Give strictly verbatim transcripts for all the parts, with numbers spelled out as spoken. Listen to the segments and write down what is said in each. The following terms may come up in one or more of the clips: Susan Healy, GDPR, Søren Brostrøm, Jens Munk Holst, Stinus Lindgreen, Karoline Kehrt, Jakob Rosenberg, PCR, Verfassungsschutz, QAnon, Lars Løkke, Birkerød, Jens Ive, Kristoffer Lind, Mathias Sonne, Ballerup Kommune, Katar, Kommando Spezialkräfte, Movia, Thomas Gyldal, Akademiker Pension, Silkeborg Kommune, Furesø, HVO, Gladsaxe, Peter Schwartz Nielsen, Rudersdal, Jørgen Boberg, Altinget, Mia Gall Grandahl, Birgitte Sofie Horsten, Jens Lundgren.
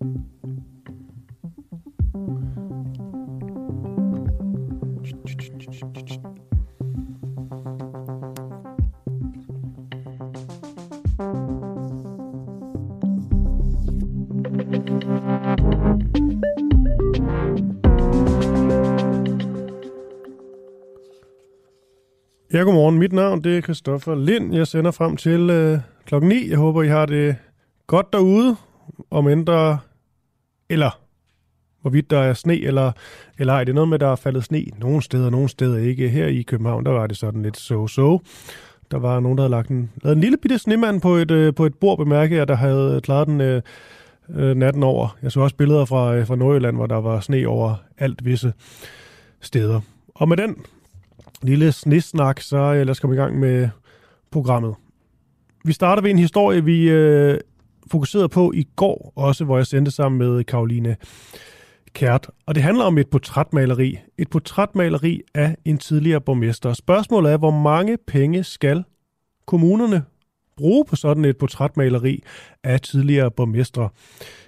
Ja, godmorgen. Mit navn det er Kristoffer Lind. Jeg sender frem til øh, klokken ni. Jeg håber, I har det godt derude. Om ændre, eller hvorvidt der er sne, eller, eller ej. Det er noget med, der er faldet sne nogle steder, nogle steder ikke. Her i København, der var det sådan lidt so-so. Der var nogen, der havde lagt en, lavet en lille bitte snemand på et, øh, på et bord, bemærker jeg, der havde klaret den øh, øh, natten over. Jeg så også billeder fra, øh, fra Nordjylland, hvor der var sne over alt visse steder. Og med den lille snesnak, så lad os komme i gang med programmet. Vi starter ved en historie, vi øh, fokuserede på i går, også hvor jeg sendte sammen med Karoline Kehrt. Og det handler om et portrætmaleri. Et portrætmaleri af en tidligere borgmester. Spørgsmålet er, hvor mange penge skal kommunerne bruge på sådan et portrætmaleri af tidligere borgmestre?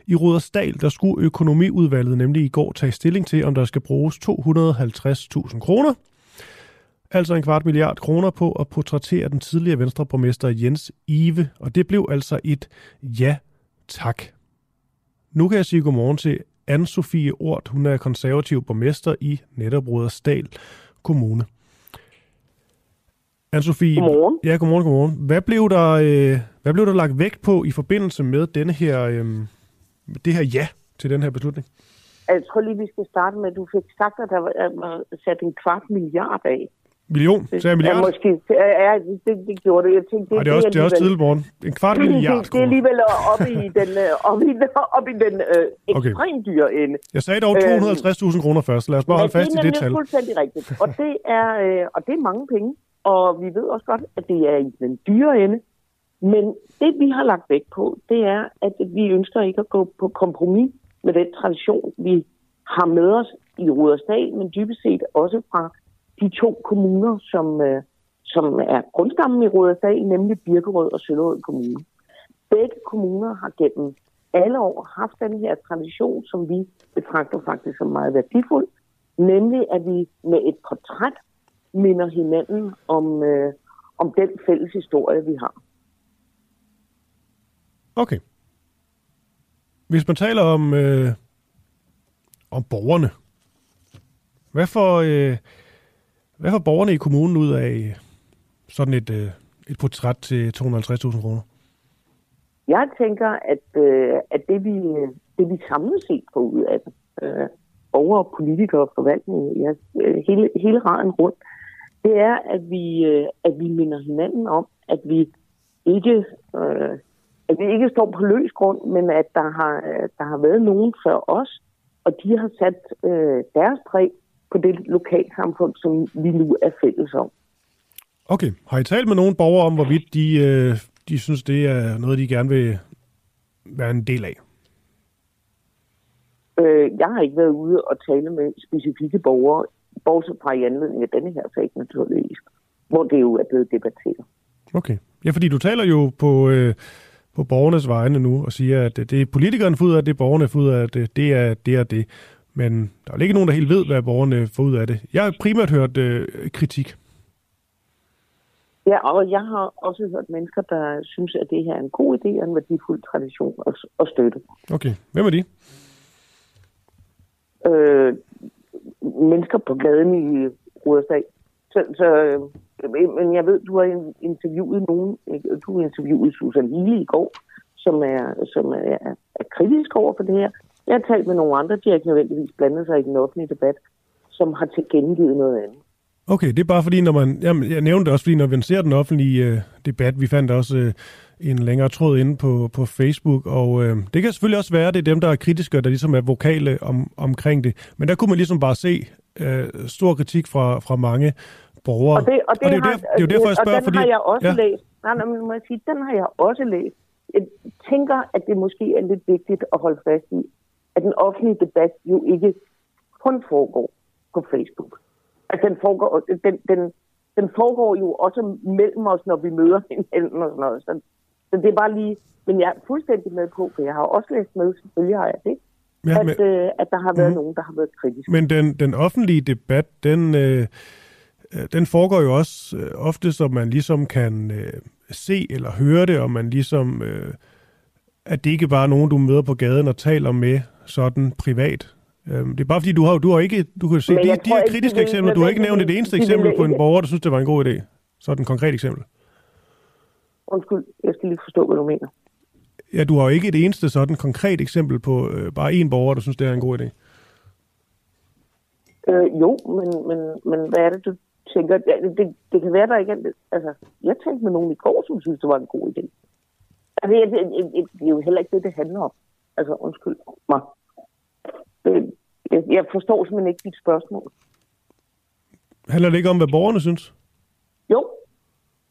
I Rudersdal, der skulle økonomiudvalget nemlig i går tage stilling til, om der skal bruges to hundrede og halvtreds tusind kroner. Altså en kvart milliard kroner på at portrættere den tidligere venstreborgmester Jens Ive. Og det blev altså et ja tak. Nu kan jeg sige godmorgen til Anne-Sofie Urth. Hun er konservativ borgmester i Netopråder Stahl Kommune. Anne-Sofie, godmorgen. Ja, godmorgen, godmorgen. Hvad blev der, øh, hvad blev der lagt vægt på i forbindelse med denne her, øh, det her ja til den her beslutning? Jeg tror lige, vi skal starte med, at du fik sagt, at der var sat en kvart milliard af. Million? Så er en milliard? Ja, måske. Ja, det, det gjorde det. Jeg tænkte, det, Ej, det er også, det er også tidlig morgen. En kvart milliard. Det, det er alligevel oppe i den, oppe i, oppe i den øh, ekstremt okay. dyre ende. Jeg sagde dog to hundrede og halvtreds tusind kroner først. Lad os bare holde fast i det tal. Det er fuldstændig rigtigt. Og det er, øh, og det er mange penge. Og vi ved også godt, at det er i den dyre ende. Men det, vi har lagt vægt på, det er, at vi ønsker ikke at gå på kompromis med den tradition, vi har med os i Rudersdal, men dybest set også fra de to kommuner, som, øh, som er grundstammen i Rudersdal, nemlig Birkerød og Silkeborg Kommune. Begge kommuner har gennem alle år haft den her tradition, som vi betragter faktisk som meget værdifuld, nemlig at vi med et portræt minder hinanden om, øh, om den fælles historie, vi har. Okay. Hvis man taler om, øh, om borgerne, hvad for... Øh, Hvad får borgerne i kommunen ud af sådan et, et portræt til to hundrede og halvtreds tusind kroner? Jeg tænker, at, at det, vi, det vi samlet set får ud af det, borgere, politikere og forvaltning, ja, hele, hele raden rundt, det er, at vi, at vi minder hinanden om, at vi ikke, at vi ikke står på løs grund, men at der har, der har været nogen før os, og de har sat deres præg på det lokalsamfund, som vi nu er fælles om. Okay. Har I talt med nogle borgere om, hvorvidt de, de synes, det er noget, de gerne vil være en del af? Jeg har ikke været ude og tale med specifikke borgere, bortset fra i anledning af denne her sag naturligvis, hvor det jo er blevet debatteret. Okay. Ja, fordi du taler jo på, øh, på borgernes vegne nu og siger, at det er politikerne får ud af det, borgerne får ud af det, det er det og det. Men der er ikke nogen, der helt ved, hvad borgerne får ud af det. Jeg har primært hørt øh, kritik. Ja, og jeg har også hørt mennesker, der synes, at det her er en god idé og en værdifuld tradition at, at støtte. Okay, hvem er de? Øh, mennesker på gaden i Rudersdal. Så, så, men jeg ved, du har interviewet nogen. Du har interviewet Susan Healy i går, som er, som er, er kritisk over for det her. Jeg har talt med nogle andre, de har ikke nødvendigvis blandet sig i den offentlige debat, som har tilkendegivet noget andet. Okay, det er bare fordi, når man... Jamen, jeg nævnte det også, fordi når vi ser den offentlige øh, debat, vi fandt også øh, en længere tråd inde på, på Facebook, og øh, det kan selvfølgelig også være, det er dem, der er kritiske, der ligesom er vokale om, omkring det. Men der kunne man ligesom bare se øh, stor kritik fra, fra mange borgere. Og det, og det, og det, har, det er jo derfor, jeg spørger, fordi... Og den har jeg også ja. læst. Nej, nej, men må jeg sige, den har jeg også læst. Jeg tænker, at det måske er lidt vigtigt at holde fast i, at den offentlige debat jo ikke kun foregår på Facebook. Altså, den foregår, den, den, den foregår jo også mellem os, når vi møder hinanden og sådan noget. Så Så det er bare lige... Men jeg er fuldstændig med på, for jeg har også læst med, selvfølgelig har jeg det, ja, men, at, øh, at der har været mm, nogen, der har været kritiske. Men den, den offentlige debat, den, øh, den foregår jo også øh, ofte, så man ligesom kan øh, se eller høre det, og man ligesom... Øh, at det ikke bare er nogen, du møder på gaden og taler med sådan privat. Det er bare fordi, du har, du har ikke... Du kan se, de, de her ikke, kritiske eksempler, du har ikke nævnt et eneste eksempel på en borger, der synes, det var en god idé. Sådan et konkret eksempel. Undskyld, jeg skal lige forstå, hvad du mener. Ja, du har jo ikke et eneste sådan konkret eksempel på øh, bare en borger, der synes, det er en god idé. Øh, jo, men, men, men hvad er det, du tænker? Ja, det, det kan være, der ikke... Altså, jeg tænkte med nogen i går, som synes, det var en god idé. Altså, det, det, det, det er jo heller ikke det, det handler om. Altså, undskyld mig. Jeg forstår simpelthen ikke dit spørgsmål. Handler det ikke om, hvad borgerne synes? Jo.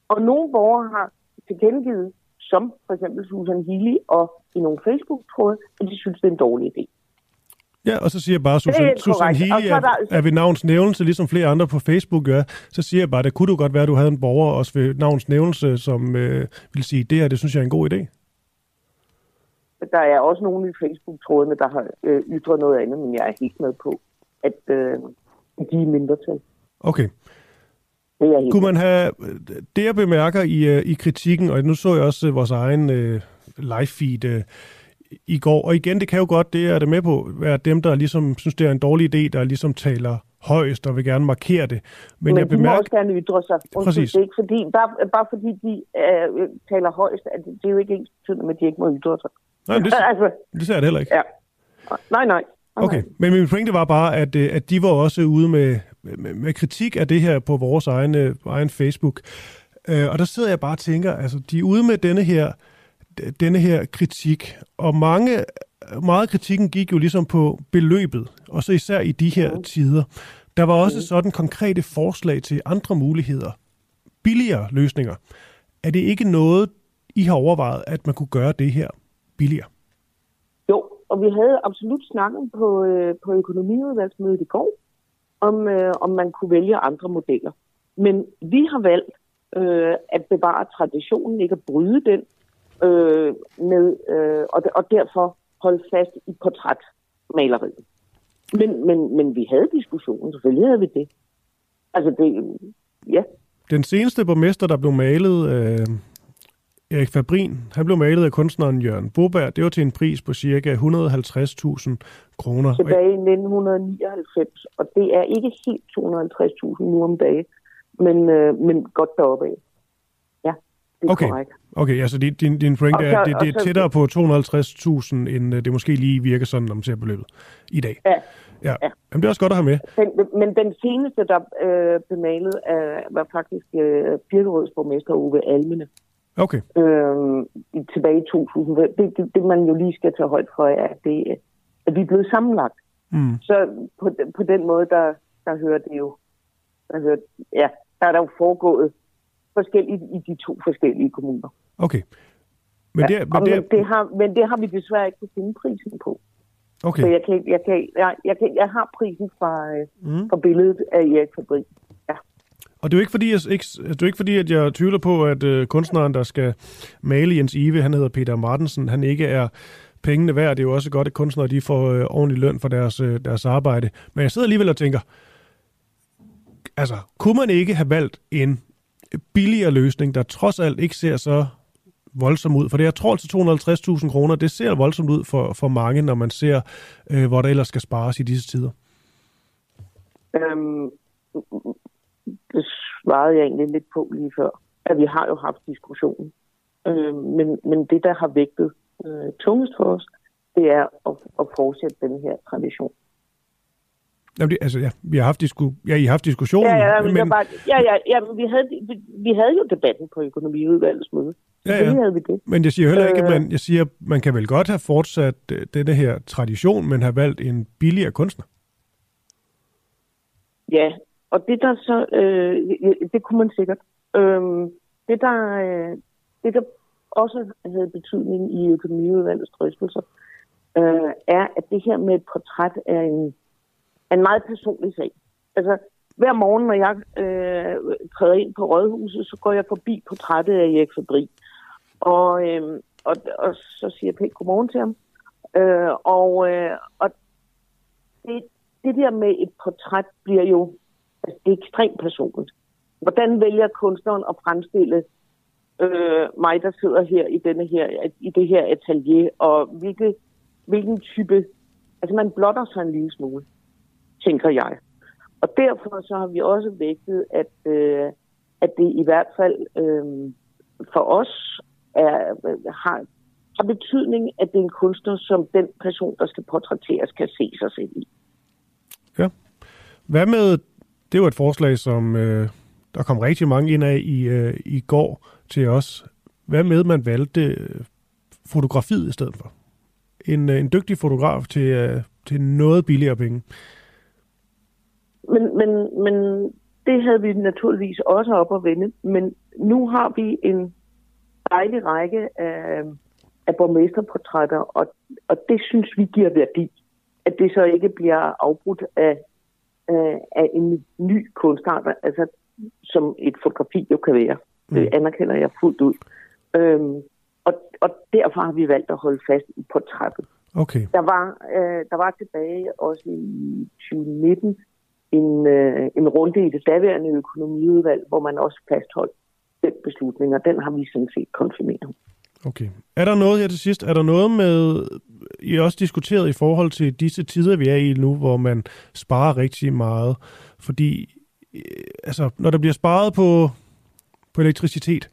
Og nogle borgere har tilkendegivet, som for eksempel Susan Healy og i nogle Facebook-tråde, at de synes, det er en dårlig idé. Ja, og så siger jeg bare, Susan, Susan Healy er, er ved navns nævnelse, ligesom flere andre på Facebook gør, så siger jeg bare, det kunne du godt være, at du havde en borger også ved navns nævnelse, som øh, vil sige, det her, det synes jeg er en god idé. Der er også nogle i Facebook-trådene, der har øh, ytret noget andet, men jeg er helt med på, at øh, de er mindre til. Okay. Det kunne man have... Det, jeg bemærker i, i kritikken, og nu så jeg også vores egen øh, live-feed... Øh, i går. Og igen, det kan jo godt, det er det med på, at dem, der ligesom synes, det er en dårlig idé, der ligesom taler højst og vil gerne markere det. Men, Men jeg bemærker... må også gerne ytre sig. Præcis. Det er ikke fordi, bare, bare fordi de øh, taler højst, at det, det er jo ikke ens betydende, at de ikke må ytre sig. Nej, det, altså, det ser jeg det heller ikke. Ja. Nej, nej. Okay, men min pointe var bare, at, at de var også ude med, med, med kritik af det her på vores egen, egen Facebook. Øh, og der sidder jeg bare og tænker, altså, de er ude med denne her denne her kritik, og mange, meget af kritikken gik jo ligesom på beløbet, og så især i de her tider. Der var også sådan konkrete forslag til andre muligheder, billigere løsninger. Er det ikke noget, I har overvejet, at man kunne gøre det her billigere? Jo, og vi havde absolut snakket på, på økonomiudvalgsmødet i går, om, øh, om man kunne vælge andre modeller. Men vi har valgt øh, at bevare traditionen, ikke at bryde den, Øh, med, øh, og, og derfor holde fast i portrætmaleriet. Men, men, men vi havde diskussionen, selvfølgelig havde vi det. Altså det, ja. Den seneste borgmester, der blev malet, øh, Erik Fabrin, han blev malet af kunstneren Jørgen Boberg. Det var til en pris på cirka et hundrede og halvtreds tusind kroner. Tilbage i nitten nioghalvfems, og det er ikke helt to hundrede og halvtreds tusind nu om dagen, men, øh, men godt deroppe af. Okay, okay, altså din, din pointe er, at det, det er tættere på to hundrede og halvtreds tusind, end det måske lige virker sådan, når man ser beløbet i dag. Ja. Ja. Ja. Jamen, det er også godt at have med. Den, men den seneste, der øh, blev malet, øh, var faktisk øh, Birkerøds borgmester Ove Almene. Okay. Øh, tilbage i to tusind. Det, det, det man jo lige skal tage højt for, er, at, det, at vi er blevet sammenlagt. Mm. Så på, på den måde, der, der hører det jo... Der, hører, ja, der er der jo foregået... forskelligt i de to forskellige kommuner. Okay. Men det, ja, men det, men det, har, men det har vi desværre ikke kunne finde prisen på. Okay. Så jeg, kan, jeg, kan, jeg, jeg, kan, jeg har prisen fra, mm. fra billedet af Erik Fabrin. Ja. Og det er jo ikke fordi, jeg, ikke, det er ikke fordi, at jeg tvivler på, at øh, kunstneren, der skal male Jens Ive, han hedder Peter Martensen, han ikke er pengene værd. Det er jo også godt, at kunstnere de får øh, ordentlig løn for deres, øh, deres arbejde. Men jeg sidder alligevel og tænker, altså, kunne man ikke have valgt en billigere løsning, der trods alt ikke ser så voldsom ud. For det, jeg tror til to hundrede og halvtreds tusind kroner, det ser voldsomt ud for, for mange, når man ser, øh, hvor der ellers skal spares i disse tider. Øhm, det svarede jeg egentlig lidt på lige før, at vi har jo haft diskussionen. Øh, men, men det, der har vægtet øh, tungest for os, det er at, at fortsætte den her tradition. Jamen det, altså, ja, vi har haft disku, ja, I har haft diskussionen. Ja, ja, men men... Bare, ja, ja, ja men vi, havde, vi, vi havde jo debatten på økonomiudvalgets møde. Ja, ja. Havde vi det. Men jeg siger heller ikke, at man, jeg siger, man kan vel godt have fortsat uh, denne her tradition, men have valgt en billigere kunstner. Ja, og det der så, øh, det kunne man sikkert. Øh, det, der, øh, det der også havde betydning i økonomiudvalgets drøftelser, øh, er, at det her med et portræt er en en meget personlig sag. Altså, hver morgen, når jeg øh, træder ind på rådhuset, så går jeg forbi portrættet af Erik Fabrin. Og, øh, og, og så siger P. godmorgen til ham. Øh, og øh, og det, det der med et portræt bliver jo altså, det er ekstremt personligt. Hvordan vælger kunstneren at fremstille øh, mig, der sidder her i, denne her i det her atelier, og hvilke, hvilken type... Altså man blotter sig en lille smule, tænker jeg. Og derfor så har vi også vægtet, at, øh, at det i hvert fald øh, for os er, har, har betydning, at det er en kunstner, som den person, der skal portrætteres, kan se sig selv i. Ja. Hvad med... Det var et forslag, som øh, der kom rigtig mange ind af i, øh, i går til os. Hvad med, man valgte fotografiet i stedet for? En, øh, en dygtig fotograf til, øh, til noget billigere penge. Men, men, men det havde vi naturligvis også op at vende. Men nu har vi en dejlig række af, af borgmesterportrætter, og, og det synes vi giver værdi. At det så ikke bliver afbrudt af af en ny kunstart, altså som et fotografi jo kan være. Det anerkender jeg fuldt ud. Øhm, og, og derfor har vi valgt at holde fast i portrættet. Okay. Der var, øh, der var tilbage også i tyve nitten en, øh, en runde i det daværende økonomiudvalg, hvor man også fastholdt den beslutning, og den har vi sådan set konfirmeret. Okay. Er der noget her til sidst? Er der noget med, I også diskuteret i forhold til disse tider, vi er i nu, hvor man sparer rigtig meget? Fordi, altså, når der bliver sparet på, på elektricitet,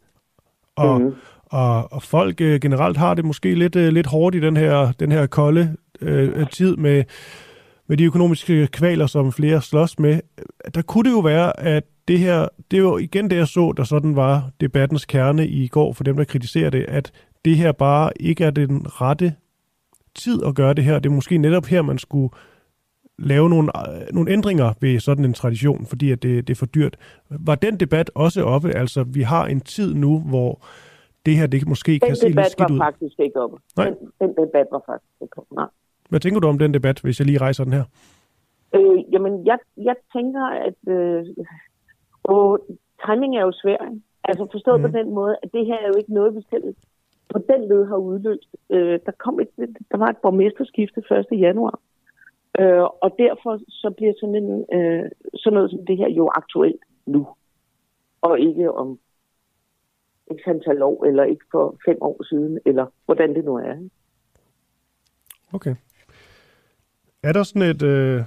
og, mm. og, og folk generelt har det måske lidt, lidt hårdt i den her, den her kolde øh, tid med, med de økonomiske kvaler, som flere slås med, der kunne det jo være, at det her, det er jo igen det, jeg så, der sådan var debattens kerne i går for dem, der kritiserer det, at det her bare ikke er den rette tid at gøre det her. Det er måske netop her, man skulle lave nogle, nogle ændringer ved sådan en tradition, fordi at det, det er for dyrt. Var den debat også oppe? Altså, vi har en tid nu, hvor det her, det måske den kan se lidt skidt ud. Den debat var faktisk ikke oppe. Nej. Den, den debat var faktisk ikke oppe, nej. Hvad tænker du om den debat, hvis jeg lige rejser den her? Øh, jamen, jeg, jeg tænker, at... Øh... Og timing er jo svært. Altså forstået mm. på den måde, at det her er jo ikke noget, vi selv på den led har udløst. Øh, der, kom et, der var et borgmesterskifte første januar, øh, og derfor så bliver sådan, en, øh, sådan noget som det her jo aktuelt nu, og ikke om ikke antal år, eller ikke for fem år siden, eller hvordan det nu er. Okay. Er der sådan et... Øh...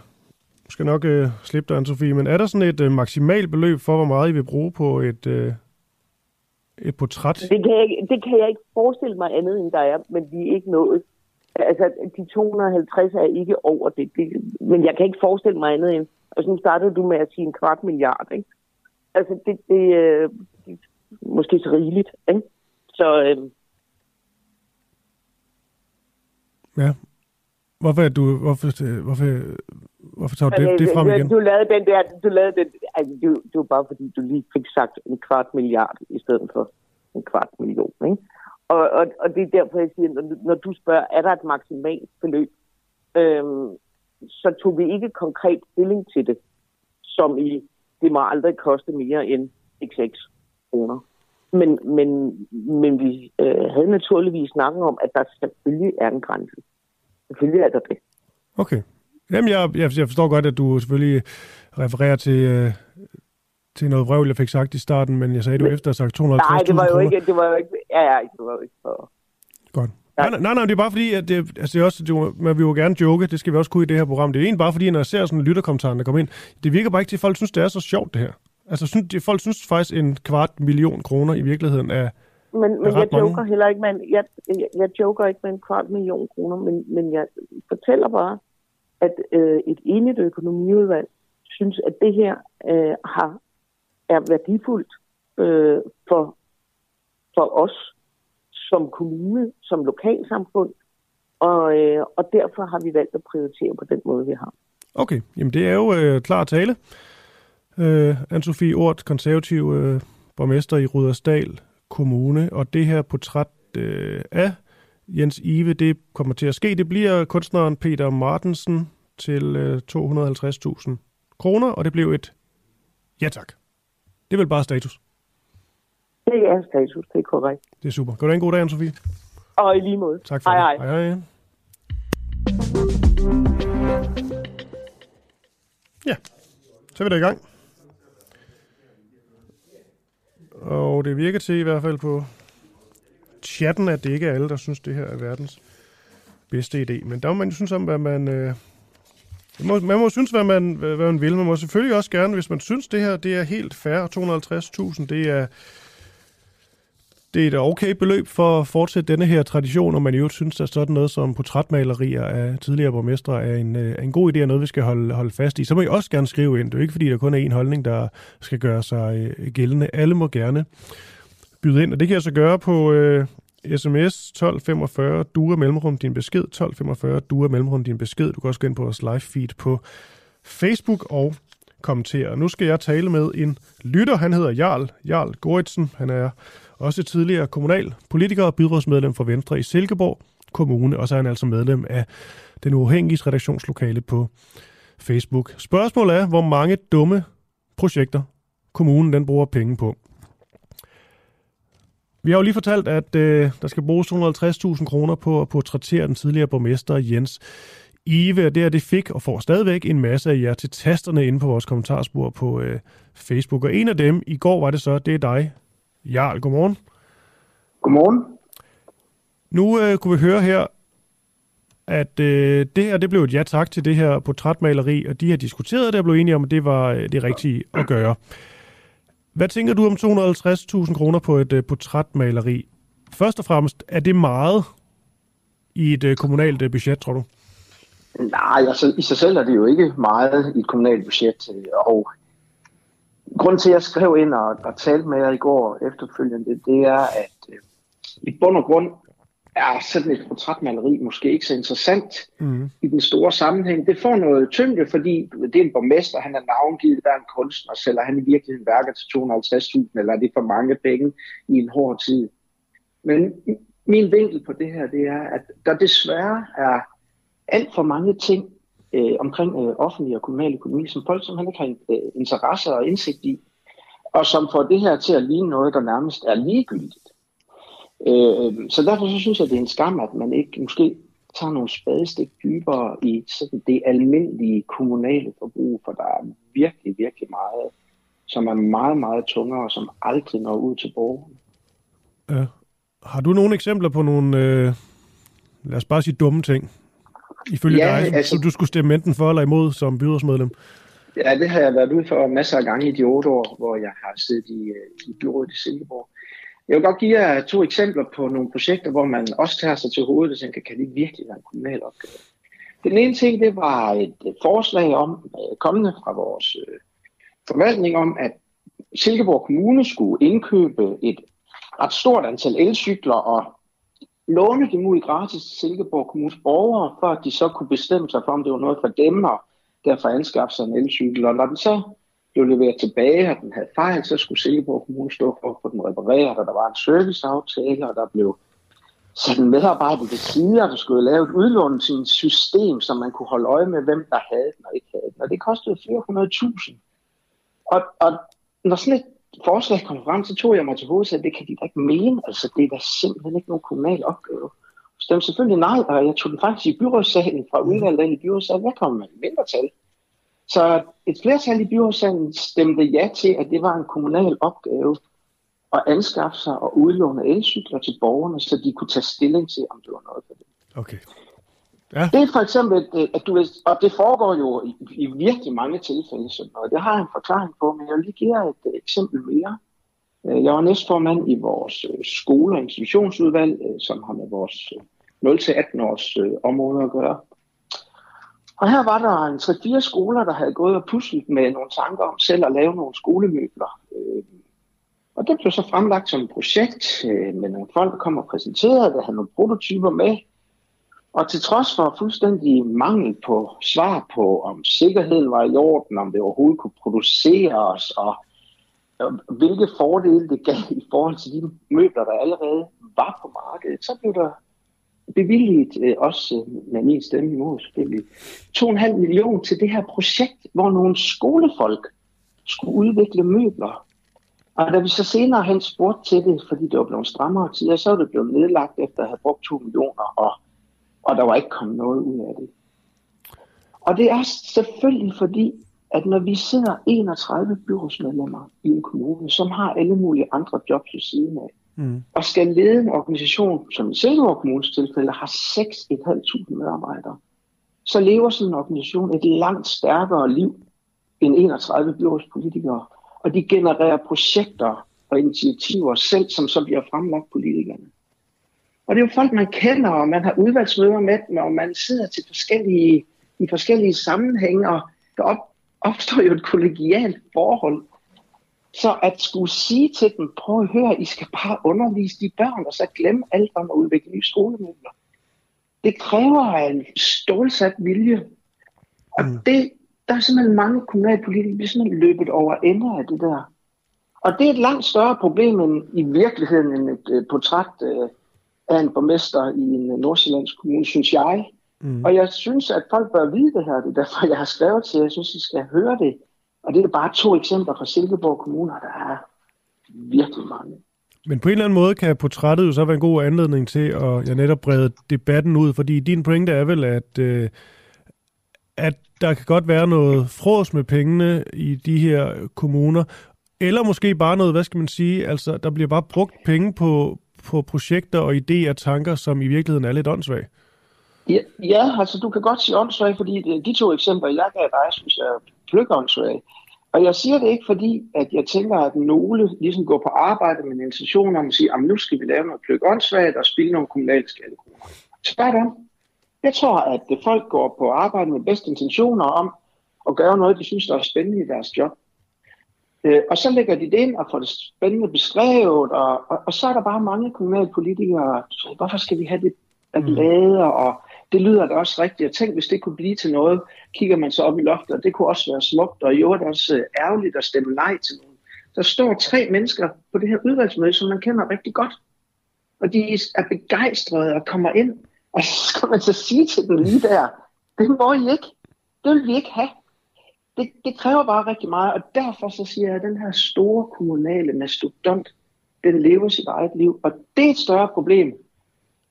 Du skal nok øh, slippe dig, Anne-Sophie, men er der sådan et øh, maksimalt beløb for, hvor meget I vil bruge på et, øh, et portræt? Det kan, jeg, det kan jeg ikke forestille mig andet, end der er, men vi er ikke nået. Altså, de to hundrede og halvtreds er ikke over det. det. Men jeg kan ikke forestille mig andet end... Altså, nu startede du med at sige en kvart milliard, ikke? Altså, det, det, øh, det er måske så rigeligt, ikke? Så... Øh... Ja. Hvorfor er du... Hvorfor... hvorfor Hvorfor tager du det, det frem igen? Du lavede den der, du lavede den, altså det, det var bare fordi, du lige fik sagt en kvart milliard i stedet for en kvart million, ikke? Og, og, og det er derfor, jeg siger, når, når du spørger, er der et maksimalt beløb, øhm, så tog vi ikke konkret stilling til det, som i, det må aldrig koste mere end seks kroner. Men, men, men vi øh, havde naturligvis snakken om, at der selvfølgelig er en grænse. Selvfølgelig er der det. Okay. Jamen, jeg, jeg forstår godt, at du selvfølgelig refererer til, øh, til noget vrøvl, jeg fik sagt i starten, men jeg sagde, du men, efter at have sagt to hundrede og halvtreds tusind. Nej, det var jo ikke, det var jo ikke, ja, ja, det var jo ikke for... Godt. Nej, nej, nej, nej, det er bare fordi, at det, altså det er også, det, man vil jo gerne joke, det skal vi også kunne i det her program. Det er egentlig bare fordi, når jeg ser sådan en lytterkommentar, der kommer ind, det virker bare ikke til, at folk synes, det er så sjovt, det her. Altså, synes, det, folk synes faktisk, en kvart million kroner i virkeligheden er... Men, men jeg joker mange. Heller ikke med en, jeg, jeg, jeg joker ikke med en kvart million kroner, men, men jeg fortæller bare, at øh, et enigt økonomiudvalg synes, at det her øh, har, er værdifuldt øh, for, for os som kommune, som lokalsamfund, og, øh, og derfor har vi valgt at prioritere på den måde, vi har. Okay, jamen det er jo øh, klar tale. Øh, Anne-Sofie Urth, konservativ øh, borgmester i Rudersdal Kommune, og det her portræt øh, af Jens Ive, det kommer til at ske. Det bliver kunstneren Peter Martensen til to hundrede og halvtreds tusind kroner, og det blev et ja tak. Det er vel bare status. Det er status, det er korrekt. Det er super. Kan du have en god dag, Anne-Sofie? Og i lige måde. Tak for hej, det. Hej. Hej, hej. Ja, så er vi da i gang. Og det virker til i hvert fald på chatten, at det ikke er alle, der synes, det her er verdens bedste idé. Men der må man jo synes om, hvad man... Øh, man, må, man må synes, hvad man, hvad man vil. Man må selvfølgelig også gerne, hvis man synes, det her det er helt fair. to hundrede og halvtreds tusind, det er... Det er et okay beløb for at fortsætte denne her tradition, og man i øvrigt synes, at sådan noget som portrætmalerier af tidligere borgmestre er en, en god idé, og noget, vi skal holde, holde fast i. Så må I også gerne skrive ind. Det er jo ikke, fordi der kun er én holdning, der skal gøre sig gældende. Alle må gerne byde ind, og det kan jeg så gøre på øh, sms tolv femogfyrre, dure mellemrum din besked, tolv femogfyrre, dure mellemrum din besked. Du kan også gå ind på vores live feed på Facebook og kommentere. Nu skal jeg tale med en lytter. Han hedder Jarl, Jarl Gjørtsen. Han er også tidligere kommunal politiker og byrådsmedlem for Venstre i Silkeborg Kommune, og så er han altså medlem af den uafhængige redaktionslokale på Facebook. Spørgsmålet er, hvor mange dumme projekter kommunen den bruger penge på. Vi har jo lige fortalt, at øh, der skal bruges to hundrede og halvtreds tusind kroner på at portrættere den tidligere borgmester Jens Ive, og det her, det fik og får stadigvæk en masse af jer til tasterne inde på vores kommentarspor på øh, Facebook. Og en af dem i går var det så, det er dig, Jarl, godmorgen. Godmorgen. Nu øh, kunne vi høre her, at øh, det her det blev et ja tak til det her portrætmaleri, og de har diskuteret det og blev enige om, at det var øh, det rigtige at gøre. Hvad tænker du om to hundrede og halvtreds tusind kroner på et øh, portrætmaleri? Først og fremmest, er det meget i et øh, kommunalt øh, budget, tror du? Nej, altså, i sig selv er det jo ikke meget i et kommunalt budget, øh, og grunden til, at jeg skrev ind og, og talte med jer i går efterfølgende, det, det er, at øh, i bund og grund er sådan et portrætmaleri måske ikke så interessant mm. i den store sammenhæng. Det får noget tyngde, fordi det er en borgmester, han er navngivet, der er en kunstner, sælger han i virkeligheden værker til to hundrede og halvtreds tusind, eller er det for mange penge i en hård tid. Men min vinkel på det her, det er, at der desværre er alt for mange ting, Øh, omkring øh, offentlig og kommunal økonomi, som folk simpelthen ikke har øh, interesse og indsigt i, og som får det her til at ligne noget, der nærmest er ligegyldigt. Øh, så derfor så synes jeg, det er en skam, at man ikke måske tager nogle spadestik dybere i sådan det almindelige kommunale forbrug, for der er virkelig, virkelig meget, som er meget, meget tungere, og som aldrig når ud til borgerne. Øh, har du nogle eksempler på nogle, øh, lad os bare sige dumme ting, ifølge ja, dig, som altså, du skulle stemme enten for eller imod som byrådsmedlem? Ja, det har jeg været ude for masser af gange i de otte år, hvor jeg har siddet i, i byrådet i Silkeborg. Jeg vil godt give jer to eksempler på nogle projekter, hvor man også tager sig til hovedet og tænker, kan det virkelig være en kommunal opgave? Den ene ting, det var et forslag om, kommende fra vores forvaltning, om at Silkeborg Kommune skulle indkøbe et ret stort antal elcykler og låne dem ud gratis til Silkeborg Kommunes borgere, for at de så kunne bestemme sig for, om det var noget for dem, og derfor anskaffe sig en elcykel. Og når den så blev leveret tilbage, og den havde fejl, så skulle Silkeborg Kommune stå for at få den repareret, og der var en serviceaftale, og der blev sat en medarbejder ved siden, og der skulle lave et udlån til et system, så man kunne holde øje med, hvem der havde den og ikke havde den. Og det kostede fire hundrede tusind. Og, og når sådan et forslag kom frem, så tog jeg mig til hovedet, at det kan de da ikke mene. Altså, det er da simpelthen ikke nogen kommunal opgave. Så stemte selvfølgelig nej, og jeg tog den faktisk i byrådssalen fra udvalget ind i byrådssalen. Der kom man mindretal. Så et flertal i byrådssalen stemte ja til, at det var en kommunal opgave at anskaffe sig og udlåne elcykler til borgerne, så de kunne tage stilling til, om det var noget for det. Okay. Ja. Det er for eksempel, at du, og det foregår jo i, i virkelig mange tilfælde, sådan noget. Det har jeg en forklaring på, men jeg vil lige give et eksempel mere. Jeg var næstformand i vores skole- og institutionsudvalg, som har med vores nul til atten års områder at gøre. Og her var der en tre fire skoler, der havde gået og puslet med nogle tanker om selv at lave nogle skolemøbler. Og det blev så fremlagt som et projekt med nogle folk, der kom og præsenterede, der havde nogle prototyper med. Og til trods for fuldstændig mangel på svar på, om sikkerheden var i orden, om det overhovedet kunne produceres, og hvilke fordele det gav i forhold til de møbler, der allerede var på markedet, så blev der bevilget, også med min stemme imod selvfølgelig, to komma fem millioner til det her projekt, hvor nogle skolefolk skulle udvikle møbler. Og da vi så senere hen spurgte til det, fordi det var blevet strammere tider, så var det blevet nedlagt efter at have brugt to millioner, og, og der var ikke kommet noget ud af det. Og det er selvfølgelig fordi, at når vi sidder enogtredive byrådsmedlemmer i en kommune, som har alle mulige andre jobs ved siden af, mm. og skal lede en organisation, som i Silkeborg Kommunes tilfælde har seks tusind fem hundrede medarbejdere, så lever sådan en organisation et langt stærkere liv end enogtredive byrådspolitikere, og de genererer projekter og initiativer selv, som så bliver fremlagt politikerne. Og det er jo folk, man kender, og man har udvalgsmøder med dem, og man sidder til forskellige, i forskellige sammenhænge, og der op, opstår jo et kollegialt forhold. Så at skulle sige til dem, prøv at høre, I skal bare undervise de børn, og så glemme alt om at udvikle nye skolemidler. Det kræver en stålsat vilje, og det der er simpelthen mange kommunalpolitikere, vi er simpelthen løbet over ender af det der. Og det er et langt større problem end i virkeligheden end et portræt af en borgmester i en nordsjællandsk kommune, synes jeg. Mm. Og jeg synes, at folk bør vide det her. Det er derfor, jeg har skrevet til, jeg synes, I skal høre det. Og det er bare to eksempler fra Silkeborg Kommune, og der er virkelig mange. Men på en eller anden måde kan portrættet jo så være en god anledning til at jeg netop brede debatten ud, fordi din pointe er vel, at... Øh at der kan godt være noget frås med pengene i de her kommuner, eller måske bare noget, hvad skal man sige, altså der bliver bare brugt penge på, på projekter og idéer og tanker, som i virkeligheden er lidt åndssvage. Ja, ja, altså du kan godt sige åndssvage, fordi de to eksempler, jeg gav dig, synes jeg er pløkåndssvage. Og jeg siger det ikke, fordi at jeg tænker, at nogle ligesom går på arbejde med en intention om at sige, at nu skal vi lave noget pløkåndssvagt og spille nogle kommunale skattekroner. Sådan. Jeg tror, at folk går på arbejde med bedste intentioner om at gøre noget, de synes, der er spændende i deres job. Og så lægger de det ind og får det spændende beskrevet, og, og, og så er der bare mange kommunalpolitikere, hvorfor skal vi have det at lade, og det lyder da også rigtigt. Jeg tænkte, hvis det kunne blive til noget, kigger man så op i loftet, og det kunne også være smukt, og jo, det er også ærgerligt at stemme nej til nogen. Der står tre mennesker på det her udvalgsmøde, som man kender rigtig godt, og de er begejstrede og kommer ind. Og så skal man så sige til dem lige der, det må I ikke. Det vil vi ikke have. Det, det kræver bare rigtig meget, og derfor så siger jeg, at den her store kommunale mastodont, den lever sit eget liv, og det er et større problem.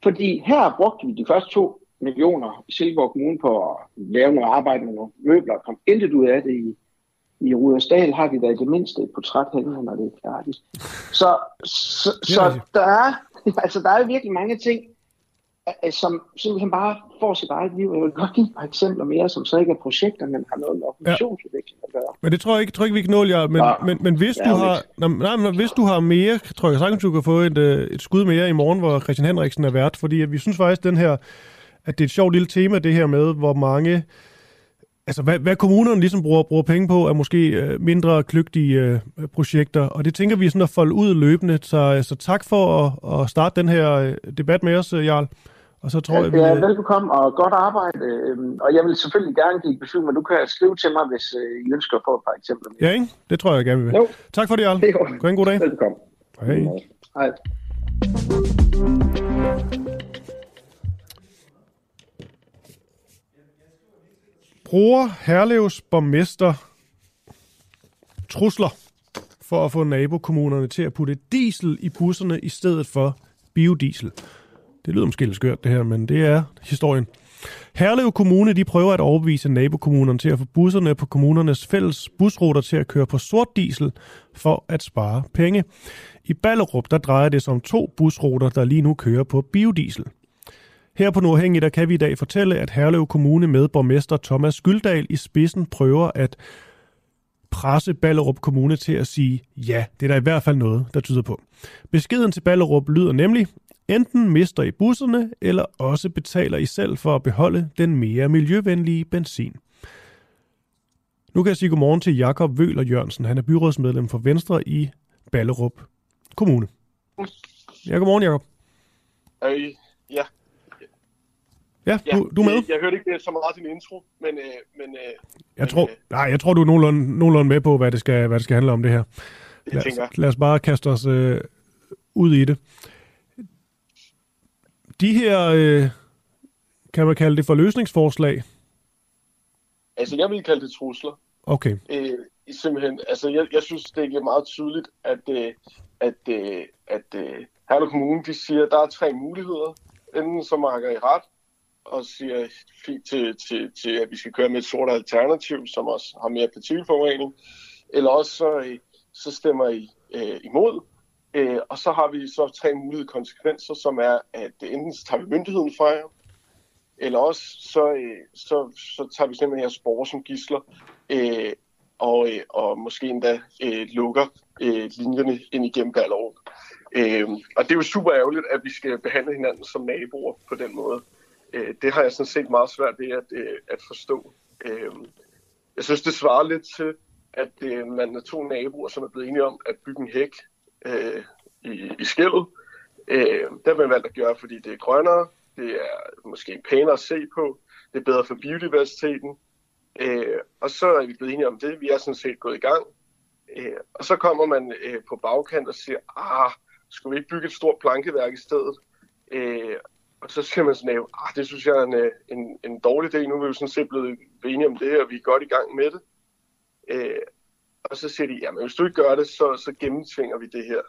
Fordi her brugte vi de første to millioner i Silkeborg Kommune på at lave noget arbejde med nogle møbler, og kom intet ud af det i, i Rudersdal, har vi da i det mindste et portræt hængende, når det er færdigt. Så, så, så der, er, altså der er virkelig mange ting, som simpelthen bare får sit eget liv. Jeg vil godt give et eksempler mere, som så ikke er projekter, men har noget med organisationsudvikling at gøre. Men det tror jeg ikke, tror ikke vi kan nå, ja. Men, men, men hvis, ja, du har, nej, nej, men hvis du har mere, tror jeg sagtens, du kan få et, et skud mere i morgen, hvor Christian Henriksen er vært, fordi at vi synes faktisk, den her, at det er et sjovt lille tema, det her med, hvor mange... Altså, hvad, hvad kommunerne ligesom bruger, bruger penge på, er måske mindre kløgtige øh, projekter, og det tænker vi sådan at folde ud løbende. Så, så tak for at, at starte den her debat med os, Jarl. Og så tror ja, jeg, vi... ja, velbekomme og godt arbejde. Og jeg vil selvfølgelig gerne give besøg, men du kan skrive til mig, hvis I ønsker at få et par eksempler. Ja, ikke? Det tror jeg gerne, vi vil. Jo. Tak for det, Jarl. Det god en god dag. Velbekomme. Hej. Hej. Bruger Herlevs borgmester trusler for at få nabokommunerne til at putte diesel i busserne i stedet for biodiesel. Det lyder måske lidt skørt det her, men det er historien. Herlev Kommune de prøver at overbevise nabokommunerne til at få busserne på kommunernes fælles busruter til at køre på sort diesel for at spare penge. I Ballerup der drejer det sig om to busruter, der lige nu kører på biodiesel. Her på Nordhænge, der kan vi i dag fortælle, at Herlev Kommune med borgmester Thomas Gyldal i spidsen prøver at presse Ballerup Kommune til at sige, ja, det er der i hvert fald noget, der tyder på. Beskeden til Ballerup lyder nemlig, enten mister I busserne, eller også betaler I selv for at beholde den mere miljøvenlige benzin. Nu kan jeg sige godmorgen til Jakob Wøhler-Jørgensen. Han er byrådsmedlem for Venstre i Ballerup Kommune. Ja, godmorgen Jakob. Øh, ja. Ja, ja, du, du med. Jeg, jeg hørte ikke det så meget din intro, men... Øh, men øh, jeg, tror, øh, nej, jeg tror, du er nogenlunde, nogenlunde med på, hvad det, skal, hvad det skal handle om det her. Lad, os, lad os bare kaste os øh, ud i det. De her, øh, kan man kalde det for løsningsforslag? Altså, jeg vil kalde det trusler. Okay. Øh, simpelthen, altså jeg, jeg synes, det er meget tydeligt, at, at, at, at, at Herlev Kommune, de siger, at der er tre muligheder. Enten så markerer I ret og siger fint til, til, til, at vi skal køre med et sort alternativ, som også har mere partikelforurening, eller også så, så stemmer I øh, imod. Øh, og så har vi så tre mulige konsekvenser, som er, at enten så tager vi myndigheden fra jer, eller også så, øh, så, så tager vi simpelthen jeres borgere som gidsler, øh, og, øh, og måske endda øh, lukker øh, linjerne ind igennem Ballerup. Øh, og det er jo super ærgerligt, at vi skal behandle hinanden som naboer på den måde. Øh, det har jeg sådan set meget svært ved at, øh, at forstå. Øh, jeg synes, det svarer lidt til, at øh, man er to naboer, som er blevet enige om at bygge en hæk øh, i, i skillet. Øh, det har man valgt at gøre, fordi det er grønnere, det er måske pænere at se på, det er bedre for biodiversiteten. Øh, og så er vi blevet enige om det, vi er sådan set gået i gang. Øh, og så kommer man øh, på bagkant og siger, ah, skulle vi ikke bygge et stort plankeværk i stedet? Øh, og så siger man sådan, ah, det synes jeg er en, en, en dårlig idé, nu er vi jo sådan set blevet enige om det, og vi er godt i gang med det. Øh, og så siger de, jamen hvis du ikke gør det, så, så gennemtvinger vi det her.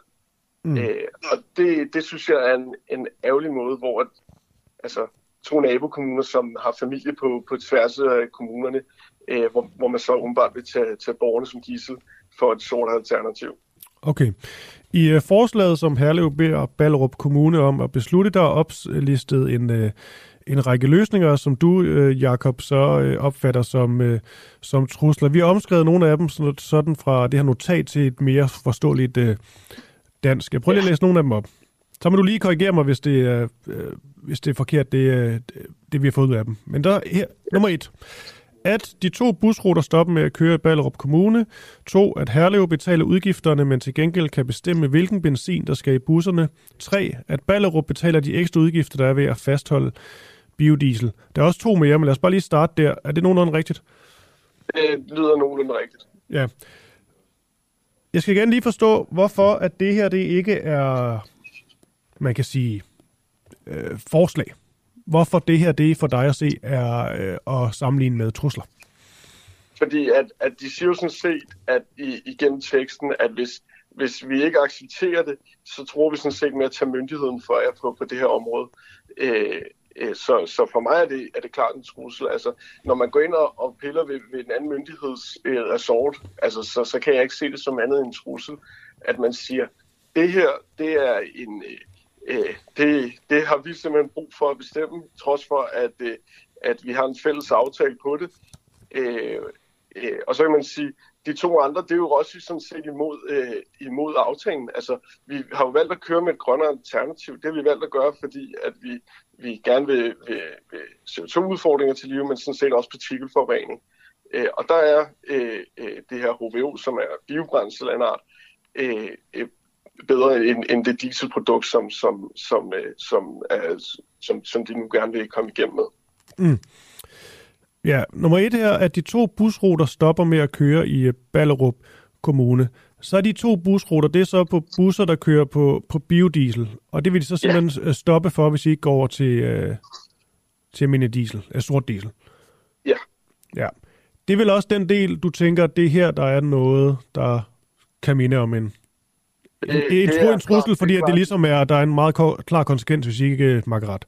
Mm. Øh, og det, det synes jeg er en, en ærgerlig måde, hvor at, altså, to nabokommuner, som har familie på, på tværs af kommunerne, øh, hvor, hvor man så umiddelbart vil tage, tage borgerne som gidsel for et sort alternativ. Okay. I øh, forslaget, som Herlev beder Ballerup Kommune om at beslutte, der er oplistet en, øh, en række løsninger, som du, øh, Jakob, så øh, opfatter som, øh, som trusler. Vi har omskrevet nogle af dem sådan, sådan fra det her notat til et mere forståeligt øh, dansk. Jeg prøver lige at læse nogle af dem op. Så må du lige korrigere mig, hvis det er, øh, hvis det er forkert, det, øh, det vi har fået ud af dem. Men der her, nummer et. At de to busruter stopper med at køre i Ballerup Kommune. to. At Herlev betaler udgifterne, men til gengæld kan bestemme, hvilken benzin, der skal i busserne. tre. At Ballerup betaler de ekstra udgifter, der er ved at fastholde biodiesel. Der er også to mere, men lad os bare lige starte der. Er det nogenlunde rigtigt? Det lyder nogenlunde rigtigt. Ja. Jeg skal igen lige forstå, hvorfor at det her det ikke er, man kan sige, øh, forslag. Hvorfor det her, det for dig at se, er øh, at sammenligne med trusler? Fordi at, at de siger jo sådan set, at i, igennem teksten, at hvis, hvis vi ikke accepterer det, så tror vi sådan set med at tage myndigheden for jer på, på det her område. Øh, øh, så, så for mig er det, er det klart en trussel. Altså, når man går ind og, og piller ved, ved en anden myndigheds øh, resort, altså, så, så kan jeg ikke se det som andet end en trussel. At man siger, det her, det er en... Øh, Det, det har vi simpelthen brug for at bestemme, trods for, at, at vi har en fælles aftale på det. Og så kan man sige, de to andre, det er jo også sådan set imod, imod aftalen. Altså, vi har jo valgt at køre med et grønnere alternativ. Det har vi valgt at gøre, fordi at vi, vi gerne vil, vil, vil C O to udfordringer til live, men sådan set også partikelforurening. Og der er det her H V O, som er biobrændsel af en art, bedre end, end det dieselprodukt, som, som, som, som, som, som de nu gerne vil komme igennem med. Mm. Ja, nummer et her, at de to busruter stopper med at køre i Ballerup Kommune. Så er de to busruter, det er så på busser, der kører på, på biodiesel, og det vil de så simpelthen ja. stoppe for, hvis I ikke går over til, øh, til mine diesel, øh, sort diesel. Ja. Ja. Det er vel også den del, du tænker, at det her, der er noget, der kan minde om en Det, det, det er en, er en trussel, klart, fordi det, at det ligesom er, der er en meget klar konsekvens, hvis I ikke makker ret.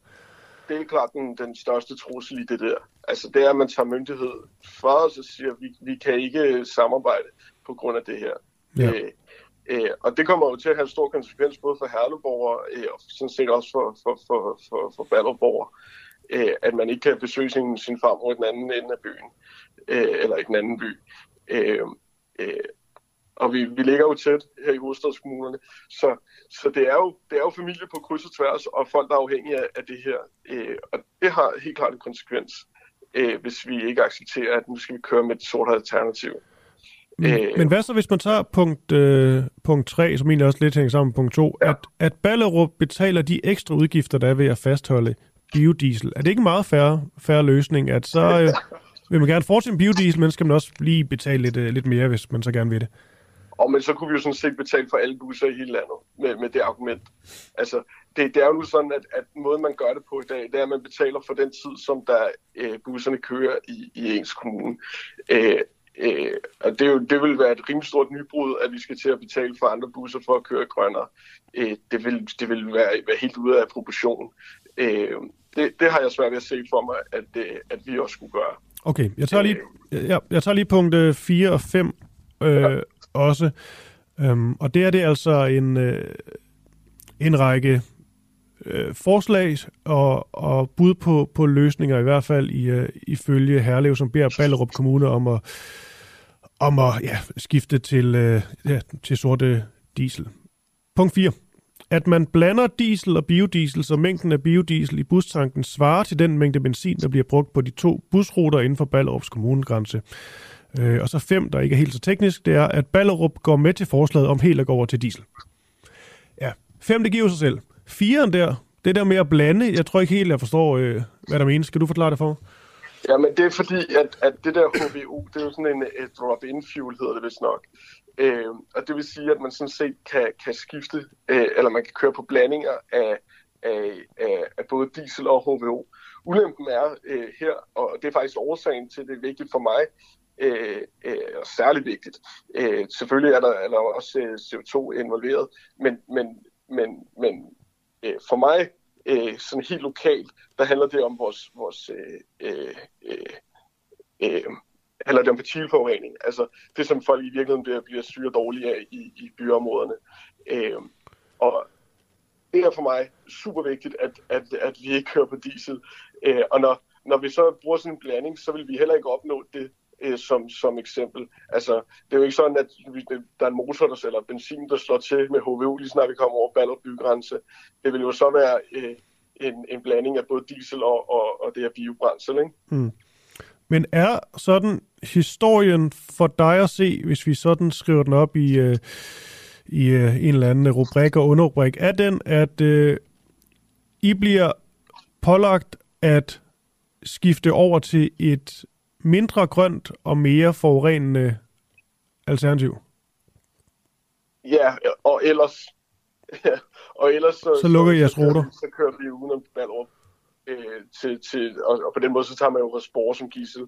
Det er klart den, den største trussel i det der. Altså det er, at man tager myndighed fra os og siger, at vi, vi kan ikke samarbejde på grund af det her. Ja. Øh, øh, og det kommer jo til at have en stor konsekvens både for Herlevborgere øh, og sådan set også for, for, for, for, for Ballerborgere, øh, at man ikke kan besøge sin, sin farmor i den anden ende af byen, øh, eller i den anden by. Øh, øh, Og vi, vi ligger jo tæt her i hovedstadskommunerne, så, så det, er jo, det er jo familie på kryds og tværs, og folk der er afhængige af, af det her. Øh, og det har helt klart en konsekvens, øh, hvis vi ikke accepterer, at nu skal vi køre med et sort alternativ. Men, øh, men hvad så, hvis man tager punkt, øh, punkt tre, som egentlig også lidt hænger sammen med punkt to, ja. at, at Ballerup betaler de ekstra udgifter, der er ved at fastholde biodiesel. Er det ikke en meget fair løsning, at så øh, vil man gerne fortsætte biodiesel, men skal man også lige betale lidt, øh, lidt mere, hvis man så gerne vil det? Og men så kunne vi jo sådan set betale for alle busser i hele landet med, med det argument. Altså, det, det er jo nu sådan, at, at måden man gør det på i dag, det er, at man betaler for den tid, som der øh, busserne kører i, i ens kommune. Øh, Øh, og det, er jo, det vil være et rimelig stort nybrud, at vi skal til at betale for andre busser for at køre grønnere. Øh, det vil, det vil være, være helt ude af proportion. Øh, det, det har jeg svært ved at se for mig, at, at vi også skulle gøre. Okay, jeg tager lige, jeg, jeg tager lige punkt fire og fem øh, ja. også. Øhm, og det er det altså en, øh, en række øh, forslag og, og bud på, på løsninger, i hvert fald i, øh, ifølge Herlev, som beder Ballerup Kommune om at, om at ja, skifte til, øh, ja, til sorte diesel. Punkt fire. At man blander diesel og biodiesel, så mængden af biodiesel i bustanken svarer til den mængde benzin, der bliver brugt på de to busruter inden for Ballerups kommunegrænse. Øh, og så fem, der ikke er helt så teknisk, det er, at Ballerup går med til forslaget om helt at gå over til diesel. Ja, fem, det giver sig selv. Firen der, det der med at blande, jeg tror ikke helt, jeg forstår, øh, hvad der menes. Skal du forklare det for mig? Ja, men det er fordi, at, at det der H V U, det er jo sådan en drop-in fuel, hedder det vist nok. Øh, og det vil sige, at man sådan set kan, kan skifte, øh, eller man kan køre på blandinger af, af, af, af både diesel og H V O. Ulempen er øh, her, og det er faktisk årsagen til, det er vigtigt for mig, Øh, øh, og særligt vigtigt. Øh, selvfølgelig er der, er der også øh, C O to involveret, men, men, men, men øh, for mig, øh, sådan helt lokalt, der handler det om vores, vores øh, øh, øh, handler det om partikelforurening. Altså det, som folk i virkeligheden bliver, bliver syge dårligere af i, i byområderne. Øh, og det er for mig super vigtigt, at, at, at vi ikke kører på diesel. Øh, og når, når vi så bruger sådan en blanding, så vil vi heller ikke opnå det, Som, som eksempel. Altså, det er jo ikke sådan, at vi, der er en motor, der sælger benzin, der slår til med H V U, lige snart vi kommer over Ballerup bygrænse. Det vil jo så være øh, en, en blanding af både diesel og, og, og det her biobrændsel, ikke? Mm. Men er sådan historien for dig at se, hvis vi sådan skriver den op i, øh, i øh, en eller anden rubrik og underrubrik, er den, at øh, I bliver pålagt at skifte over til et mindre grønt og mere forurenende alternativ? Ja, og ellers... Ja, og ellers så, så lukker jeg ruter. Så, så kører vi udenom Ballerup. Øh, til, til, og, og på den måde, så tager man jo spor som gidsel.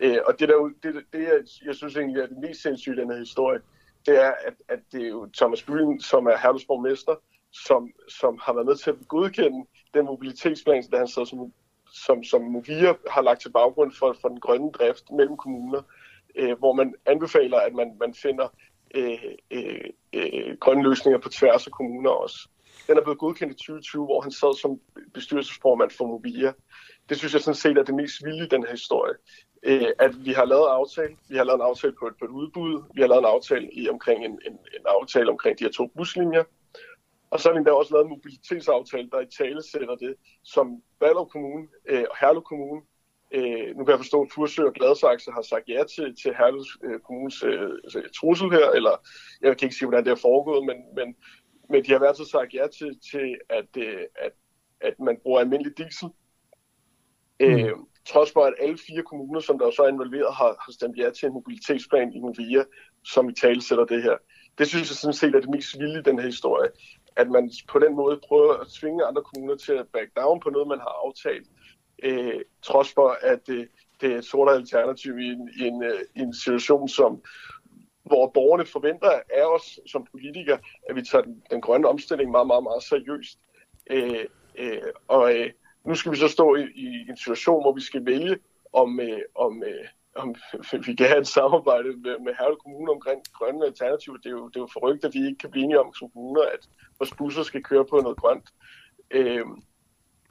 Øh, og det, der, det, det jeg, jeg synes egentlig er det mest sindssyge i den her historie, det er, at, at det er jo Thomas Gyldal, som er Herlevsborgmester, som, som har været med til at godkende den mobilitetsplan, der han sad som som, som Movia har lagt til baggrund for, for den grønne drift mellem kommuner, øh, hvor man anbefaler, at man, man finder øh, øh, øh, grønne løsninger på tværs af kommuner også. Den er blevet godkendt i tyve tyve, hvor han sad som bestyrelsesformand for Movia. Det synes jeg sådan set er det mest vilde i den her historie. Øh, at vi har lavet aftale. Vi har lavet en aftale på et, på et udbud. Vi har lavet en aftale i, omkring en, en, en aftale omkring de her to buslinjer. Og så har vi endda også lavet en mobilitetsaftale, der i tale sætter det, som Ballerup Kommune øh, og Herlev Kommune, øh, nu kan jeg forstå, at Furesø og Gladsaxe har sagt ja til, til Herlev øh, Kommunes øh, altså, trussel her, eller jeg kan ikke sige, hvordan det er foregået, men, men, men de har i hvert fald sagt ja til, til at, øh, at, at man bruger almindelig diesel. Mm. Øh, trods for, at alle fire kommuner, som der så er involveret, har, har stemt ja til en mobilitetsplan i Movia, som i tale sætter det her. Det synes jeg sådan set er det mest vilde i den her historie. At man på den måde prøver at tvinge andre kommuner til at back down på noget, man har aftalt, øh, trods for, at øh, det er et sort alternativ i en, i en, øh, i en situation, som, hvor borgerne forventer af os som politikere, at vi tager den, den grønne omstilling meget, meget, meget seriøst. Øh, øh, og øh, nu skal vi så stå i, i en situation, hvor vi skal vælge, om, øh, om, øh, om vi kan have et samarbejde med, med Herlev Kommune omkring grønne alternativer. Det er jo, det er jo forrygt, at vi ikke kan blive enige om som kommuner, at vores busser skal køre på noget grønt. Øhm,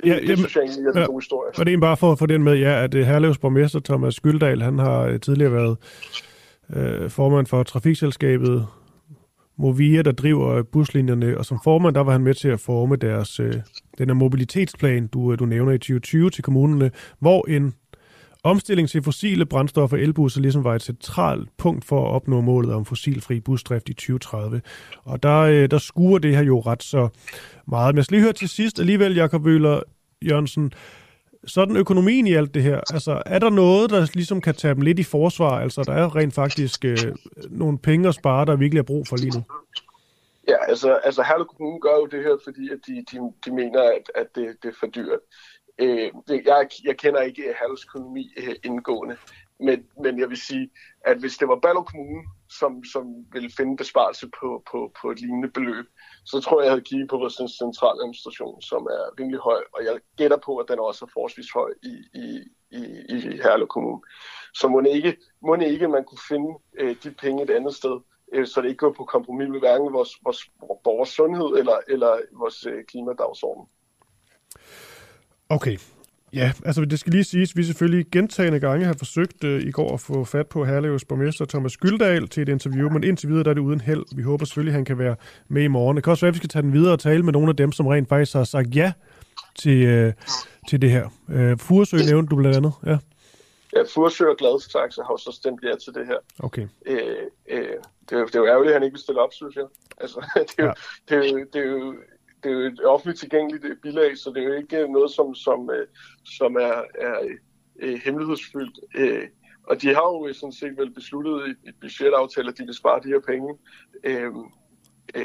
det, ja, det jamen, synes jeg egentlig er en ja, god historie. Og det er bare for at få den med, ja, at Herlevs borgmester Thomas Gyldal, han har tidligere været øh, formand for trafikselskabet Movia, der driver buslinjerne, og som formand, der var han med til at forme deres, øh, den her mobilitetsplan, du, du nævner i tyve tyve til kommunerne, hvor en omstilling til fossile brændstoffer og elbusser ligesom var et centralt punkt for at opnå målet om fossilfri busdrift i tyve tredive. Og der, der skuer det her jo ret så meget. Men jeg skal lige høre til sidst alligevel, Jakob Wøhler-Jørgensen, sådan økonomien i alt det her, altså er der noget, der ligesom kan tage dem lidt i forsvar? Altså der er rent faktisk øh, nogle penge at spare, der virkelig er brug for lige nu. Ja, altså, altså Herlev Kommune gør jo det her, fordi at de, de, de mener, at, at det, det er for dyrt. Øh, jeg, jeg kender ikke Herlev økonomi øh, indgående, Men, men jeg vil sige, at hvis det var Ballerup Kommune, som, som ville finde besparelse på, på, på et lignende beløb, så tror jeg, jeg havde kigget på vores centrale administration, som er rimelig høj, og jeg gætter på, at den også er forholdsvis høj i, i, i, i Herlev Kommune. Så må det ikke, må det ikke man kunne finde øh, de penge et andet sted, øh, så det ikke går på kompromis med hverken vores, vores borgers sundhed eller, eller vores øh, klimadagsorden. Okay. Ja, altså det skal lige siges, at vi selvfølgelig gentagne gange har forsøgt øh, i går at få fat på Herlevs borgmester Thomas Gyldal til et interview, men indtil videre der er det uden held. Vi håber selvfølgelig, at han kan være med i morgen. Det kan også være, at vi skal tage den videre og tale med nogle af dem, som rent faktisk har sagt ja til, øh, til det her. Øh, Furesø nævnte du blandt andet, ja? Ja, Furesø og Gladsaxe har så stemt ja til det her. Okay. Øh, øh, det, er jo, det er jo ærgerligt, at han ikke vil stille op, synes jeg. Altså, det er jo... Ja. Det er jo, det er jo Det er jo et offentligt tilgængeligt bilag, så det er jo ikke noget, som, som, som er, er hemmelighedsfyldt. Og de har jo sådan set vel besluttet i et budgetaftale, at de vil spare de her penge.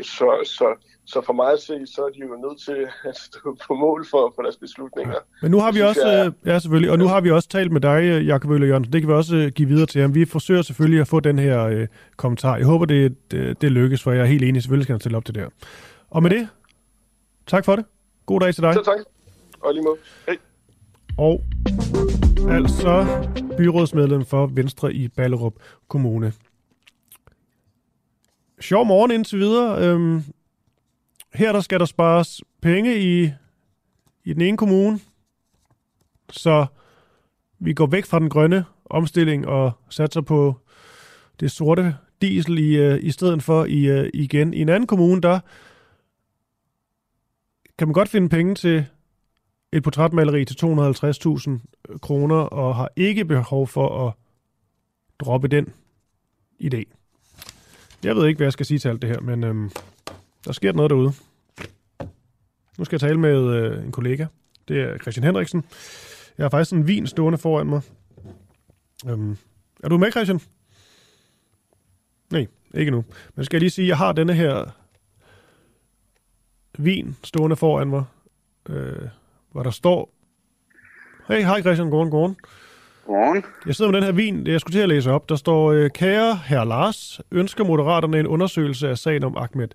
Så, så, så for mig at se, så er de jo nødt til at stå på mål for, for deres beslutninger. Ja. Men nu har vi synes, også, jeg, ja selvfølgelig, og nu har vi også talt med dig, Jakob Wøhler-Jørgensen. Det kan vi også give videre til ham. Vi forsøger selvfølgelig at få den her øh, kommentar. Jeg håber, det, det, det lykkes, for jeg er helt enig, selvfølgelig skal han stille op til det her. Og med det... Tak for det. God dag til dig. Så tak. Og lige måde. Hej. Og altså byrådsmedlem for Venstre i Ballerup Kommune. Sjov morgen indtil videre. Øhm, her der skal der spares penge i, i den ene kommune. Så vi går væk fra den grønne omstilling og satser på det sorte diesel i, i stedet for i, igen. I en anden kommune, der... kan man godt finde penge til et portrætmaleri til to hundrede og halvtreds tusind kroner, og har ikke behov for at droppe den idé. Jeg ved ikke, hvad jeg skal sige til alt det her, men øhm, der sker noget derude. Nu skal jeg tale med øh, en kollega. Det er Christian Henriksen. Jeg har faktisk en vin stående foran mig. Øhm, er du med, Christian? Nej, ikke nu. Men skal jeg lige sige, at jeg har denne her... vin stående foran mig, øh, hvor der står... Hey, hej Christian, godmorgen, godmorgen. Godmorgen. Jeg sidder med den her vin, jeg skulle til at læse op. Der står, øh, kære herr Lars, ønsker Moderaterne en undersøgelse af sagen om Ahmed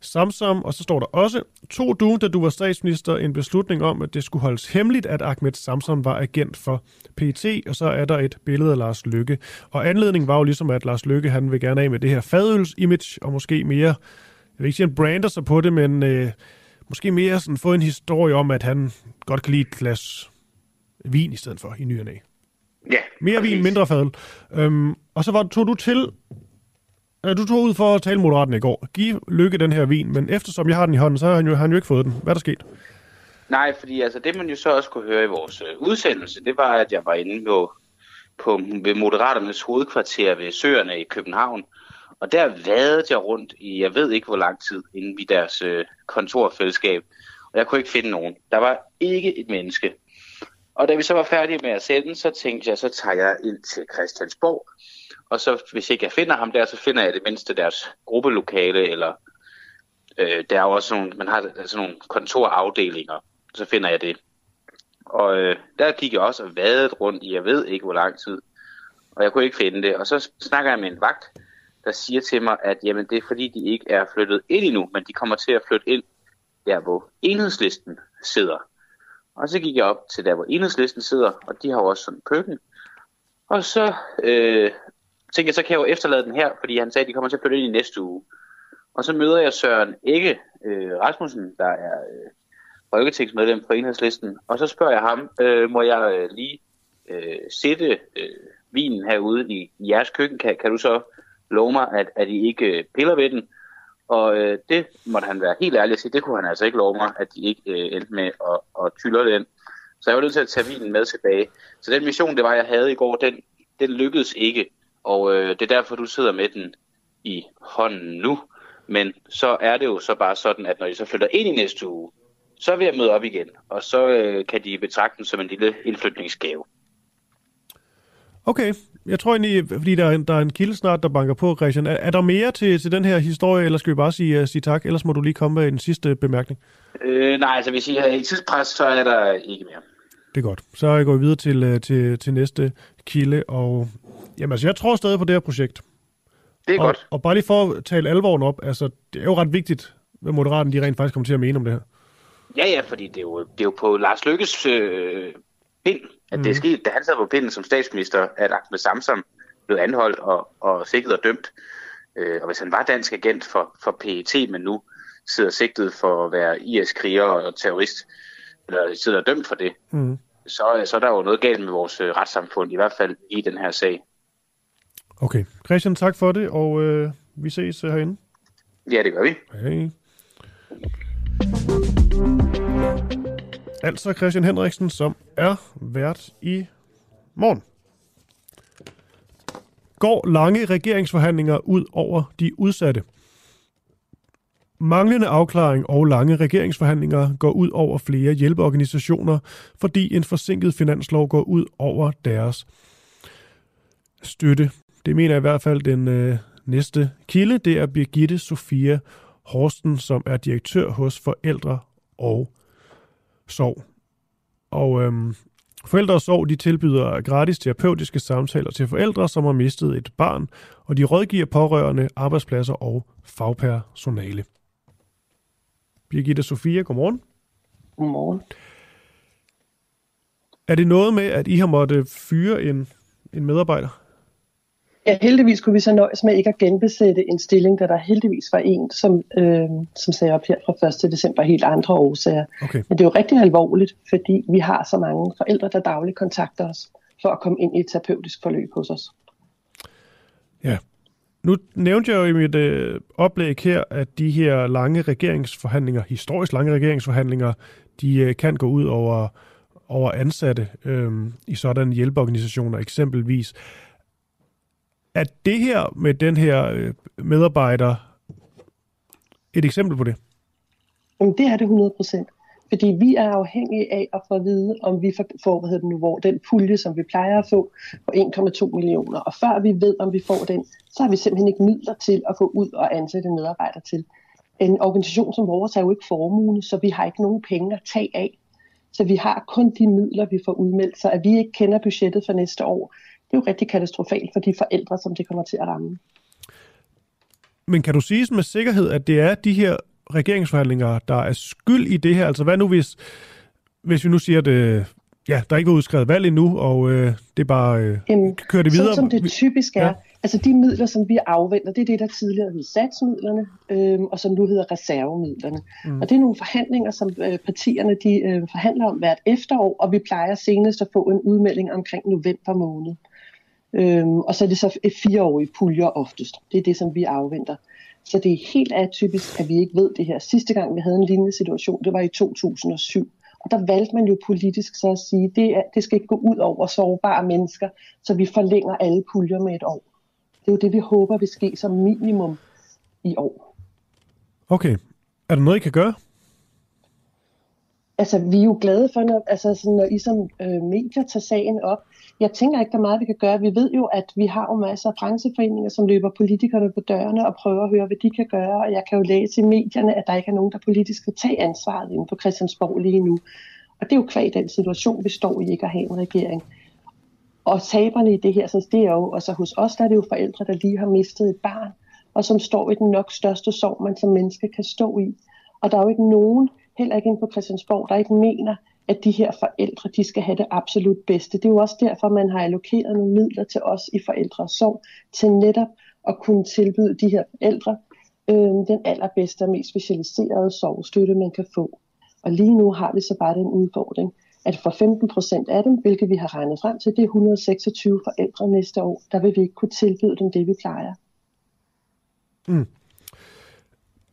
Samsam, og så står der også, tog du, da du var statsminister, en beslutning om, at det skulle holdes hemmeligt, at Ahmed Samsam var agent for P E T, og så er der et billede af Lars Løkke. Og anledningen var jo ligesom, at Lars Løkke, han vil gerne af med det her fadøls-image, og måske mere... Jeg vil ikke sige, han brander sig på det, men øh, måske mere sådan få en historie om, at han godt kan lide et glas vin i stedet for i ny og næ. Ja. Mere vin, mindre fadel. Øhm, og så var, tog du til... Øh, du tog ud for at tale Moderaterne i går. Giv Løkke den her vin, men eftersom jeg har den i hånden, så har han jo, har han jo ikke fået den. Hvad er der sket? Nej, fordi altså, det man jo så også kunne høre i vores øh, udsendelse, det var, at jeg var inde på, på ved Moderaternes hovedkvarter ved Søerne i København. Og der vadede jeg rundt i, jeg ved ikke hvor lang tid, inden vi deres øh, kontorfællesskab. Og jeg kunne ikke finde nogen. Der var ikke et menneske. Og da vi så var færdige med at sende, så tænkte jeg, så tager jeg ind til Christiansborg. Og så hvis ikke jeg finder ham der, så finder jeg det mindste deres gruppelokale. Eller øh, der er også nogle, man har sådan nogle kontorafdelinger. Så finder jeg det. Og øh, der gik jeg også og vadede rundt i, jeg ved ikke hvor lang tid. Og jeg kunne ikke finde det. Og så snakker jeg med en vagt, der siger til mig, at jamen, det er fordi, de ikke er flyttet ind endnu, men de kommer til at flytte ind der, hvor Enhedslisten sidder. Og så gik jeg op til der, hvor Enhedslisten sidder, og de har også sådan en køkken. Og så øh, tænkte jeg, så kan jeg jo efterlade den her, fordi han sagde, at de kommer til at flytte ind i næste uge. Og så møder jeg Søren Egge øh, Rasmussen, der er øh, folketingsmedlem for Enhedslisten, og så spørger jeg ham, øh, må jeg øh, lige øh, sætte øh, vinen herude i, i jeres køkken, kan, kan du så... lov mig, at, at I ikke piller ved den. Og øh, det måtte han være helt ærlig at sige, det kunne han altså ikke love mig, at de ikke øh, endte med at, at tylle den. Så jeg var nødt til at tage vinen med tilbage. Så den mission, det var, jeg havde i går, den, den lykkedes ikke. Og øh, det er derfor, du sidder med den i hånden nu. Men så er det jo så bare sådan, at når I så flytter ind i næste uge, så vil jeg møde op igen. Og så øh, kan de betragte den som en lille indflytningsgave. Okay, jeg tror egentlig, fordi der er, der er en kilde snart, der banker på, Christian. Er, er der mere til, til den her historie, eller skal vi bare sige, uh, sige tak? Ellers må du lige komme med en sidste bemærkning. Øh, nej, altså hvis I har tidspres, så er der ikke mere. Det er godt. Så går vi videre til, til, til næste kilde, og jamen, altså, jeg tror stadig på det her projekt. Det er og, godt. Og bare lige for at tale alvoren op, altså, det er jo ret vigtigt, hvad Moderaterne de rent faktisk kommer til at mene om det her. Ja, ja, fordi det er jo, det er jo på Lars Løkkes øh, pind, at mm. det er sket, da han sad på pinden som statsminister, at Ahmed Samsam blev anholdt og, og sigtet og dømt. Øh, og hvis han var dansk agent for, for P E T, men nu sidder sigtet for at være I S-kriger og terrorist, eller sidder dømt for det, mm. så, så er der jo noget galt med vores retssamfund, i hvert fald i den her sag. Okay. Christian, tak for det, og øh, vi ses herinde. Ja, det gør vi. Hej. Altså Christian Henriksen, som er vært i morgen. Går lange regeringsforhandlinger ud over de udsatte? Manglende afklaring og lange regeringsforhandlinger går ud over flere hjælpeorganisationer, fordi en forsinket finanslov går ud over deres støtte. Det mener jeg i hvert fald den øh, næste kilde. Det er Birgitte Sofie Horsten, som er direktør hos Forældre og Sorg. Og øhm, Forældre og Sorg, de tilbyder gratis terapeutiske samtaler til forældre, som har mistet et barn, og de rådgiver pårørende, arbejdspladser og fagpersonale. Birgitte Sofie, godmorgen. Godmorgen. Er det noget med, at I har måttet fyre en, en medarbejder? Ja, heldigvis kunne vi så nøjes med ikke at genbesætte en stilling, da der heldigvis var en, som, øh, som sagde op her fra første december helt andre årsager. Okay. Men det er jo rigtig alvorligt, fordi vi har så mange forældre, der dagligt kontakter os for at komme ind i et terapeutisk forløb hos os. Ja. Nu nævnte jeg jo i mit øh, oplæg her, at de her lange regeringsforhandlinger, historisk lange regeringsforhandlinger, de øh, kan gå ud over, over ansatte øh, i sådanne hjælpeorganisationer eksempelvis. Er det her med den her medarbejder et eksempel på det? Jamen det er det hundrede procent. Fordi vi er afhængige af at få at vide, om vi får hvad hedder det nu, hvor den pulje, som vi plejer at få, på en komma to millioner. Og før vi ved, om vi får den, så har vi simpelthen ikke midler til at gå ud og ansætte en medarbejder til. En organisation som vores er jo ikke formuen, så vi har ikke nogen penge at tage af. Så vi har kun de midler, vi får udmeldt, så at vi ikke kender budgettet for næste år. Det er jo rigtig katastrofalt for de forældre, som det kommer til at ramme. Men kan du sige med sikkerhed, at det er de her regeringsforhandlinger, der er skyld i det her? Altså hvad nu, hvis, hvis vi nu siger, at øh, ja, der ikke er udskrevet valg endnu, og øh, det er bare øh, Jamen, kører det videre? Sådan som det typisk er. Ja. Altså de midler, som vi afventer, det er det, der tidligere hed satsmidlerne, øh, og som nu hedder reservemidlerne. Mm. Og det er nogle forhandlinger, som øh, partierne de, øh, forhandler om hvert efterår, og vi plejer senest at få en udmelding omkring november måned. Øhm, og så er det så fireårige puljer oftest. Det er det, som vi afventer. Så det er helt atypisk, at vi ikke ved det her. Sidste gang, vi havde en lignende situation, det var i to tusind og syv. Og der valgte man jo politisk så at sige, at det, det skal ikke gå ud over sårbare mennesker, så vi forlænger alle puljer med et år. Det er jo det, vi håber vil ske som minimum i år. Okay. Er der noget, I kan gøre? Altså, vi er jo glade for, når, altså, sådan, når I som øh, medier tager sagen op. Jeg tænker ikke, der er meget, vi kan gøre. Vi ved jo, at vi har jo masser af brancheforeninger, som løber politikerne på dørene og prøver at høre, hvad de kan gøre. Og jeg kan jo læse i medierne, at der ikke er nogen, der politisk vil tage ansvaret inde på Christiansborg lige nu. Og det er jo kvad den situation, vi står i, ikke at have en regering. Og taberne i det her, så det er jo, og så hos os, der er det jo forældre, der lige har mistet et barn, og som står i den nok største sorg, man som menneske kan stå i. Og der er jo ikke nogen, heller ikke inde på Christiansborg, der ikke mener, at de her forældre, de skal have det absolut bedste. Det er jo også derfor, man har allokeret nogle midler til os i Forældre og Sorg, til netop at kunne tilbyde de her forældre øh, den allerbedste og mest specialiserede sorgstøtte, man kan få. Og lige nu har vi så bare den udfordring, at for femten procent af dem, hvilket vi har regnet frem til, det er et hundrede og seksogtyve forældre næste år, der vil vi ikke kunne tilbyde dem det, vi plejer. Mm.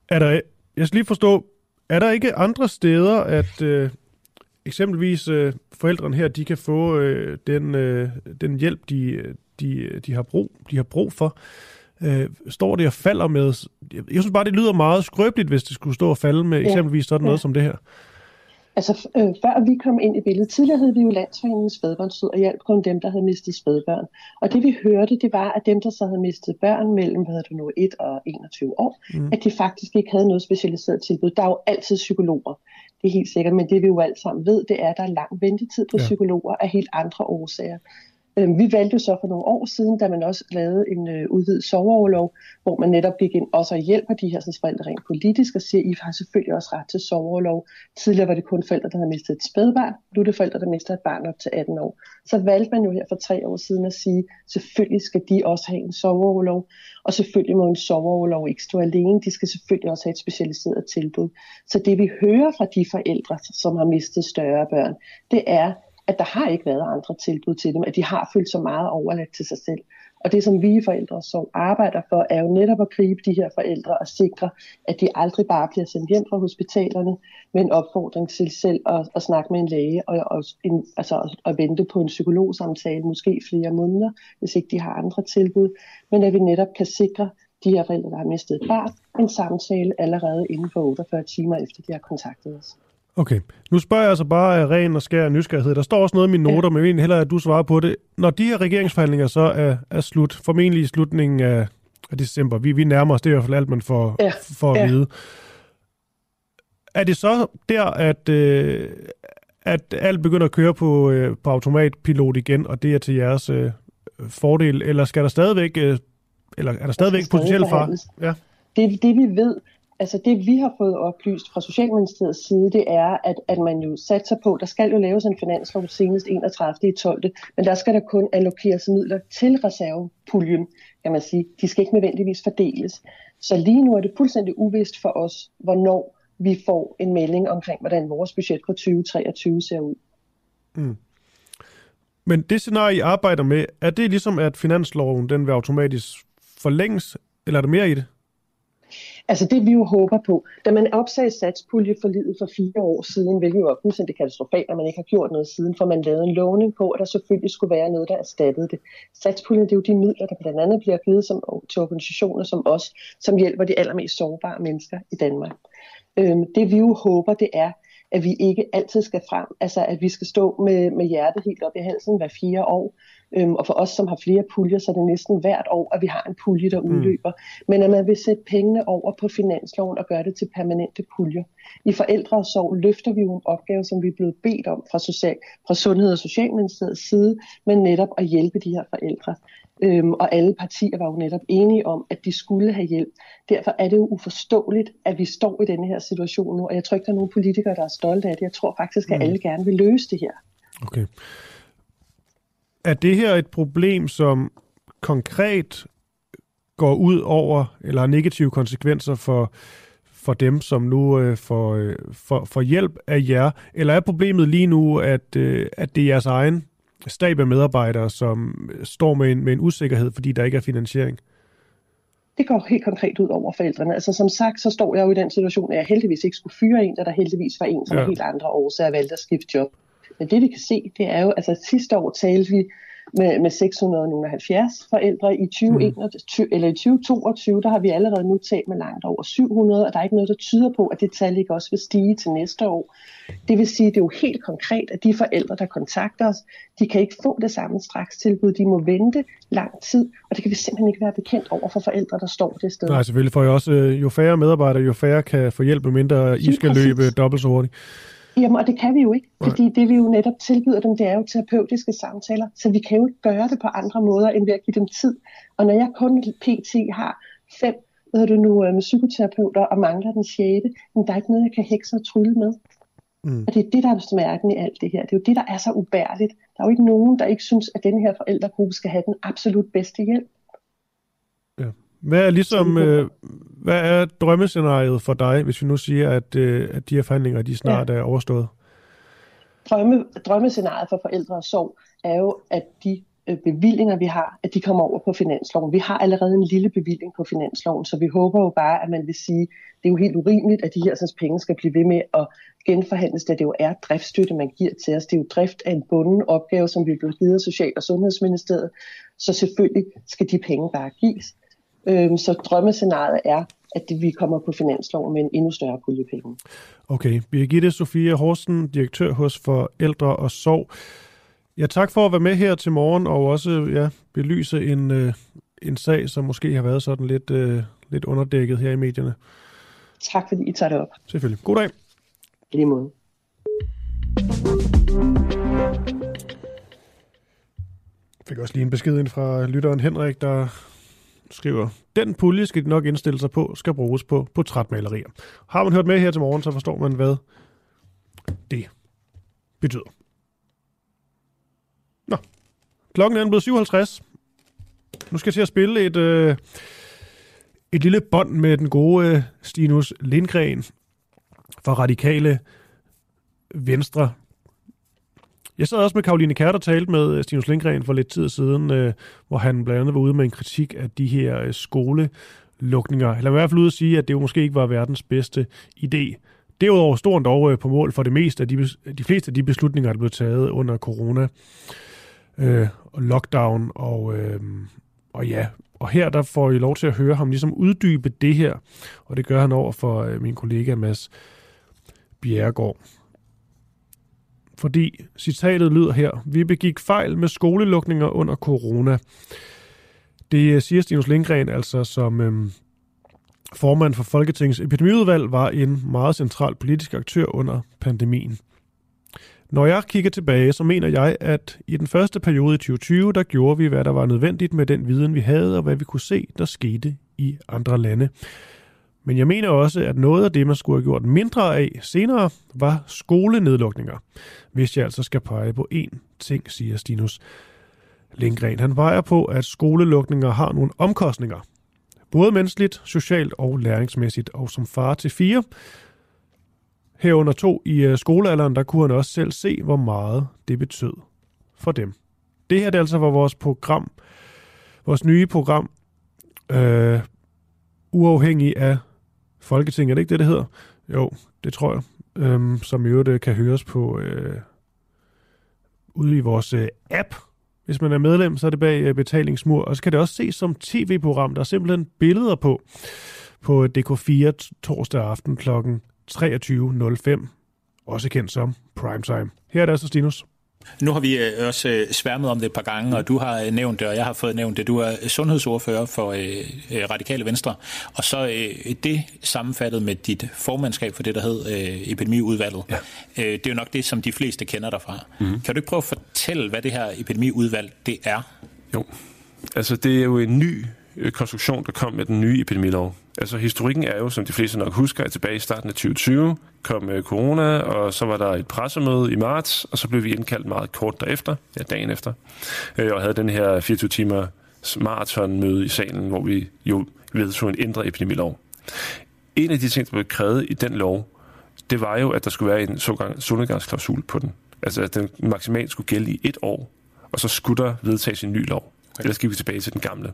Er der, jeg skal lige forstå, er der ikke andre steder, at øh, eksempelvis øh, forældrene her, de kan få øh, den, øh, den hjælp, de, de, de, har brug, de har brug for? Øh, står det og falder med? Jeg synes bare, det lyder meget skrøbeligt, hvis det skulle stå og falde med ja. eksempelvis sådan noget ja. som det her. Altså øh, før vi kom ind i billedet, tidligere hed vi jo Landsforeningens Spædbørnstød og hjalp kun dem, der havde mistet spædbørn. Og det vi hørte, det var, at dem, der så havde mistet børn mellem, hvad det nu, et og enogtyve år, mm. at de faktisk ikke havde noget specialiseret tilbud. Der er jo altid psykologer. det er helt sikkert, men det vi jo alle sammen ved, det er, at der er lang ventetid på ja. psykologer af helt andre årsager. Vi valgte så for nogle år siden, da man også lavede en øh, udvidet soveoverlov, hvor man netop gik ind og så hjælper de her sådan, forældre rent politisk og siger, I har selvfølgelig også ret til soveoverlov. Tidligere var det kun forældre, der havde mistet et spædbarn. Nu er det forældre, der mister et barn op til atten år. Så valgte man jo her for tre år siden at sige, selvfølgelig skal de også have en soveoverlov. Og selvfølgelig må en soveoverlov ikke stå alene. De skal selvfølgelig også have et specialiseret tilbud. Så det vi hører fra de forældre, som har mistet større børn, det er, at der har ikke været andre tilbud til dem, at de har følt så meget overladt til sig selv. Og det, som vi forældre så arbejder for, er jo netop at gribe de her forældre og sikre, at de aldrig bare bliver sendt hjem fra hospitalerne med en opfordring til selv at, at snakke med en læge og, og en, altså at vente på en psykologsamtale, måske flere måneder, hvis ikke de har andre tilbud. Men at vi netop kan sikre de her forældre, der har mistet et barn, en samtale allerede inden for otteogfyrre timer, efter de har kontaktet os. Okay, nu spørger jeg så bare ren og skær nysgerrighed. Der står også noget i mine noter, ja. Men jeg vil hellere, at du svarer på det. Når de her regeringsforhandlinger så er, er slut, formentlig i slutningen af, af december, vi, vi nærmer os, det er i hvert fald alt, man får, ja. får at ja. vide. Er det så der, at, øh, at alt begynder at køre på, øh, på automatpilot igen, og det er til jeres øh, fordel, eller skal der stadigvæk, øh, eller er der stadigvæk potentiel far? Ja. Det er det, vi ved. Altså det, vi har fået oplyst fra Socialministeriets side, det er, at, at man jo satser på, der skal jo laves en finanslov senest enogtredivte i tolvte Men der skal der kun allokeres midler til reservepuljen, kan man sige. De skal ikke nødvendigvis fordeles. Så lige nu er det fuldstændig uvist for os, hvornår vi får en melding omkring, hvordan vores budget for tyve treogtyve ser ud. Mm. Men det scenarie, I arbejder med, er det ligesom, at finansloven den vil automatisk forlænges, eller er der mere i det? Altså det vi jo håber på, da man opsagde satspuljeforliget for fire år siden, hvilket jo er fuldstændig katastrofalt, at man ikke har gjort noget siden, for man lavede en lovning på, at der selvfølgelig skulle være noget, der erstattede det. Satspuljen, det er jo de midler, der blandt andet bliver givet som, til organisationer som os, som hjælper de allermest sårbare mennesker i Danmark. Øhm, det vi jo håber, det er, at vi ikke altid skal frem, altså at vi skal stå med, med hjertet helt op i halsen hver fire år, øhm, og for os, som har flere puljer, så er det næsten hvert år, at vi har en pulje, der udløber, mm. men at man vil sætte pengene over på finansloven og gøre det til permanente puljer. I Forældresorg løfter vi jo en opgave, som vi er blevet bedt om fra, social, fra Sundhed- og Socialministeriets side, men netop at hjælpe de her forældre. Øhm, og alle partier var jo netop enige om, at de skulle have hjælp. Derfor er det jo uforståeligt, at vi står i denne her situation nu, og jeg tror ikke, der er nogen politikere, der er stolte af det. Jeg tror faktisk, at alle gerne vil løse det her. Okay. Er det her et problem, som konkret går ud over, eller har negative konsekvenser for, for dem, som nu øh, får, øh, for, for hjælp af jer? Eller er problemet lige nu, at, øh, at det er jeres egen stab af medarbejdere, som står med en, med en usikkerhed, fordi der ikke er finansiering? Det går helt konkret ud over forældrene. Altså som sagt, så står jeg jo i den situation, at jeg heldigvis ikke skulle fyre en, og der heldigvis var en, som ja. helt andre årsager valgte at skifte job. Men det vi kan se, det er jo, altså sidste år talte vi med, med seks hundrede og halvfjerds forældre. I tyve enogtyve, mm. eller i tyve toogtyve, der har vi allerede nu talt med langt over syv hundrede, og der er ikke noget, der tyder på, at det tal ikke også vil stige til næste år. Det vil sige, det er jo helt konkret, at de forældre, der kontakter os, de kan ikke få det samme strakstilbud. De må vente lang tid, og det kan vi simpelthen ikke være bekendt over for forældre, der står det sted. Nej, selvfølgelig, for jo også jo færre medarbejdere, jo færre kan få hjælp, mindre I skal løbe dobbelt så hurtigt. Jamen, og det kan vi jo ikke, fordi det vi jo netop tilbyder dem, det er jo terapeutiske samtaler, så vi kan jo ikke gøre det på andre måder, end ved at give dem tid. Og når jeg kun pt. Har fem, ved du nu, med psykoterapeuter og mangler den sjette, men der er ikke noget, jeg kan hekse og trylle med. Mm. Og det er det, der er smerten i alt det her. Det er jo det, der er så ubærligt. Der er jo ikke nogen, der ikke synes, at denne her forældregruppe skal have den absolut bedste hjælp. Ja. Hvad er ligesom, øh, hvad er drømmescenariet for dig, hvis vi nu siger, at, øh, at de her forhandlinger, de snart ja. er overstået? Drømme, drømmescenariet for forældre og sorg er jo, at de øh, bevillinger, vi har, at de kommer over på finansloven. Vi har allerede en lille bevilling på finansloven, så vi håber jo bare, at man vil sige, det er jo helt urimeligt, at de her slags penge skal blive ved med at genforhandles, da det jo er driftsstøtte, man giver til os. Det er jo drift af en bunden opgave, som vi bliver givet af Social- og Sundhedsministeriet, så selvfølgelig skal de penge bare gives. Så drømmescenariet er, at vi kommer på finansloven med en endnu større pulje penge. Okay. Birgitte Sofie Horsten, direktør hos Forældre og Sorg. Ja, tak for at være med her til morgen og også ja, belyse en, en sag, som måske har været sådan lidt, lidt underdækket her i medierne. Tak fordi I tager det op. Selvfølgelig. God dag. I lige måde. Jeg fik også lige en besked ind fra lytteren Henrik, der skriver, den pulje skal de nok indstille sig på, skal bruges på portrætmalerier. Har man hørt med her til morgen, så forstår man, hvad det betyder. Nå, klokken er blevet syv halvtreds. Nu skal jeg til at spille et, øh, et lille bånd med den gode øh, Stinus Lindgreen fra Radikale Venstre. Jeg sad også med Karoline Kehrt og talte med Stinus Lindgreen for lidt tid siden, øh, hvor han blandt andet var ude med en kritik af de her øh, skolelukninger. Eller i hvert fald ude at sige, at det jo måske ikke var verdens bedste idé. Derudover står han dog øh, på mål for det meste af de, de fleste af de beslutninger, der blev taget under corona, øh, og lockdown og, øh, og ja. Og her der får I lov til at høre ham ligesom uddybe det her, og det gør han over for øh, min kollega Mads Bjerregaard. Fordi citatet lyder her, vi begik fejl med skolelukninger under corona. Det siger Stinus Lindgreen, altså som øhm, formand for Folketingets epidemiudvalg, var en meget central politisk aktør under pandemien. Når jeg kigger tilbage, så mener jeg, at i den første periode i tyve tyve, der gjorde vi, hvad der var nødvendigt med den viden, vi havde, og hvad vi kunne se, der skete i andre lande. Men jeg mener også, at noget af det, man skulle have gjort mindre af senere, var skolenedlukninger. Hvis jeg altså skal pege på én ting, siger Stinus Lindgreen. Han vejer på, at skolelukninger har nogle omkostninger. Både menneskeligt, socialt og læringsmæssigt. Og som far til fire, herunder to i skolealderen, der kunne han også selv se, hvor meget det betød for dem. Det her det altså var vores program, vores nye program, øh, uafhængig af Folketinget. Er det ikke det, det hedder? Jo, det tror jeg. Øhm, som i øvrigt kan høres på øh, ude i vores øh, app. Hvis man er medlem, så er det bag øh, betalingsmur. Og så kan det også ses som tv-program. Der er simpelthen billeder på på D K fire torsdag aften kl. treogtyve nul fem. Også kendt som primetime. Her er det altså Stinus. Nu har vi også sværmet om det et par gange, og du har nævnt det, og jeg har fået nævnt det. Du er sundhedsordfører for Radikale Venstre, og så det sammenfattet med dit formandskab for det, der hed Epidemiudvalget. Ja. Det er jo nok det, som de fleste kender dig fra. Mm-hmm. Kan du ikke prøve at fortælle, hvad det her Epidemiudvalg det er? Jo, altså det er jo en ny konstruktion, der kom med den nye epidemilov. Altså historikken er jo, som de fleste nok husker, at tilbage i starten af tyve tyve kom øh, corona, og så var der et pressemøde i marts, og så blev vi indkaldt meget kort derefter, ja dagen efter, øh, og havde den her fireogtyve timers maratonmøde i salen, hvor vi jo vedtog en ændret epidemilov. En af de ting, der blev krævet i den lov, det var jo, at der skulle være en solnedgangsklausul på den. Altså at den maksimalt skulle gælde i et år, og så skulle der vedtages en ny lov. Okay. Ellers gik vi tilbage til den gamle.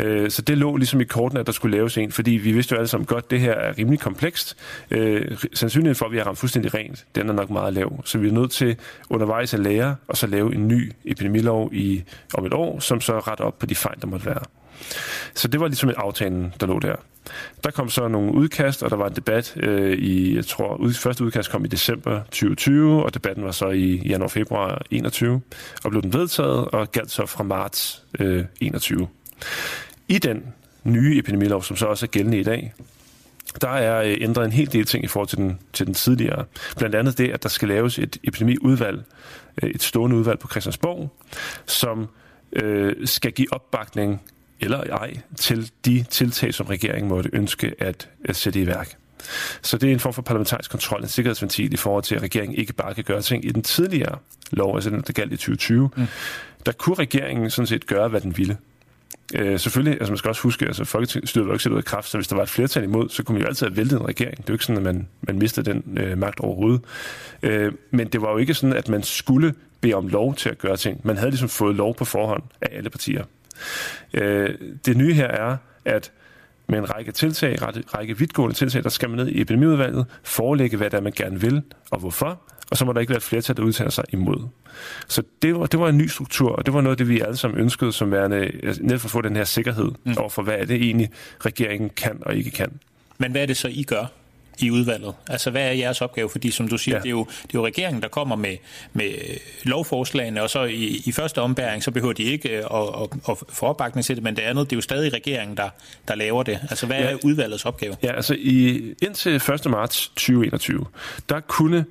Øh, så det lå ligesom i kortene, at der skulle laves en, fordi vi vidste jo alle sammen godt, at det her er rimelig komplekst. Øh, sandsynligheden for, at vi har ramt fuldstændig rent, den er nok meget lav. Så vi er nødt til undervejs at lære, og så lave en ny epidemilov i, om et år, som så retter op på de fejl, der måtte være. Så det var ligesom en aftalen, der lå der. Der kom så nogle udkast, og der var en debat øh, i, jeg tror, ud, første udkast kom i december tyve tyve, og debatten var så i januar-februar enogtyve, og blev den vedtaget, og galt så fra marts øh, enogtyve. I den nye epidemilov, som så også er gældende i dag, der er ændret en hel del ting i forhold til den, til den tidligere. Blandt andet det, at der skal laves et epidemiudvalg, et stående udvalg på Christiansborg, som øh, skal give opbakning eller ej, til de tiltag, som regeringen måtte ønske at, at sætte i værk. Så det er en form for parlamentarisk kontrol, en sikkerhedsventil i forhold til, at regeringen ikke bare kan gøre ting i den tidligere lov, altså den, der galt i tyve tyve. Mm. Der kunne regeringen sådan set gøre, hvad den ville. Øh, selvfølgelig, altså man skal også huske, altså Folketinget styrede jo ikke selv ud af kraft, så hvis der var et flertal imod, så kunne man jo altid have væltet en regering. Det er jo ikke sådan, at man, man mistede den øh, magt overhovedet. Øh, men det var jo ikke sådan, at man skulle bede om lov til at gøre ting. Man havde ligesom fået lov på forhånd af alle partier. Det nye her er, at med en række tiltag, en række vidtgående tiltag, der skal man ned i epidemiudvalget, forelægge, hvad der man gerne vil og hvorfor, og så må der ikke være et flertal, der udtaler sig imod. Så det var, det var en ny struktur, og det var noget af det, vi alle sammen ønskede, som værende, netop for at få den her sikkerhed mm. over for, hvad er det egentlig, regeringen kan og ikke kan. Men hvad er det så, I gør? i udvalget? Altså, hvad er jeres opgave? Fordi, som du siger, ja. det, er jo, det er jo regeringen, der kommer med, med lovforslagene, og så i, i første ombæring, så behøver de ikke at, at, at få opbakning til det, men det andet, det er jo stadig regeringen, der, der laver det. Altså, hvad ja. er udvalgets opgave? Ja, altså, i, indtil første marts to tusind og enogtyve, der kunne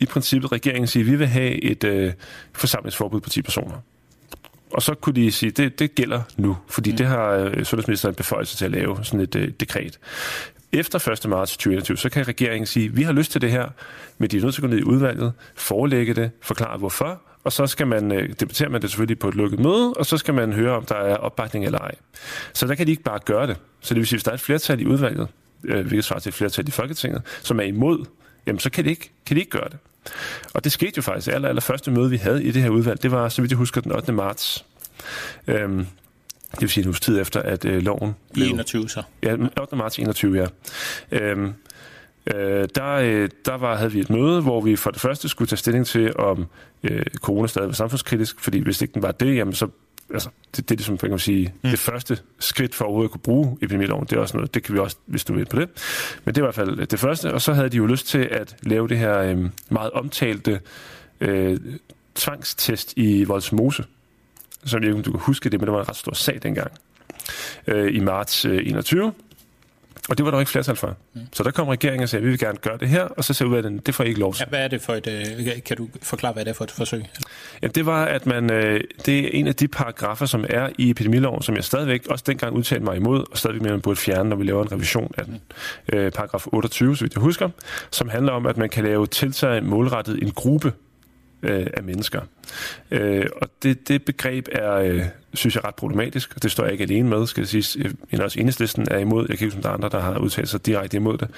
i princippet regeringen sige, at vi vil have et øh, forsamlingsforbud på ti personer. Og så kunne de sige, at det, det gælder nu, fordi mm. det har øh, sundhedsministeren beføjelse til at lave sådan et øh, dekret. Efter første marts to tusind og enogtyve, så kan regeringen sige, at vi har lyst til det her, men de er nødt til at gå ned i udvalget, forelægge det, forklare hvorfor, og så skal man, øh, debatterer man det selvfølgelig på et lukket møde, og så skal man høre, om der er opbakning eller ej. Så der kan de ikke bare gøre det. Så det vil sige, at hvis der er et flertal i udvalget, øh, hvilket svarer til et flertal i Folketinget, som er imod, jamen så kan de ikke, kan de ikke gøre det. Og det skete jo faktisk. Det aller, aller første møde, vi havde i det her udvalg, det var, så vidt jeg husker, den ottende marts. Øhm, det vil sige en uges tid efter, at øh, loven blev... enogtyve så? Ja, ottende marts enogtyve, ja. Øhm, øh, der øh, der var, havde vi et møde, hvor vi for det første skulle tage stilling til, om øh, corona stadig var samfundskritisk, fordi hvis ikke den var det, jamen så... Altså, det, det er ligesom, kan man sige, mm. det første skridt for overhovedet at kunne bruge epidemiloven. Det er også noget, det kan vi også, hvis du ved på det. Men det var i hvert fald det første. Og så havde de jo lyst til at lave det her øh, meget omtalte øh, tvangstest i Vollsmose. Så jeg ved ikke, om du kan huske det, men det var en ret stor sag dengang. Øh, I marts øh, enogtyve. Og det var der ikke flertal for. Mm. Så der kom regeringen og sagde, vi vil gerne gøre det her, og så ser ud af den, det får I ikke lov til. Ja, hvad er det for et, kan du forklare, hvad det er for et forsøg? Ja, det var, at man, det er en af de paragrafer, som er i epidemiloven, som jeg stadigvæk også dengang udtalte mig imod, og stadigvæk man burde fjerne, når vi laver en revision af den. Mm. Øh, paragraf otteogtyve, så vidt jeg husker, som handler om, at man kan lave tiltag målrettet en gruppe øh, af mennesker. Øh, og det, det begreb er... Øh, synes jeg er ret problematisk, og det står jeg ikke alene med, skal jeg sige. Men også Enhedslisten er imod. Jeg kan ikke, som der er andre, der har udtalt sig direkte imod det.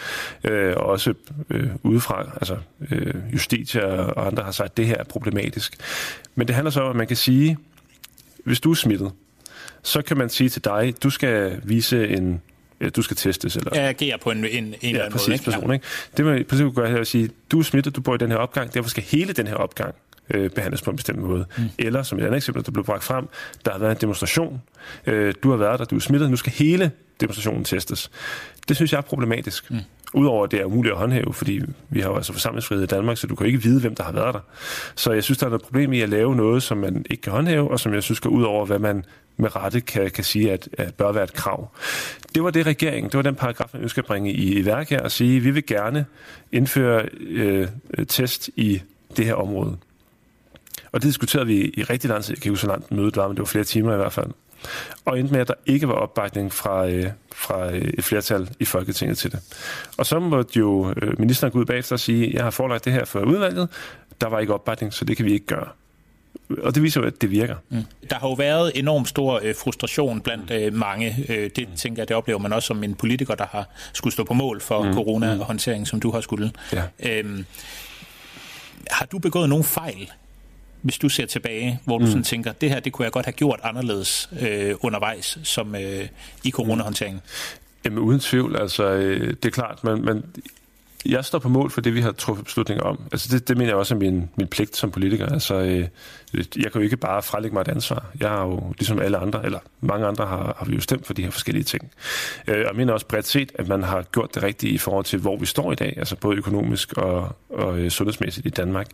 Øh, og også øh, udefra, altså øh, Justitia og andre har sagt, at det her er problematisk. Men det handler så om, at man kan sige, hvis du er smittet, så kan man sige til dig, du skal vise en, øh, du skal testes. Eller, jeg agerer på en, en, en ja, eller anden præcis, måde. Ikke? Person, ikke? Det man præcis kan gøre her er at sige, du er smittet, du bor i den her opgang, derfor skal hele den her opgang Øh, behandles på en bestemt måde. Mm. Eller, som et andet eksempel, der blev bragt frem, der har været en demonstration. Øh, du har været der, du er smittet, nu skal hele demonstrationen testes. Det synes jeg er problematisk. Mm. Udover, at det er umuligt at håndhæve, fordi vi har jo altså forsamlingsfrihed i Danmark, så du kan ikke vide, hvem der har været der. Så jeg synes, der er noget problem i at lave noget, som man ikke kan håndhæve, og som jeg synes går ud over, hvad man med rette kan, kan sige, at, at bør være et krav. Det var det regeringen, det var den paragraf, man ønsker at bringe i, i værk her, og sige, vi vil gerne indføre øh, test i det her område. Og det diskuterede vi i rigtig lang tid. Jeg kan ikke så langt mødet var, men det var flere timer i hvert fald. Og endte med, at der ikke var opbakning fra, øh, fra et flertal i Folketinget til det. Og så måtte jo øh, ministeren gå ud bagefter og sige, jeg har forelagt det her for udvalget. Der var ikke opbakning, så det kan vi ikke gøre. Og det viser jo, at det virker. Mm. Der har jo været enormt stor øh, frustration blandt øh, mange. Øh, det tænker jeg, det oplever man også som en politiker, der har skulle stå på mål for mm. corona-håndtering, som du har skulle. Ja. Øhm, har du begået nogen fejl, hvis du ser tilbage, hvor du mm. sådan tænker, det her, det kunne jeg godt have gjort anderledes øh, undervejs, som øh, i coronahåndteringen? Jamen uden tvivl, altså øh, det er klart, men, men jeg står på mål for det, vi har truffet beslutninger om. Altså det, det mener jeg også er min, min pligt som politiker. Altså øh, jeg kan jo ikke bare frelægge mig et ansvar. Jeg har jo, ligesom alle andre, eller mange andre, har, har vi jo stemt for de her forskellige ting. Øh, og jeg mener også bredt set, at man har gjort det rigtige i forhold til, hvor vi står i dag, altså både økonomisk og, og øh, sundhedsmæssigt i Danmark.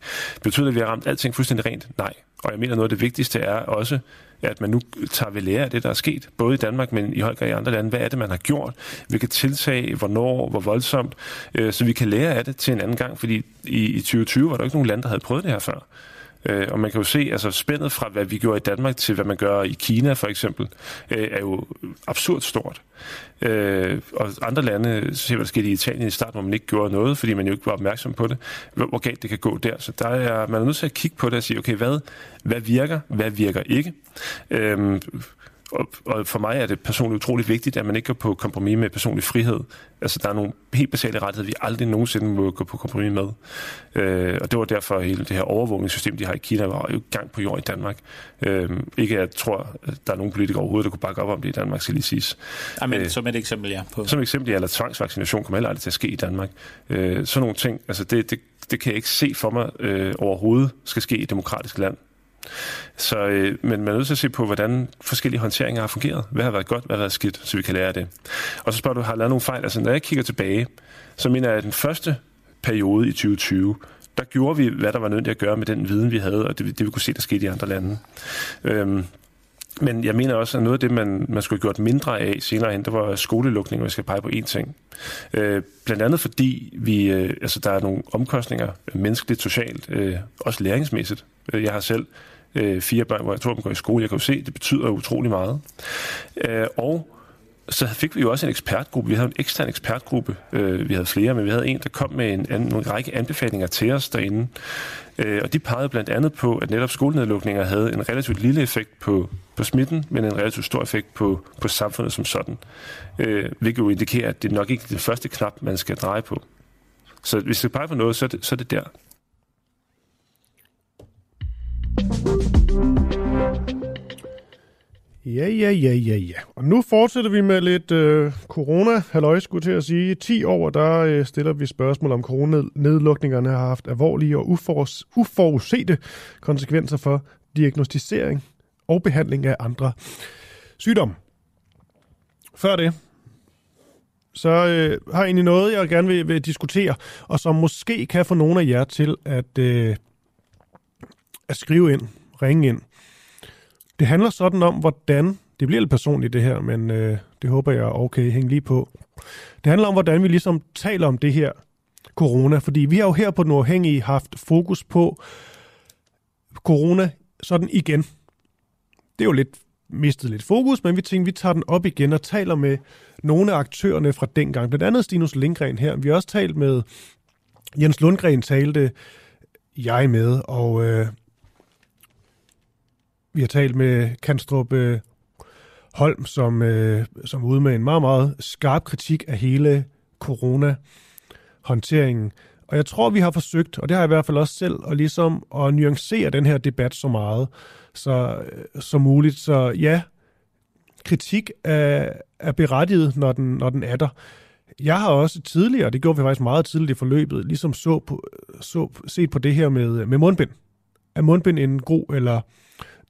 Betyder det, at vi har ramt alting fuldstændig rent? Nej. Og jeg mener, noget af det vigtigste er også, at man nu tager ved lære af det, der er sket, både i Danmark, men i høj grad i andre lande. Hvad er det, man har gjort? Hvilke tiltag, hvornår, hvor voldsomt? Øh, så vi kan lære af det til en anden gang, fordi i, i tyve tyve var der ikke nogen lande, der havde prøvet det her før. Øh, og man kan jo se, altså spændet fra, hvad vi gjorde i Danmark, til hvad man gør i Kina for eksempel, øh, er jo absurd stort. Øh, og andre lande, så ser hvad der skete i Italien i starten, hvor man ikke gjorde noget, fordi man jo ikke var opmærksom på det, hvor galt det kan gå der. Så der er, man er nødt til at kigge på det og sige, okay, hvad, hvad virker, hvad virker ikke? Øh, Og for mig er det personligt utroligt vigtigt, at man ikke går på kompromis med personlig frihed. Altså, der er nogle helt basale rettigheder, vi aldrig nogensinde må gå på kompromis med. Øh, og det var derfor hele det her overvågningssystem, de har i Kina, var jo gang på jord i Danmark. Øh, ikke at jeg tror, at der er nogen politikere overhovedet, der kunne bakke op om det i Danmark, skal lige siges. Amen, øh, som et eksempel, ja. På. Som eksempel, ja, eller tvangsvaccination kommer heller aldrig til at ske i Danmark. Øh, sådan nogle ting, altså det, det, det kan jeg ikke se for mig øh, overhovedet skal ske i et demokratisk land. Så, øh, men man er nødt til at se på, hvordan forskellige håndteringer har fungeret. Hvad har været godt, hvad har været skidt, så vi kan lære det. Og så spørger du, har jeg lavet nogle fejl? Altså, når jeg kigger tilbage, så mener jeg, at den første periode i tyve tyve, der gjorde vi, hvad der var nødt til at gøre med den viden, vi havde, og det, det vi kunne se, der skete i andre lande. Øhm, men jeg mener også, at noget af det, man, man skulle have gjort mindre af senere hen, der var skolelukninger, og jeg skal pege på én ting. Øh, blandt andet fordi, vi, øh, altså, der er nogle omkostninger, menneskeligt, socialt, øh, også læringsmæssigt. Jeg har selv øh, fire børn, hvor jeg tror, man går i skole. Jeg kan jo se, det betyder utrolig meget. Øh, og så fik vi jo også en ekspertgruppe. Vi havde en ekstern ekspertgruppe. Vi havde flere, men vi havde en, der kom med en, en, en række anbefalinger til os derinde. Og de pegede blandt andet på, at netop skolenedlukninger havde en relativt lille effekt på, på smitten, men en relativt stor effekt på, på samfundet som sådan. Hvilket jo indikerer, at det nok ikke er den første knap, man skal dreje på. Så hvis det peger på noget, så er det, så er det der. Ja, ja, ja, ja, ja. Og nu fortsætter vi med lidt øh, corona-halløj, skulle til at sige. I ti år, der øh, stiller vi spørgsmål om coronanedlukningerne har haft alvorlige og uforus- uforudsete konsekvenser for diagnostisering og behandling af andre sygdomme. Før det, så øh, har jeg egentlig noget, jeg gerne vil, vil diskutere, og som måske kan få nogle af jer til at, øh, at skrive ind, ringe ind. Det handler sådan om, hvordan, det bliver lidt personligt det her, men øh, det håber jeg er okay, hæng lige på. Det handler om, hvordan vi ligesom taler om det her corona, fordi vi har jo her på Den Uafhængige haft fokus på corona sådan igen. Det er jo lidt mistet lidt fokus, men vi tænkte, vi tager den op igen og taler med nogle af aktørerne fra dengang. Blandt andet Stinus Lindgreen her. Vi har også talt med Jens Lundgren, talte jeg med, og Øh, vi har talt med Kanstrup øh, Holm, som, øh, som er ude med en meget, meget skarp kritik af hele corona-håndteringen. Og jeg tror, vi har forsøgt, og det har jeg i hvert fald også selv, at, ligesom at nuancere den her debat så meget så, øh, som muligt. Så ja, kritik er, er berettiget, når den, når den er der. Jeg har også tidligere, det gjorde vi faktisk meget tidligt i forløbet, ligesom så på, så, set på det her med, med mundbind. Er mundbind en god eller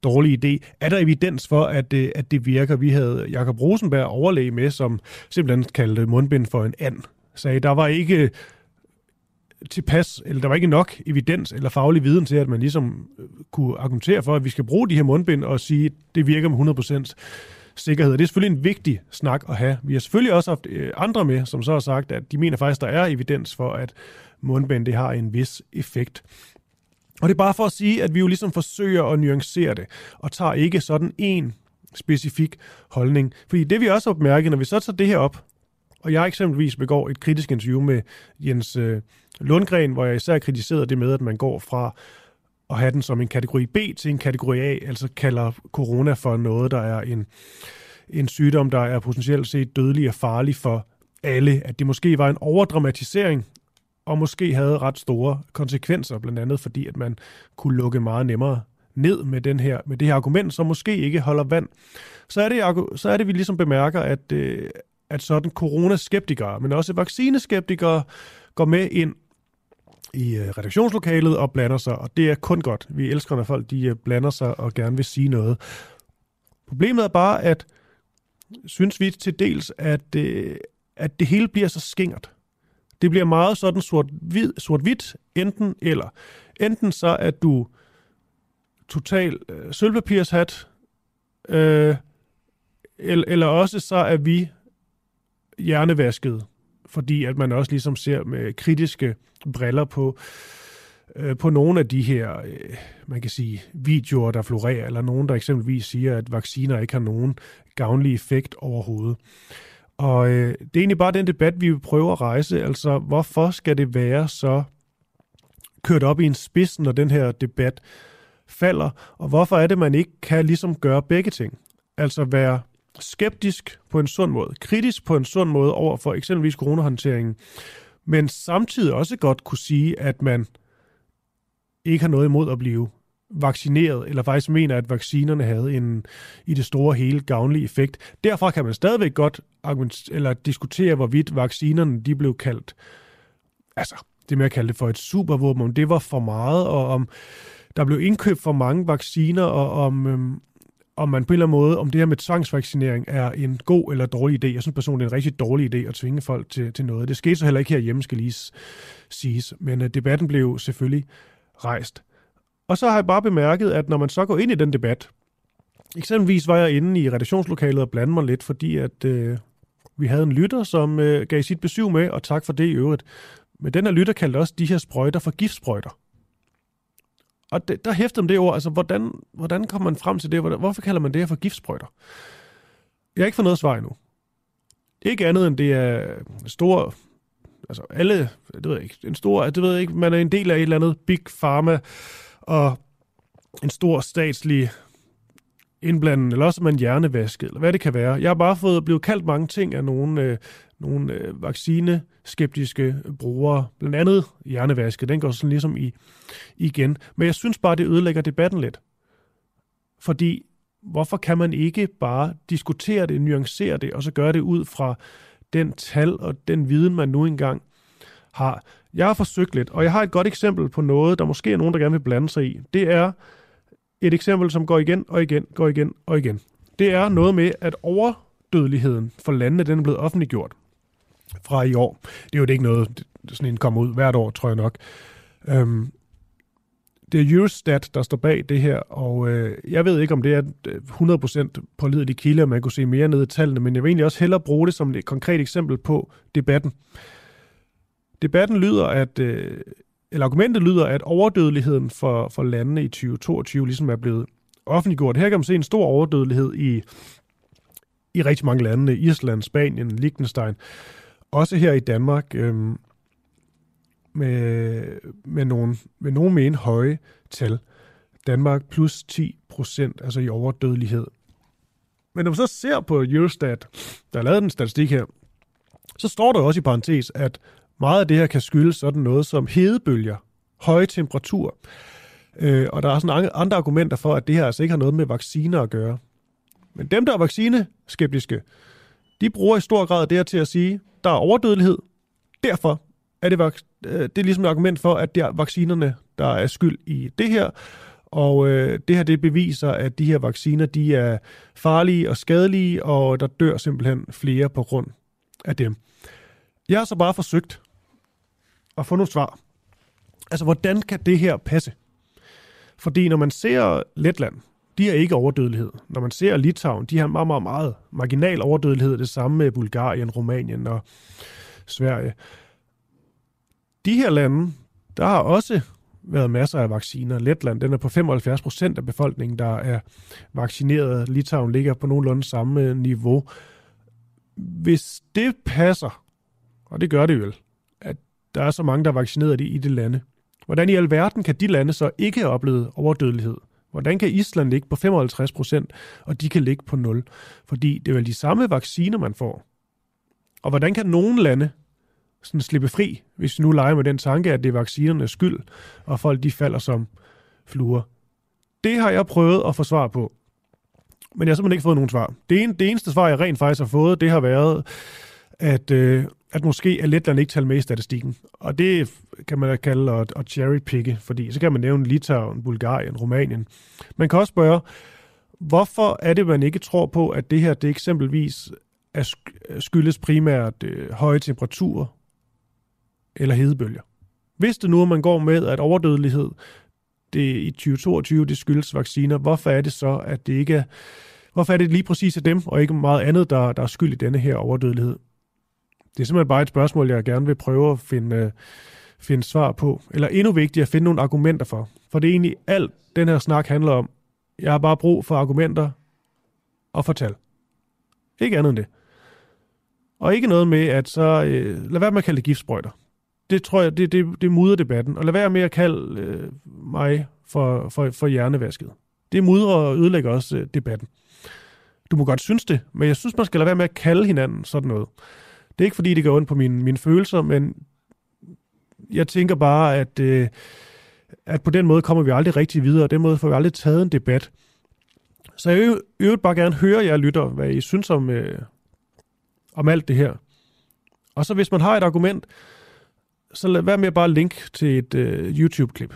dårlig idé? Er der evidens for, at, at det virker? Vi havde Jakob Rosenberg overlæge med, som simpelthen kaldte mundbind for en and. Sagde, der var ikke tilpas, eller der var ikke nok evidens eller faglig viden til, at man ligesom kunne argumentere for, at vi skal bruge de her mundbind og sige, at det virker med hundrede procent sikkerhed. Det er selvfølgelig en vigtig snak at have. Vi har selvfølgelig også haft andre med, som så har sagt, at de mener faktisk, der er evidens for, at mundbind det har en vis effekt. Og det er bare for at sige, at vi jo ligesom forsøger at nuancere det, og tager ikke sådan en specifik holdning. Fordi det vi også har bemærket, når vi så tager det her op, og jeg eksempelvis begår et kritisk interview med Jens Lundgren, hvor jeg især kritiserede det med, at man går fra at have den som en kategori B til en kategori A, altså kalder corona for noget, der er en, en sygdom, der er potentielt set dødelig og farlig for alle. At det måske var en overdramatisering, og måske havde ret store konsekvenser, blandt andet fordi, at man kunne lukke meget nemmere ned med, den her, med det her argument, som måske ikke holder vand. Så er det, så er det vi ligesom bemærker, at, at sådan coronaskeptikere, men også vaccineskeptikere, går med ind i redaktionslokalet og blander sig, og det er kun godt. Vi elsker, når folk de blander sig og gerne vil sige noget. Problemet er bare, at synes vi til dels, at, at det hele bliver så skingert. Det bliver meget sådan sort-hvid, sort-hvidt, enten eller. Enten så, at du total øh, sølvpapirshat, øh, eller, eller også så, at vi hjernevaskede, fordi at man også ligesom ser med kritiske briller på, øh, på nogle af de her, øh, man kan sige, videoer, der florerer, eller nogen, der eksempelvis siger, at vacciner ikke har nogen gavnlig effekt overhovedet. Og øh, det er egentlig bare den debat, vi prøver at rejse. Altså, hvorfor skal det være så kørt op i en spids, når den her debat falder? Og hvorfor er det, man ikke kan ligesom gøre begge ting? Altså være skeptisk på en sund måde, kritisk på en sund måde over for eksempelvis coronahåndteringen, men samtidig også godt kunne sige, at man ikke har noget imod at blive vaccineret, eller faktisk mener, at vaccinerne havde en i det store hele gavnlig effekt. Derfor kan man stadigvæk godt eller diskutere, hvorvidt vaccinerne de blev kaldt, altså det med at kalde det for et supervåben, om det var for meget, og om der blev indkøbt for mange vacciner, og om, øhm, om man på en eller anden måde, om det her med tvangsvaccinering er en god eller dårlig idé. Jeg synes personligt, det er en rigtig dårlig idé at tvinge folk til, til noget. Det skete så heller ikke herhjemme, skal lige siges. Men øh, debatten blev selvfølgelig rejst. Og så har jeg bare bemærket, at når man så går ind i den debat, eksempelvis var jeg inde i redaktionslokalet og blandede mig lidt, fordi at øh, vi havde en lytter, som øh, gav sit besøg med, og tak for det i øvrigt. Men den her lytter kaldte også de her sprøjter for giftsprøjter. Og det, der hæftede det ord, altså hvordan, hvordan kommer man frem til det? Hvorfor kalder man det her for giftsprøjter? Jeg har ikke fået noget svar endnu. Ikke andet end det er stor, altså alle, det ved jeg ikke, en stor, det ved jeg ikke, man er en del af et eller andet big pharma og en stor statslig indblanden, eller også man hjernevasket, eller hvad det kan være. Jeg har bare fået blevet kaldt mange ting af nogle, øh, nogle øh, vaccineskeptiske brugere, blandt andet hjernevasket. Den går sådan ligesom i, igen. Men jeg synes bare, det ødelægger debatten lidt. Fordi, hvorfor kan man ikke bare diskutere det, nuancere det, og så gøre det ud fra den tal og den viden, man nu engang har? Jeg har forsøgt lidt, og jeg har et godt eksempel på noget, der måske er nogen, der gerne vil blande sig i. Det er et eksempel, som går igen og igen, går igen og igen. Det er noget med, at overdødeligheden for landene, den er blevet offentliggjort fra i år. Det er jo det ikke noget, sådan en kommer ud hvert år, tror jeg nok. Øhm, det er Eurostat, der står bag det her, og øh, jeg ved ikke, om det er hundrede procent pålidelige kilder, man kunne se mere ned i tallene, men jeg vil egentlig også hellere bruge det som et konkret eksempel på debatten. Debatten lyder, at... Øh, Eller argumentet lyder, at overdødeligheden for, for landene i tyve toogtyve ligesom er blevet offentliggjort. Her kan man se en stor overdødelighed i, i rigtig mange lande. Island, Spanien, Liechtenstein. Også her i Danmark øhm, med, med, nogle, med nogle mene høje tal. Danmark plus ti procent altså i overdødelighed. Men når man så ser på Eurostat, der har lavet den statistik her, så står der også i parentes, at meget af det her kan skyldes sådan noget som hedebølger, høje temperaturer. Øh, og der er sådan andre argumenter for, at det her altså ikke har noget med vacciner at gøre. Men dem, der er vaccineskeptiske, de bruger i stor grad det her til at sige, der er overdødelighed. Derfor er det, øh, det er ligesom et argument for, at det er vaccinerne, der er skyld i det her. Og øh, det her det beviser, at de her vacciner de er farlige og skadelige, og der dør simpelthen flere på grund af dem. Jeg har så bare forsøgt at få nogle svar. Altså, hvordan kan det her passe? Fordi når man ser Letland, de har ikke overdødelighed. Når man ser Litauen, de har meget, meget, meget marginal overdødelighed. Det samme med Bulgarien, Rumænien og Sverige. De her lande, der har også været masser af vacciner. Letland, den er på femoghalvfjerds procent af befolkningen, der er vaccineret. Litauen ligger på nogenlunde samme niveau. Hvis det passer, og det gør det jo, at der er så mange, der er vaccineret i det lande. Hvordan i alverden kan de lande så ikke have oplevet overdødelighed? Hvordan kan Island ligge på femoghalvtreds procent, og de kan ligge på nul? Fordi det er vel de samme vacciner, man får. Og hvordan kan nogle lande sådan slippe fri, hvis vi nu leger med den tanke, at det er vaccinernes skyld, og folk de falder som fluer? Det har jeg prøvet at få svar på, men jeg har simpelthen ikke fået nogen svar. Det, en, det eneste svar, jeg rent faktisk har fået, det har været, at... Øh, at måske er Letland ikke talt med i statistikken. Og det kan man kalde at, at cherrypicke, fordi så kan man nævne Litauen, Bulgarien, Rumænien. Man kan også spørge, hvorfor er det, man ikke tror på, at det her det eksempelvis er skyldes primært øh, høje temperaturer eller hedebølger? Hvis det nu, man går med, at overdødelighed det, i tyve toogtyve det skyldes vacciner, hvorfor er det så, at det ikke er, hvorfor er det lige præcis af dem, og ikke meget andet, der, der er skyld i denne her overdødelighed? Det er simpelthen bare et spørgsmål, jeg gerne vil prøve at finde, finde svar på. Eller endnu vigtigere, at finde nogle argumenter for. For det er egentlig alt, den her snak handler om. Jeg har bare brug for argumenter og for tal. Ikke andet end det. Og ikke noget med, at så... Øh, lad være med at kalde det giftsprøjter. Det tror jeg, det, det, det mudrer debatten. Og lad være med at kalde øh, mig for, for, for hjernevasket. Det mudrer og ødelægger også øh, debatten. Du må godt synes det, men jeg synes, man skal lade være med at kalde hinanden sådan noget. Det er ikke, fordi det går ondt på mine, mine følelser, men jeg tænker bare, at, øh, at på den måde kommer vi aldrig rigtig videre, og den måde får vi aldrig taget en debat. Så jeg øvrigt bare gerne høre jer lytter, hvad I synes om, øh, om alt det her. Og så hvis man har et argument, så lad være med at bare linke til et øh, YouTube-klip.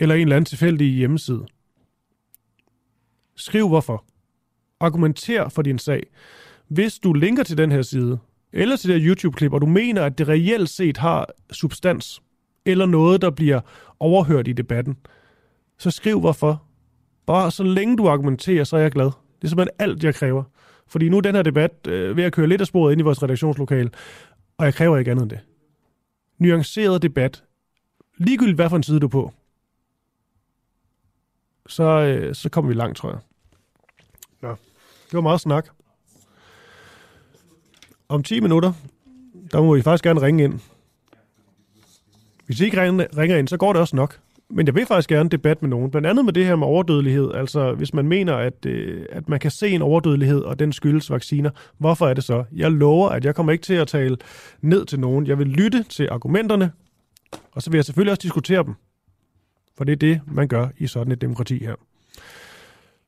eller en eller anden tilfældig hjemmeside. Skriv hvorfor. Argumenter for din sag. Hvis du linker til den her side, eller til det her YouTube-klip, og du mener, at det reelt set har substans, eller noget, der bliver overhørt i debatten, så skriv hvorfor. Bare så længe du argumenterer, så er jeg glad. Det er simpelthen alt, jeg kræver. Fordi nu er den her debat øh, ved at køre lidt af sporet ind i vores redaktionslokale, og jeg kræver ikke andet end det. Nuanceret debat. Ligegyldigt, hvad for en side du er på. Så, øh, så kommer vi langt, tror jeg. Nå, det var meget snak. Om ti minutter, der må I faktisk gerne ringe ind. Hvis I ikke ringer ind, så går det også nok. Men jeg vil faktisk gerne debat med nogen, blandt andet med det her med overdødelighed. Altså, hvis man mener, at, øh, at man kan se en overdødelighed, og den skyldes vacciner, hvorfor er det så? Jeg lover, at jeg kommer ikke til at tale ned til nogen. Jeg vil lytte til argumenterne, og så vil jeg selvfølgelig også diskutere dem. For det er det, man gør i sådan et demokrati her.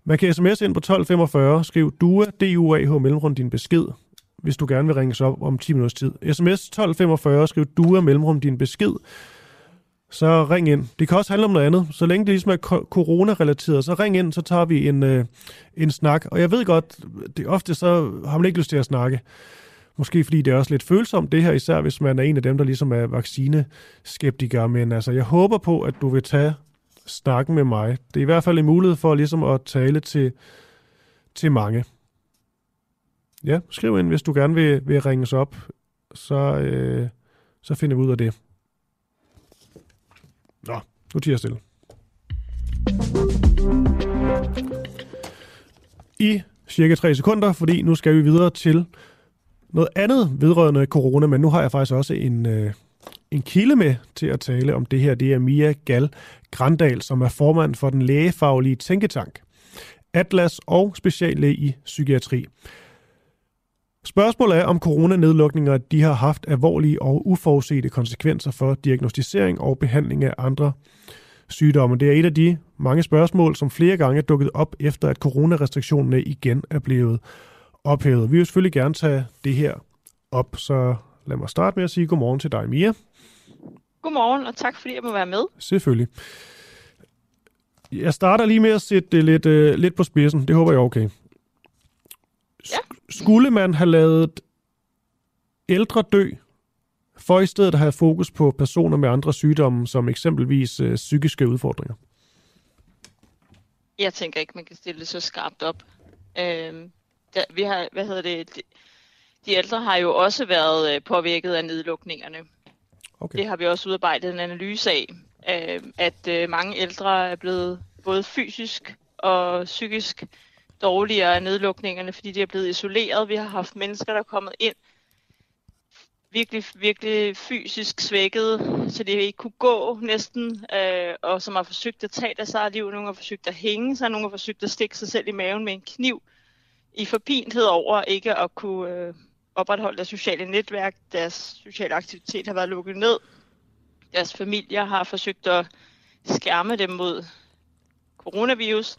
Man kan sms'e ind på tolv femogfyrre, skriv D U A, D U A H, mellemrum din besked, hvis du gerne vil ringes op om ti minutters tid. S M S tolv femogfyrre, skriv D U A, mellemrum din besked, så ring ind. Det kan også handle om noget andet. Så længe det ligesom er corona-relateret, så ring ind, så tager vi en, øh, en snak. Og jeg ved godt, det ofte så har man ikke lyst til at snakke. Måske fordi det er også lidt følsomt det her, især hvis man er en af dem, der ligesom er vaccineskeptikere. Men altså, jeg håber på, at du vil tage snakken med mig. Det er i hvert fald en mulighed for ligesom at tale til, til mange. Ja, skriv ind, hvis du gerne vil, vil ringes op, så, øh, så finder vi ud af det. Nå, nu tiger jeg stille. I cirka tre sekunder, fordi nu skal vi videre til noget andet vedrørende corona, men nu har jeg faktisk også en, øh, en kilde med til at tale om det her. Det er Mia Gall Grandahl, som er formand for den lægefaglige tænketank Atlas og speciallæge i psykiatri. Spørgsmålet er, om coronanedlukninger de har haft alvorlige og uforudsete konsekvenser for diagnostisering og behandling af andre sygdomme. Det er et af de mange spørgsmål, som flere gange er dukket op, efter at coronarestriktionerne igen er blevet ophævet. Vi vil selvfølgelig gerne tage det her op, så lad mig starte med at sige godmorgen til dig, Mia. Godmorgen, og tak fordi jeg må være med. Selvfølgelig. Jeg starter lige med at sætte det lidt, øh, lidt på spidsen. Det håber jeg er okay. Skulle man have lavet ældre dø, for i stedet at have fokus på personer med andre sygdomme, som eksempelvis øh, psykiske udfordringer? Jeg tænker ikke, man kan stille det så skarpt op. Øh, der, vi har, hvad hedder det, de, de ældre har jo også været øh, påvirket af nedlukningerne. Okay. Det har vi også udarbejdet en analyse af, øh, at øh, mange ældre er blevet både fysisk og psykisk dårligere af nedlukningerne, fordi de er blevet isoleret. Vi har haft mennesker, der er kommet ind virkelig, virkelig fysisk svækket, så de ikke kunne gå næsten, øh, og som har forsøgt at tage deres eget liv. Nogle har forsøgt at hænge sig, nogle har forsøgt at stikke sig selv i maven med en kniv i forpinthed over ikke at kunne øh, opretholde deres sociale netværk. Deres sociale aktivitet har været lukket ned. Deres familier har forsøgt at skærme dem mod coronavirus.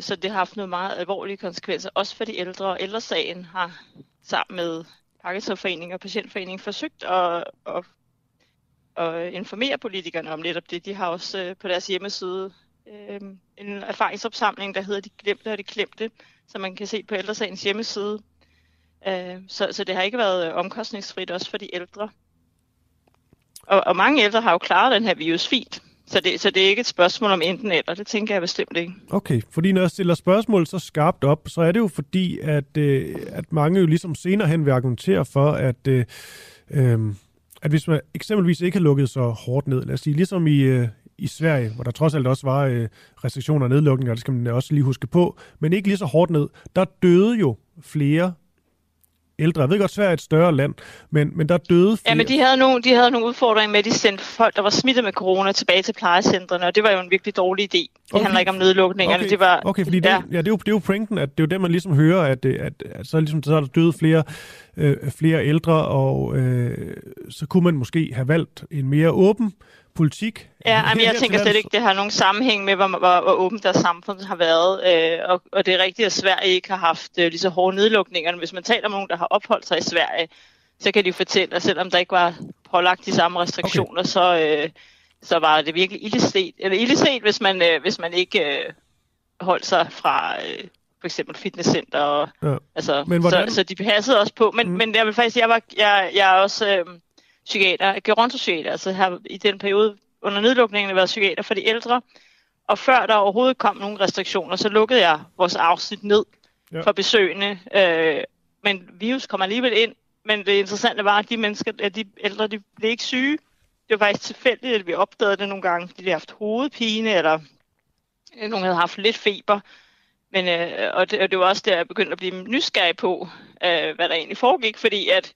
Så det har haft nogle meget alvorlige konsekvenser, også for de ældre. Og Ældresagen har sammen med Pakkeserforeningen og Patientforeningen forsøgt at, at, at informere politikerne om netop det. De har også på deres hjemmeside en erfaringsopsamling, der hedder De Glemte og De Klemte, som man kan se på Ældresagens hjemmeside. Så, så det har ikke været omkostningsfrit, også for de ældre. Og, og mange ældre har jo klaret den her virus fint. Så det, så det er ikke et spørgsmål om enten eller, det tænker jeg bestemt ikke. Okay, fordi når jeg stiller spørgsmål så skarpt op, så er det jo fordi, at, øh, at mange jo ligesom senere hen vil argumentere for, at, øh, øh, at hvis man eksempelvis ikke har lukket så hårdt ned, lad os sige, ligesom i, øh, i Sverige, hvor der trods alt også var øh, restriktioner og nedlukninger, det skal man også lige huske på, men ikke lige så hårdt ned, der døde jo flere ældre. Jeg ved godt, Sverige er et større land, men, men der døde flere. Ja, men de havde, nogle, de havde nogle udfordringer med, at de sendte folk, der var smittet med corona, tilbage til plejecentrene, og det var jo en virkelig dårlig idé. Det okay. handler ikke om nedlukninger. Okay, det var, okay fordi ja. Det, ja, det, er jo, det er jo pointen, at det er jo det, man ligesom hører, at, at, at, at så, ligesom, så er der døde flere, øh, flere ældre, og øh, så kunne man måske have valgt en mere åben politik. Ja, men jeg tænker slet ikke, det har nogen sammenhæng med, hvor, hvor, hvor åbent deres samfund har været. Øh, og, og det er rigtigt, at Sverige ikke har haft øh, lige så hårde nedlukninger. Hvis man taler om nogen, der har opholdt sig i Sverige, så kan de fortælle, at selvom der ikke var pålagt de samme restriktioner, okay. så, øh, så var det virkelig illeset, eller illeset, hvis man øh, hvis man ikke øh, holdt sig fra øh, for eksempel fitnesscenter og ja. altså men så, så de passede også på, men mm. men jeg vil faktisk jeg var jeg jeg er også øh, psykiater, gerontopsykiater, altså har i den periode under nedlukningen været psykiater for de ældre. Og før der overhovedet kom nogle restriktioner, så lukkede jeg vores afsnit ned ja. for besøgende. Øh, men virus kom alligevel ind. Men det interessante var, at de mennesker, at de ældre, de blev ikke syge. Det var faktisk tilfældigt, at vi opdagede det nogle gange. De havde haft hovedpine, eller nogen havde haft lidt feber. Men, øh, og, det, og det var også der, jeg begyndte at blive nysgerrig på, øh, hvad der egentlig foregik. Fordi at,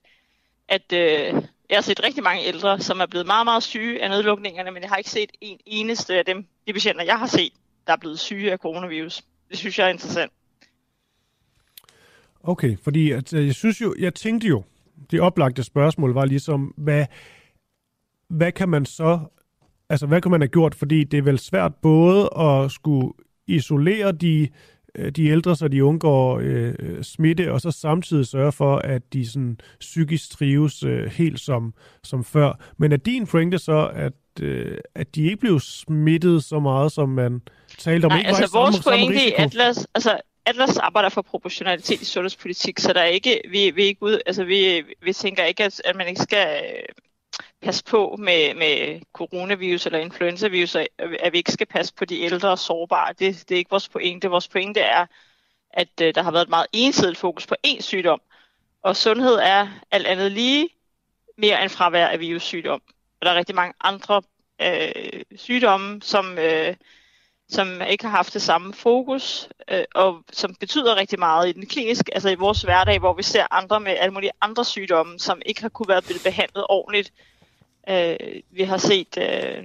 at øh, jeg har set rigtig mange ældre, som er blevet meget, meget syge af nedlukningerne, men jeg har ikke set en eneste af dem, de patienter, jeg har set, der er blevet syge af coronavirus. Det synes jeg er interessant. Okay, fordi at, jeg synes jo, jeg tænkte jo, det oplagte spørgsmål var ligesom, hvad, hvad kan man så, altså hvad kan man have gjort, fordi det er vel svært både at skulle isolere de, de ældre, så de undgår øh, smitte, og så samtidig sørge for, at de sådan psykisk trives øh, helt som, som før. Men er din pointe så, at, øh, at de ikke blev smittet så meget, som man talte om? Nej, ikke altså var vores samme, pointe samme i Atlas, altså Atlas arbejder for proportionalitet i sundhedspolitik, så der er ikke, vi, vi, ikke ud, altså vi, vi tænker ikke, at, at man ikke skal øh, passe på med, med coronavirus eller influenzavirus, at vi ikke skal passe på de ældre og sårbare. Det, det er ikke vores pointe. Vores pointe er, at øh, der har været et meget ensidigt fokus på én sygdom, og sundhed er alt andet lige mere end fravær af virussygdom. Og der er rigtig mange andre øh, sygdomme, som, øh, som ikke har haft det samme fokus, øh, og som betyder rigtig meget i den kliniske, altså i vores hverdag, hvor vi ser andre med alle mulige andre sygdomme, som ikke har kunne være blevet behandlet ordentligt. Øh, vi har set, øh,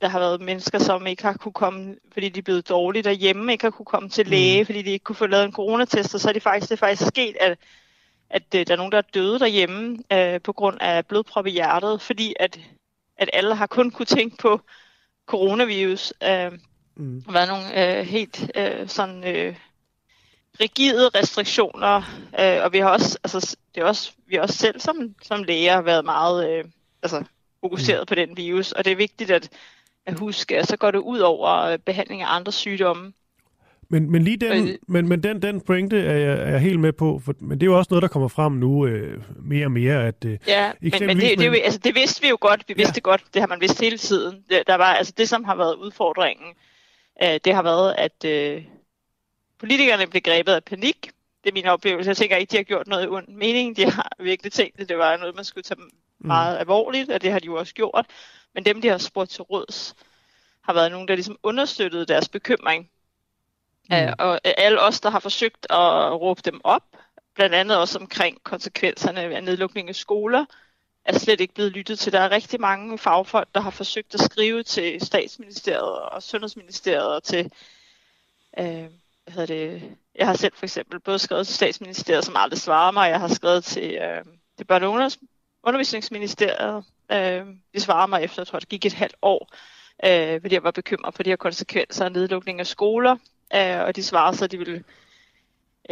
der har været mennesker, som ikke har kunne komme, fordi de er blevet dårlige derhjemme, ikke har kunne komme til læge, fordi de ikke kunne få lavet en coronatest, og så er det faktisk, det er faktisk sket, at at øh, der er nogen, der er døde derhjemme øh, på grund af blodprop i hjertet, fordi at, at alle har kun kunne tænke på coronavirus. Øh, mm. Der har været nogle øh, helt øh, sådan øh, rigide restriktioner, øh, og vi har også, altså, det er også, vi har også selv som, som læger været meget øh, altså, fokuseret mm. på den virus, og det er vigtigt at, at huske, at så går det ud over behandling af andre sygdomme. Men, men lige den, men, men den, den pointe er jeg, er jeg helt med på, for, men det er jo også noget, der kommer frem nu øh, mere og mere. At, øh, ja, men, men det, det, altså, det vidste vi jo godt, vi vidste ja. godt, det har man vidst hele tiden. Det, der var, altså, det, som har været udfordringen, øh, det har været, at øh, politikerne blev grebet af panik. Det er min oplevelse. Jeg tænker ikke, de har gjort noget i ond mening. De har virkelig tænkt, at det var noget, man skulle tage meget mm. alvorligt, og det har de jo også gjort. Men dem, de har spurgt til råds, har været nogen, der ligesom understøttede deres bekymring. Mm. Uh, og alle os, der har forsøgt at råbe dem op, blandt andet også omkring konsekvenserne af nedlukning af skoler, er slet ikke blevet lyttet til. Der er rigtig mange fagfolk, der har forsøgt at skrive til Statsministeriet og Sundhedsministeriet og til, uh, hvad hedder det, jeg har selv for eksempel både skrevet til Statsministeriet, som aldrig svarer mig, jeg har skrevet til, uh, til Børne- og Undervisningsministeriet, uh, de svarer mig efter, jeg tror, det gik et halvt år, uh, fordi jeg var bekymret for de her konsekvenser af nedlukning af skoler. Uh, og de svarer så, at de vil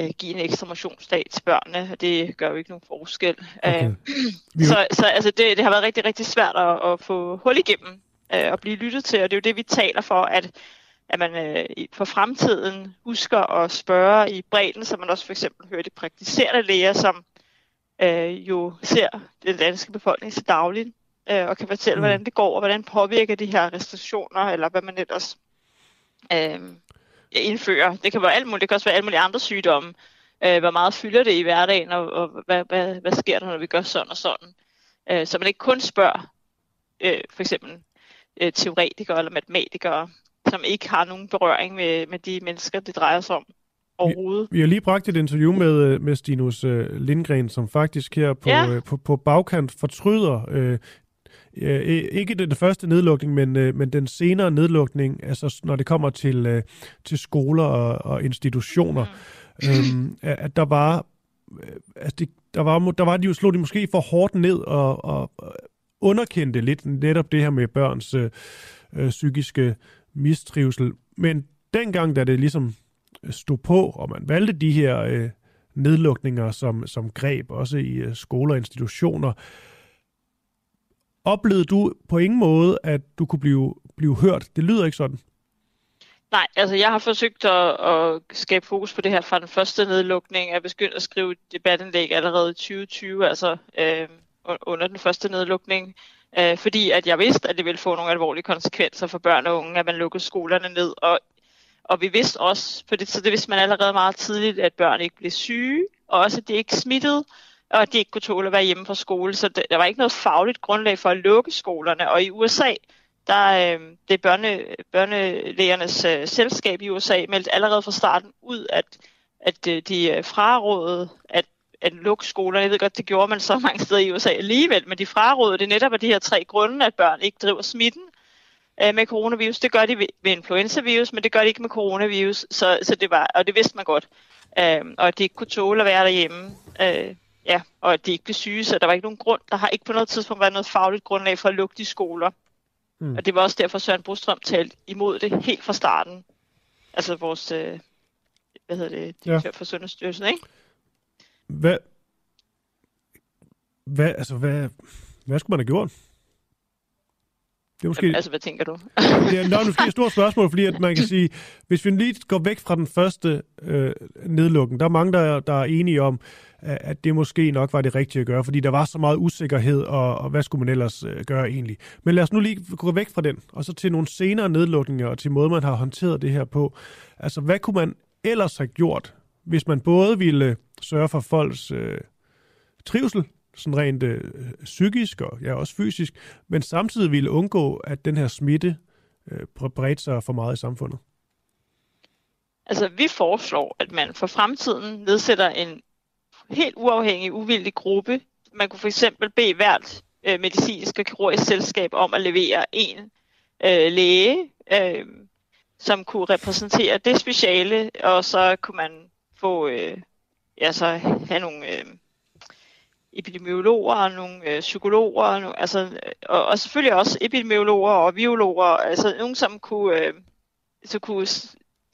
uh, give en ekstra motionsdag til børnene, og det gør jo ikke nogen forskel. Uh, okay. så så altså, det, det har været rigtig, rigtig svært at, at få hul igennem uh, og blive lyttet til, og det er jo det, vi taler for, at, at man uh, for fremtiden husker at spørge i bredden, så man også for eksempel hører de praktiserende læger, som uh, jo ser den danske befolkning så dagligt, uh, og kan fortælle, mm. hvordan det går, og hvordan påvirker de her restriktioner, eller hvad man ellers... Uh, indfører. Det kan være alt muligt. Det kan også være alle mulige andre sygdomme. Øh, hvor meget fylder det i hverdagen, og, og hvad, hvad, hvad sker der, når vi gør sådan og sådan. Øh, så man ikke kun spørger øh, for eksempel øh, teoretikere eller matematikere, som ikke har nogen berøring med, med de mennesker, det drejer sig om overhovedet. Vi, vi har lige bragt et interview med, med Stinus Lindgreen, som faktisk her på, ja. øh, på, på bagkant fortryder øh, ikke den første nedlukning, men, men den senere nedlukning, altså når det kommer til, til skoler og, og institutioner, mm. øhm, at der var, altså det, der var, der var de jo slog de måske for hårdt ned og, og underkendte lidt netop det her med børns øh, psykiske mistrivsel. Men dengang, da det ligesom stod på, og man valgte de her øh, nedlukninger som, som greb, også i øh, skoler og institutioner, Oplevede du på ingen måde, at du kunne blive, blive hørt? Det lyder ikke sådan. Nej, altså jeg har forsøgt at, at skabe fokus på det her fra den første nedlukning. Jeg begyndte at skrive debatindlæg allerede i tyve tyve, altså øh, under den første nedlukning. Øh, fordi at jeg vidste, at det ville få nogle alvorlige konsekvenser for børn og unge, at man lukkede skolerne ned. Og, og vi vidste også, for det, så det vidste man allerede meget tidligt, at børn ikke blev syge, og også at de ikke smittede, og at de ikke kunne tåle at være hjemme fra skole. Så der var ikke noget fagligt grundlag for at lukke skolerne. Og i U S A, der øh, det børne, børnelægernes øh, selskab i U S A meldte allerede fra starten ud, at, at øh, de frarådede at, at lukke skolerne. Jeg ved godt, det gjorde man så mange steder i U S A alligevel, men de frarådede det netop af de her tre grunde, at børn ikke driver smitten øh, med coronavirus. Det gør de ved, ved influenzavirus, men det gør de ikke med coronavirus, så, så det var, og det vidste man godt. Øh, og at de ikke kunne tåle at være derhjemme. Øh, Ja, og at de ikke blev syge, så der var ikke nogen grund. Der har ikke på noget tidspunkt været noget fagligt grundlag for at lukke de skoler. Mm. Og det var også derfor, Søren Brostrøm talte imod det helt fra starten. Altså vores, øh, hvad hedder det, direktør ja. for Sundhedsstyrelsen, ikke? Hvad, hvad, altså hvad, hvad skulle man have gjort? Det er måske... Jamen, altså, hvad tænker du? Det er nok måske et stort spørgsmål, fordi at man kan sige, hvis vi lige går væk fra den første øh, nedlukken, der er mange, der, der er enige om, at det måske nok var det rigtige at gøre, fordi der var så meget usikkerhed, og, og hvad skulle man ellers øh, gøre egentlig? Men lad os nu lige gå væk fra den, og så til nogle senere nedlukninger, og til måde, man har håndteret det her på. Altså, hvad kunne man ellers have gjort, hvis man både ville sørge for folks øh, trivsel, sådan rent øh, psykisk og ja, også fysisk, men samtidig ville undgå, at den her smitte øh, bredte sig for meget i samfundet? Altså, vi foreslår, at man for fremtiden nedsætter en helt uafhængig, uvildig gruppe. Man kunne for eksempel bede hvert øh, medicinsk og kirurgisk selskab om at levere en øh, læge, øh, som kunne repræsentere det speciale, og så kunne man få øh, altså, have nogle... Øh, epidemiologer og nogle øh, psykologer, og nogle, altså, og, og selvfølgelig også epidemiologer og biologer, altså nogen, som kunne, øh, så kunne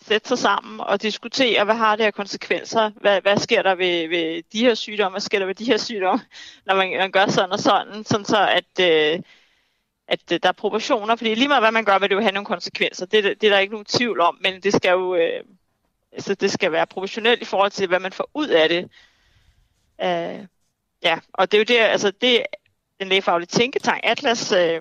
sætte sig sammen og diskutere, hvad har det her konsekvenser, hvad, hvad sker der ved, ved de her sygdomme, hvad sker der ved de her sygdomme, når man, man gør sådan og sådan, sådan så at, øh, at øh, der er proportioner, fordi lige meget hvad man gør, vil det jo have nogle konsekvenser, det, det er der ikke nogen tvivl om, men det skal jo øh, altså, det skal være proportionelt i forhold til, hvad man får ud af det. Øh, Ja, og det er jo det, altså det den lægefaglige tænketank Atlas øh,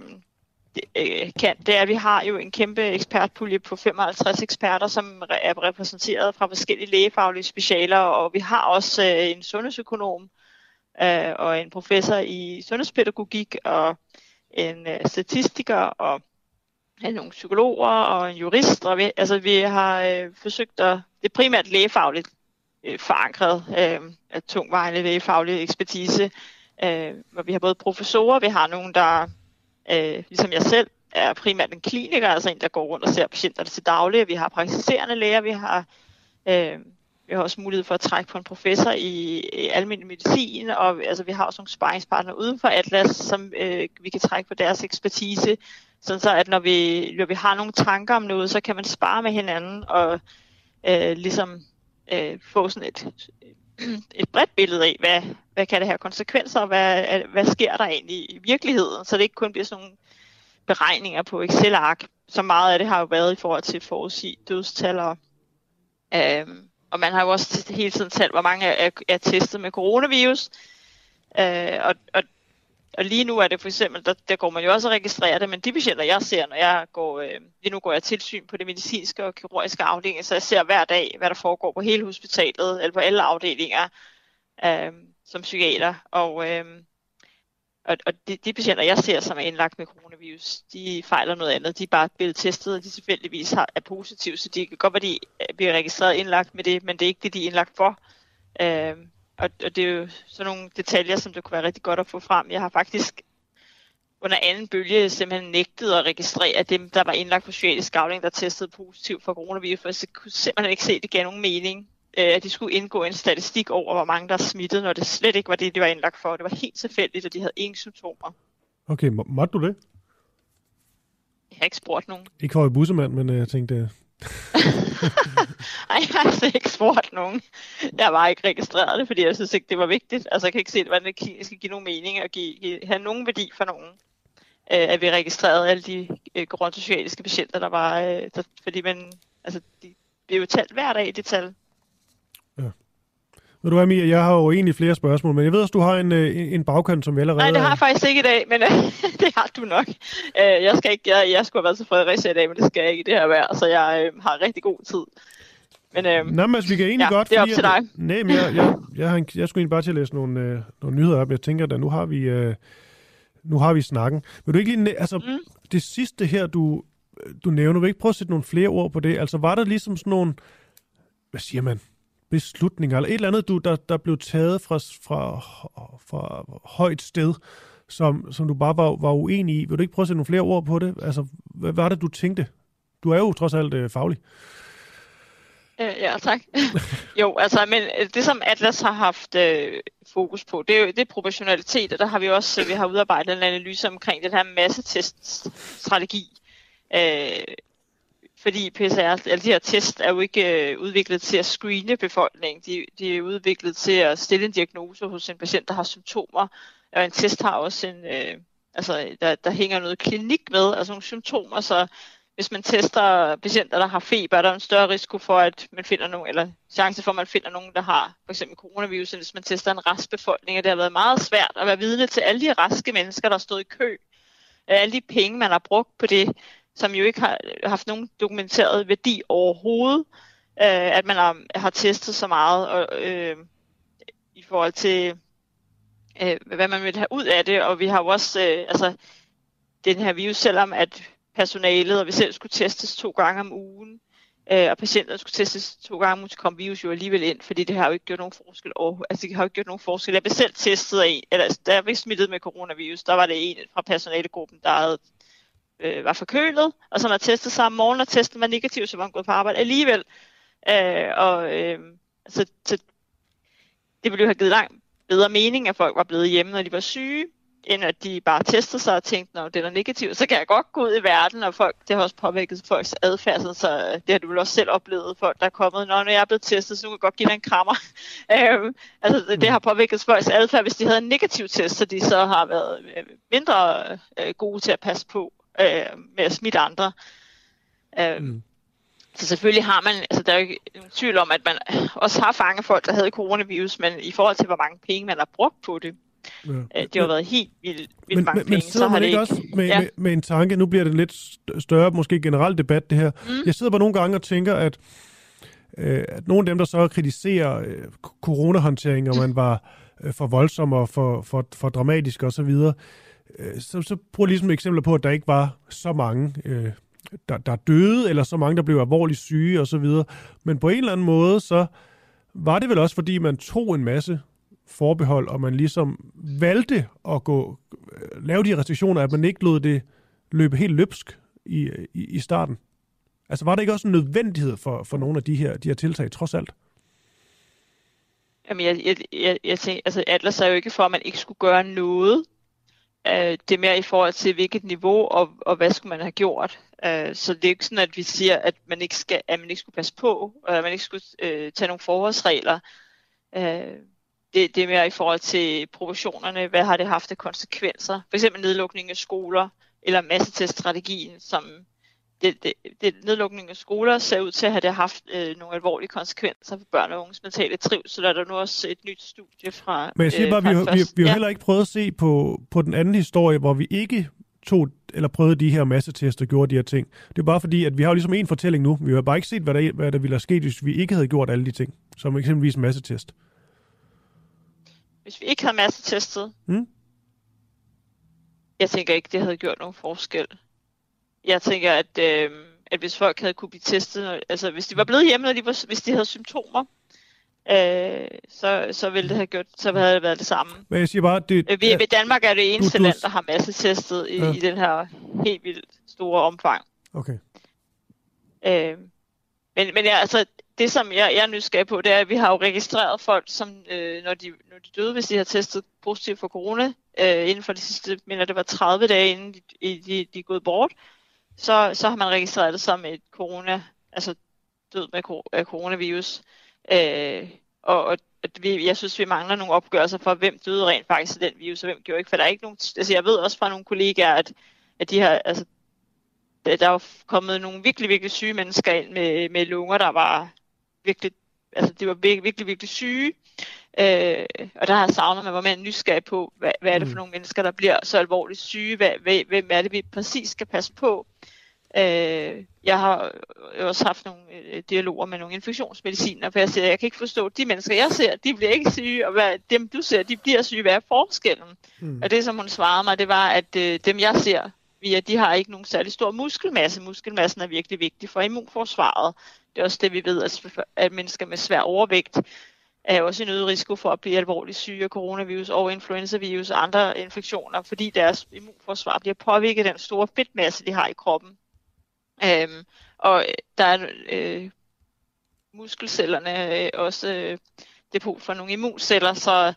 det, øh, kan, det er, at vi har jo en kæmpe ekspertpulje på femoghalvtreds eksperter, som er repræsenteret fra forskellige lægefaglige specialer, og vi har også øh, en sundhedsøkonom øh, og en professor i sundhedspædagogik og en øh, statistiker og øh, nogle psykologer og en jurist, og vi, altså vi har øh, forsøgt at, det er primært lægefagligt, forankret øh, af tungvejende lægefaglig ekspertise. Øh, hvor vi har både professorer, vi har nogen, der øh, ligesom jeg selv er primært en kliniker, altså en, der går rundt og ser patienterne til daglig. Vi har praktiserende læger, vi har, øh, vi har også mulighed for at trække på en professor i, i almindelig medicin, og altså, vi har også nogle sparringspartnere uden for Atlas, som øh, vi kan trække på deres ekspertise, sådan så at når vi, når vi har nogle tanker om noget, så kan man spare med hinanden og øh, ligesom Øh, få sådan et, et bredt billede af, hvad, hvad kan det have konsekvenser, og hvad, hvad sker der egentlig i virkeligheden, så det ikke kun bliver sådan nogle beregninger på Excel-ark, så meget af det har jo været i forhold til forudsige dødstal, og, øh, og man har jo også hele tiden talt, hvor mange er, er testet med coronavirus, øh, og, og, og lige nu er det for eksempel, der, der går man jo også og registrerer det, men de patienter, jeg ser, når jeg går, øh, lige nu går jeg tilsyn på det medicinske og kirurgiske afdeling, så jeg ser hver dag, hvad der foregår på hele hospitalet, eller på alle afdelinger, øh, som psykiater, og, øh, og, og de, de patienter, jeg ser, som er indlagt med coronavirus, de fejler noget andet, de er bare blevet testet, og de tilfældigvis har, er positive, så det kan godt være, de bliver registreret indlagt med det, men det er ikke det, de er indlagt for, øh, Og det er jo sådan nogle detaljer, som det kunne være rigtig godt at få frem. Jeg har faktisk under anden bølge simpelthen nægtet at registrere dem, der var indlagt på psykiatrisk afdeling, der testede positivt for coronavirus, for jeg kunne simpelthen ikke se, at det gav nogen mening, at de skulle indgå en statistik over, hvor mange der er smittet, når det slet ikke var det, de var indlagt for. Det var helt tilfældigt, at de havde ingen symptomer. Okay, må- måtte du det? Jeg har ikke spurgt nogen. Ikke for i bussemand, men jeg tænkte... Ej, jeg har altså ikke spurgt nogen. Jeg var ikke registreret det, fordi jeg synes ikke, det var vigtigt. Altså, jeg kan ikke se, hvordan det skal give nogen mening og give, give, have nogen værdi for nogen. at vi registrerede alle de koronasocialiske patienter, der var, der, fordi man, altså, de bliver jo talt hver dag, de tal. Ja. Ved du hvad, Mia, jeg har jo egentlig flere spørgsmål, men jeg ved også, du har en, en bagkant, som vi allerede... Nej, det har jeg faktisk ikke i dag, men det har du nok. Jeg, skal ikke, jeg, jeg skulle have været til Fredericia i dag, men det skal jeg ikke i det her vejr, så jeg har rigtig god tid. Men, øhm, Nå, men altså, vi kan egentlig ja, godt... det er op til dig. Nej, men jeg, jeg, jeg, jeg, jeg skulle egentlig bare til at læse nogle, øh, nogle nyheder op. Jeg tænker, at nu har vi, øh, nu har vi snakken. Vil du ikke lige... Altså, mm. det sidste her, du, du nævner, vil du ikke prøve at sætte nogle flere ord på det? Altså, var der ligesom sådan nogle... Hvad siger man? Beslutninger, eller et eller andet, du, der, der blev taget fra, fra, fra højt sted, som, som du bare var, var uenig i. Vil du ikke prøve at sætte nogle flere ord på det? Altså, hvad var det, du tænkte? Du er jo trods alt øh, faglig. Ja, tak. Jo, altså, men det som Atlas har haft øh, fokus på, det er jo det er proportionalitet, og der har vi også, vi har udarbejdet en analyse omkring den her masseteststrategi. Øh, fordi P C R, alle de her test er jo ikke øh, udviklet til at screene befolkningen, de, de er udviklet til at stille en diagnose hos en patient, der har symptomer, og en test har også en, øh, altså, der, der hænger noget klinik med, altså nogle symptomer, så... Hvis man tester patienter, der har feber, er der en større risiko for, at man finder nogen, eller chance for, at man finder nogen, der har for eksempel coronavirus, hvis man tester en rask befolkning. Og det har været meget svært at være vidne til alle de raske mennesker, der stod i kø. Alle de penge, man har brugt på det, som jo ikke har haft nogen dokumenteret værdi overhovedet, at man har, har testet så meget og, øh, i forhold til, øh, hvad man vil have ud af det. Og vi har jo også øh, altså, den her virus, selvom at personalet, og vi selv skulle testes to gange om ugen, øh, og patienterne skulle testes to gange om ugen, så kom virus jo alligevel ind, fordi det har jo ikke gjort nogen forskel. Over, altså, det har jo ikke gjort nogen forskel. Jeg blev selv testet af en, eller da jeg blev smittet med coronavirus, der var det en fra personalegruppen, der havde, øh, var forkølet, og som havde testet sig om morgenen, og testen var negativ, så var han gået på arbejde alligevel. Øh, og øh, altså, så det ville jo have givet langt bedre mening, at folk var blevet hjemme, når de var syge, end at de bare testede sig og tænkte, når det er negativt, så kan jeg godt gå ud i verden, og folk, det har også påvirket folks adfærd, så det har du vel også selv oplevet, folk der er kommet, når jeg er blevet testet, så nu kan jeg godt give dig en krammer. øhm, altså det, det har påvirket folks adfærd, hvis de havde en negativ test, så de så har været mindre øh, gode til at passe på øh, med at smitte andre. Øhm, mm. Så selvfølgelig har man, altså der er jo ikke nogen tvivl om, at man også har fanget folk, der havde coronavirus, men i forhold til, hvor mange penge man har brugt på det, ja. Det har jo været helt vildt, vildt mange penge. Men sidder man ikke også med, ja. med, med en tanke, nu bliver det en lidt større, måske generel debat det her. Mm. Jeg sidder bare nogle gange og tænker, at, øh, at nogle af dem, der så kritiserer øh, coronahåndteringen, og man var øh, for voldsom og for, for, for dramatisk osv., øh, så, så bruger ligesom eksempler på, at der ikke var så mange, øh, der, der døde, eller så mange, der blev alvorligt syge osv. Men på en eller anden måde, så var det vel også, fordi man tog en masse forbehold, og man ligesom valgte at gå, lave de restriktioner, at man ikke lod det løbe helt løbsk i, i, i starten. Altså var der ikke også en nødvendighed for, for nogle af de her, de her tiltag, trods alt? Jamen jeg, jeg, jeg, jeg tænker, altså Atlas er jo ikke for, at man ikke skulle gøre noget. Det er mere i forhold til, hvilket niveau, og, og hvad skulle man have gjort. Så det er ikke sådan, at vi siger, at man ikke, skal, at man ikke skulle passe på, og at man ikke skulle øh, tage nogle forholdsregler. Øh, Det, det er mere i forhold til proportionerne. Hvad har det haft af konsekvenser? For eksempel nedlukning af skoler eller masseteststrategien, som det, det, det nedlukning af skoler ser ud til at have det haft øh, nogle alvorlige konsekvenser for børn og unges mentale trivsel. Der er der nu også et nyt studie fra. Men jeg siger bare, øh, vi, vi, vi, vi ja. har heller ikke prøvet at se på, på den anden historie, hvor vi ikke tog eller prøvede de her massetester og gjorde de her ting. Det er bare fordi, at vi har jo ligesom en fortælling nu. Vi har bare ikke set, hvad der, hvad der ville have sket, hvis vi ikke havde gjort alle de ting, som eksempelvis massetest. Hvis vi ikke havde massetestet, mm. jeg tænker ikke, det havde gjort nogen forskel. Jeg tænker, at, øh, at hvis folk havde kunne blive testet, altså hvis de var blevet hjemme, og de var, hvis de havde symptomer, øh, så, så ville det have gjort, så havde det været det samme. Men jeg siger bare, det, øh, ved, ja, ved Danmark er det eneste du, du... land, der har massetestet i, ja. i den her helt vildt store omfang. Okay. Øh, men, men jeg, altså... Det, som jeg, jeg er nysgerrig på, det er, at vi har jo registreret folk, som øh, når, de, når de døde, hvis de har testet positivt for corona, øh, inden for de sidste, mener det var tredive dage, inden de, de, de er gået bort, så, så har man registreret det som et corona, altså død med kor- coronavirus. Øh, og og vi, jeg synes, vi mangler nogle opgørelser for, hvem døde rent faktisk af den virus, og hvem gjorde ikke, for der er ikke nogen, altså jeg ved også fra nogle kollegaer, at at de her, altså, der er kommet nogle virkelig, virkelig syge mennesker ind med, med lunger, der var virkelig, altså det var virkelig, virkelig, virkelig syge. Øh, og der har jeg savnet, man var mere nysgerrig på, hvad, hvad er det for nogle mennesker, der bliver så alvorligt syge, hvad, hvad, hvem er det, vi præcis skal passe på. Øh, jeg har også haft nogle dialoger med nogle infektionsmediciner, for jeg siger, jeg kan ikke forstå, de mennesker, jeg ser, de bliver ikke syge, og hvad, dem, du ser, de bliver syge, hvad er forskellen? Mm. Og det, som hun svarede mig, det var, at øh, dem, jeg ser, via, de har ikke nogen særlig stor muskelmasse. Muskelmassen er virkelig vigtig for immunforsvaret. Det er også det, vi ved, at, at mennesker med svær overvægt er også en øget risiko for at blive alvorligt syge af coronavirus og influenzavirus og andre infektioner, fordi deres immunforsvar bliver påvirket af den store fedtmasse, de har i kroppen. Øhm, og der er øh, muskelcellerne øh, også øh, depot for nogle immunceller, så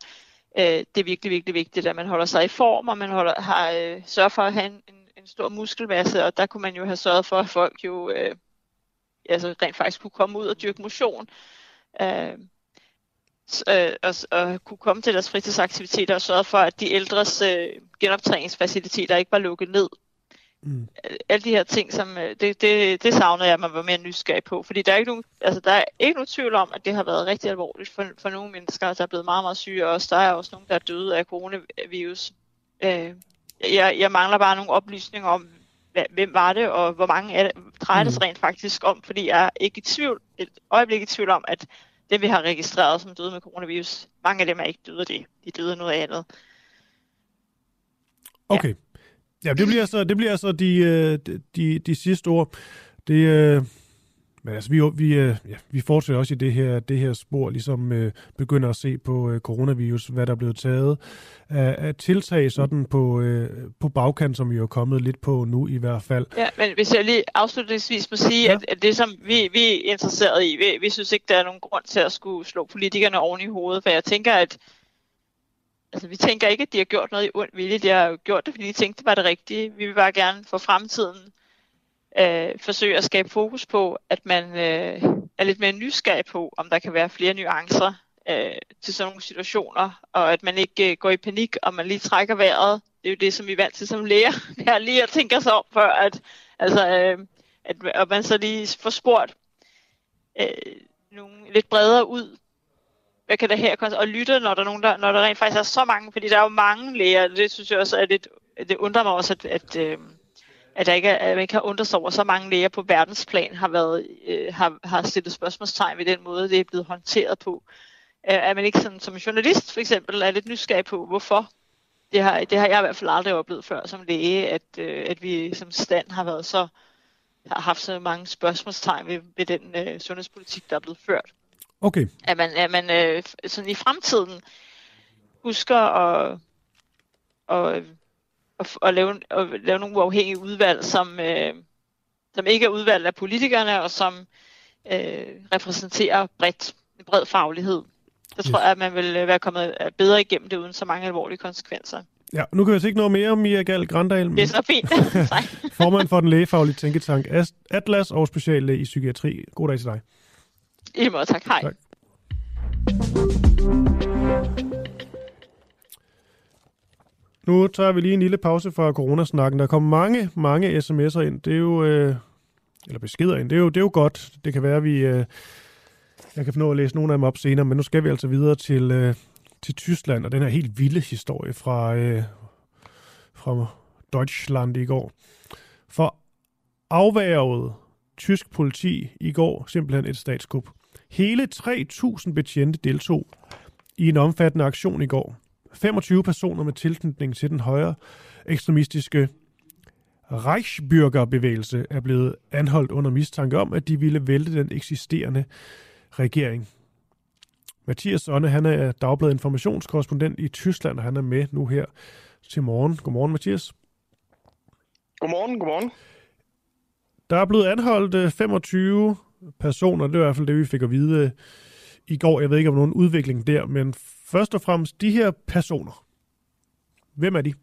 øh, det er virkelig, virkelig vigtigt, at man holder sig i form, og man holder, har, øh, sørger for at have en, en, en stor muskelmasse, og der kunne man jo have sørget for, at folk jo øh, altså rent faktisk kunne komme ud og dyrke motion. Øh, Og, og kunne komme til deres fritidsaktiviteter og sørge for, at de ældres øh, genoptræningsfaciliteter ikke var lukket ned. Mm. Alle de her ting, som det, det, det savnede jeg, at man var mere nysgerrig på. Fordi der er, ikke nogen, altså, der er ikke nogen tvivl om, at det har været rigtig alvorligt for, for nogle mennesker, der er blevet meget, meget syge. Og også, der er også nogen, der er døde af coronavirus. Øh, jeg, jeg mangler bare nogle oplysninger om, hvem var det, og hvor mange er det, drejer det sig rent faktisk om. Fordi jeg er ikke i tvivl, et øjeblik i tvivl om, at det vi har registreret som døde med coronavirus, mange af dem er ikke døde af det. De døde af noget andet. Ja. Okay. Ja, det bliver så, det bliver så de, de, de sidste ord. Det, men altså, vi, vi, ja, vi fortsætter også i det her, det her spor, ligesom øh, begynder at se på øh, coronavirus, hvad der er blevet taget af, af tiltag sådan på, øh, på bagkant, som vi er kommet lidt på nu i hvert fald. Ja, men hvis jeg lige afslutningsvis må sige, ja. at, at det som vi, vi er interesseret i, vi, vi synes ikke, der er nogen grund til at skulle slå politikerne oven i hovedet, for jeg tænker, at altså, vi tænker ikke, at de har gjort noget i ond vilje, de har gjort det, fordi de tænkte, det var det rigtige. Vi vil bare gerne for fremtiden Øh, forsøge at skabe fokus på, at man øh, er lidt mere nysgerrig på, om der kan være flere nuancer øh, til sådan nogle situationer, og at man ikke øh, går i panik, og man lige trækker vejret. Det er jo det, som vi er vant til som læger. Jeg lige at tænke sig om før, at, altså, øh, at, at man så lige får spurgt øh, nogle lidt bredere ud. Hvad kan der her? Og lytte, når der, nogen, der, når der rent faktisk er så mange, fordi der er jo mange læger, og det synes jeg også er lidt, det undrer mig også, at, at øh, at der ikke er, at man ikke har undret sig over, så mange læger på verdensplan har været øh, har, har stillet spørgsmålstegn ved den måde, det er blevet håndteret på. Øh, er man ikke sådan som journalist for eksempel, er lidt nysgerrig på, hvorfor? Det har, det har jeg i hvert fald aldrig oplevet før som læge, at, øh, at vi som stand har været så har haft så mange spørgsmålstegn ved, ved den øh, sundhedspolitik, der er blevet ført. Okay. At man, at man øh, sådan i fremtiden husker at og og lave, og lave nogle uafhængige udvalg, som, øh, som ikke er udvalgt af politikerne, og som øh, repræsenterer bredt, en bred faglighed. Så tror jeg, at man vil være kommet bedre igennem det, uden så mange alvorlige konsekvenser. Ja, nu kan vi altså ikke nå mere om Mia Gall Grandahl. Det er så fint. Formand for den lægefaglige tænketank Atlas og speciallæge i psykiatri. God dag til dig. I måde, tak. Hej. Tak. Nu tager vi lige en lille pause fra coronasnakken. Der kommer mange, mange sms'er ind. Det er jo, øh, eller beskeder ind. Det er jo, det er jo godt. Det kan være, at vi, øh, jeg kan nå at læse nogle af dem op senere, men nu skal vi altså videre til, øh, til Tyskland, og den her helt vilde historie fra, øh, fra Deutschland i går. For afværget tysk politi i går simpelthen et statskup. Hele tre tusind betjente deltog i en omfattende aktion i går. femogtyve personer med tilknytning til den højre ekstremistiske Reichsbürgerbevægelse er blevet anholdt under mistanke om, at de ville vælte den eksisterende regering. Mathias Sonne, han er Dagbladet informationskorrespondent i Tyskland, og han er med nu her til morgen. Godmorgen, Mathias. Godmorgen, godmorgen. Der er blevet anholdt femogtyve personer, det er i hvert fald det, vi fik at vide i går. Jeg ved ikke, om nogen udvikling der, men først og fremmest, de her personer, hvem er de?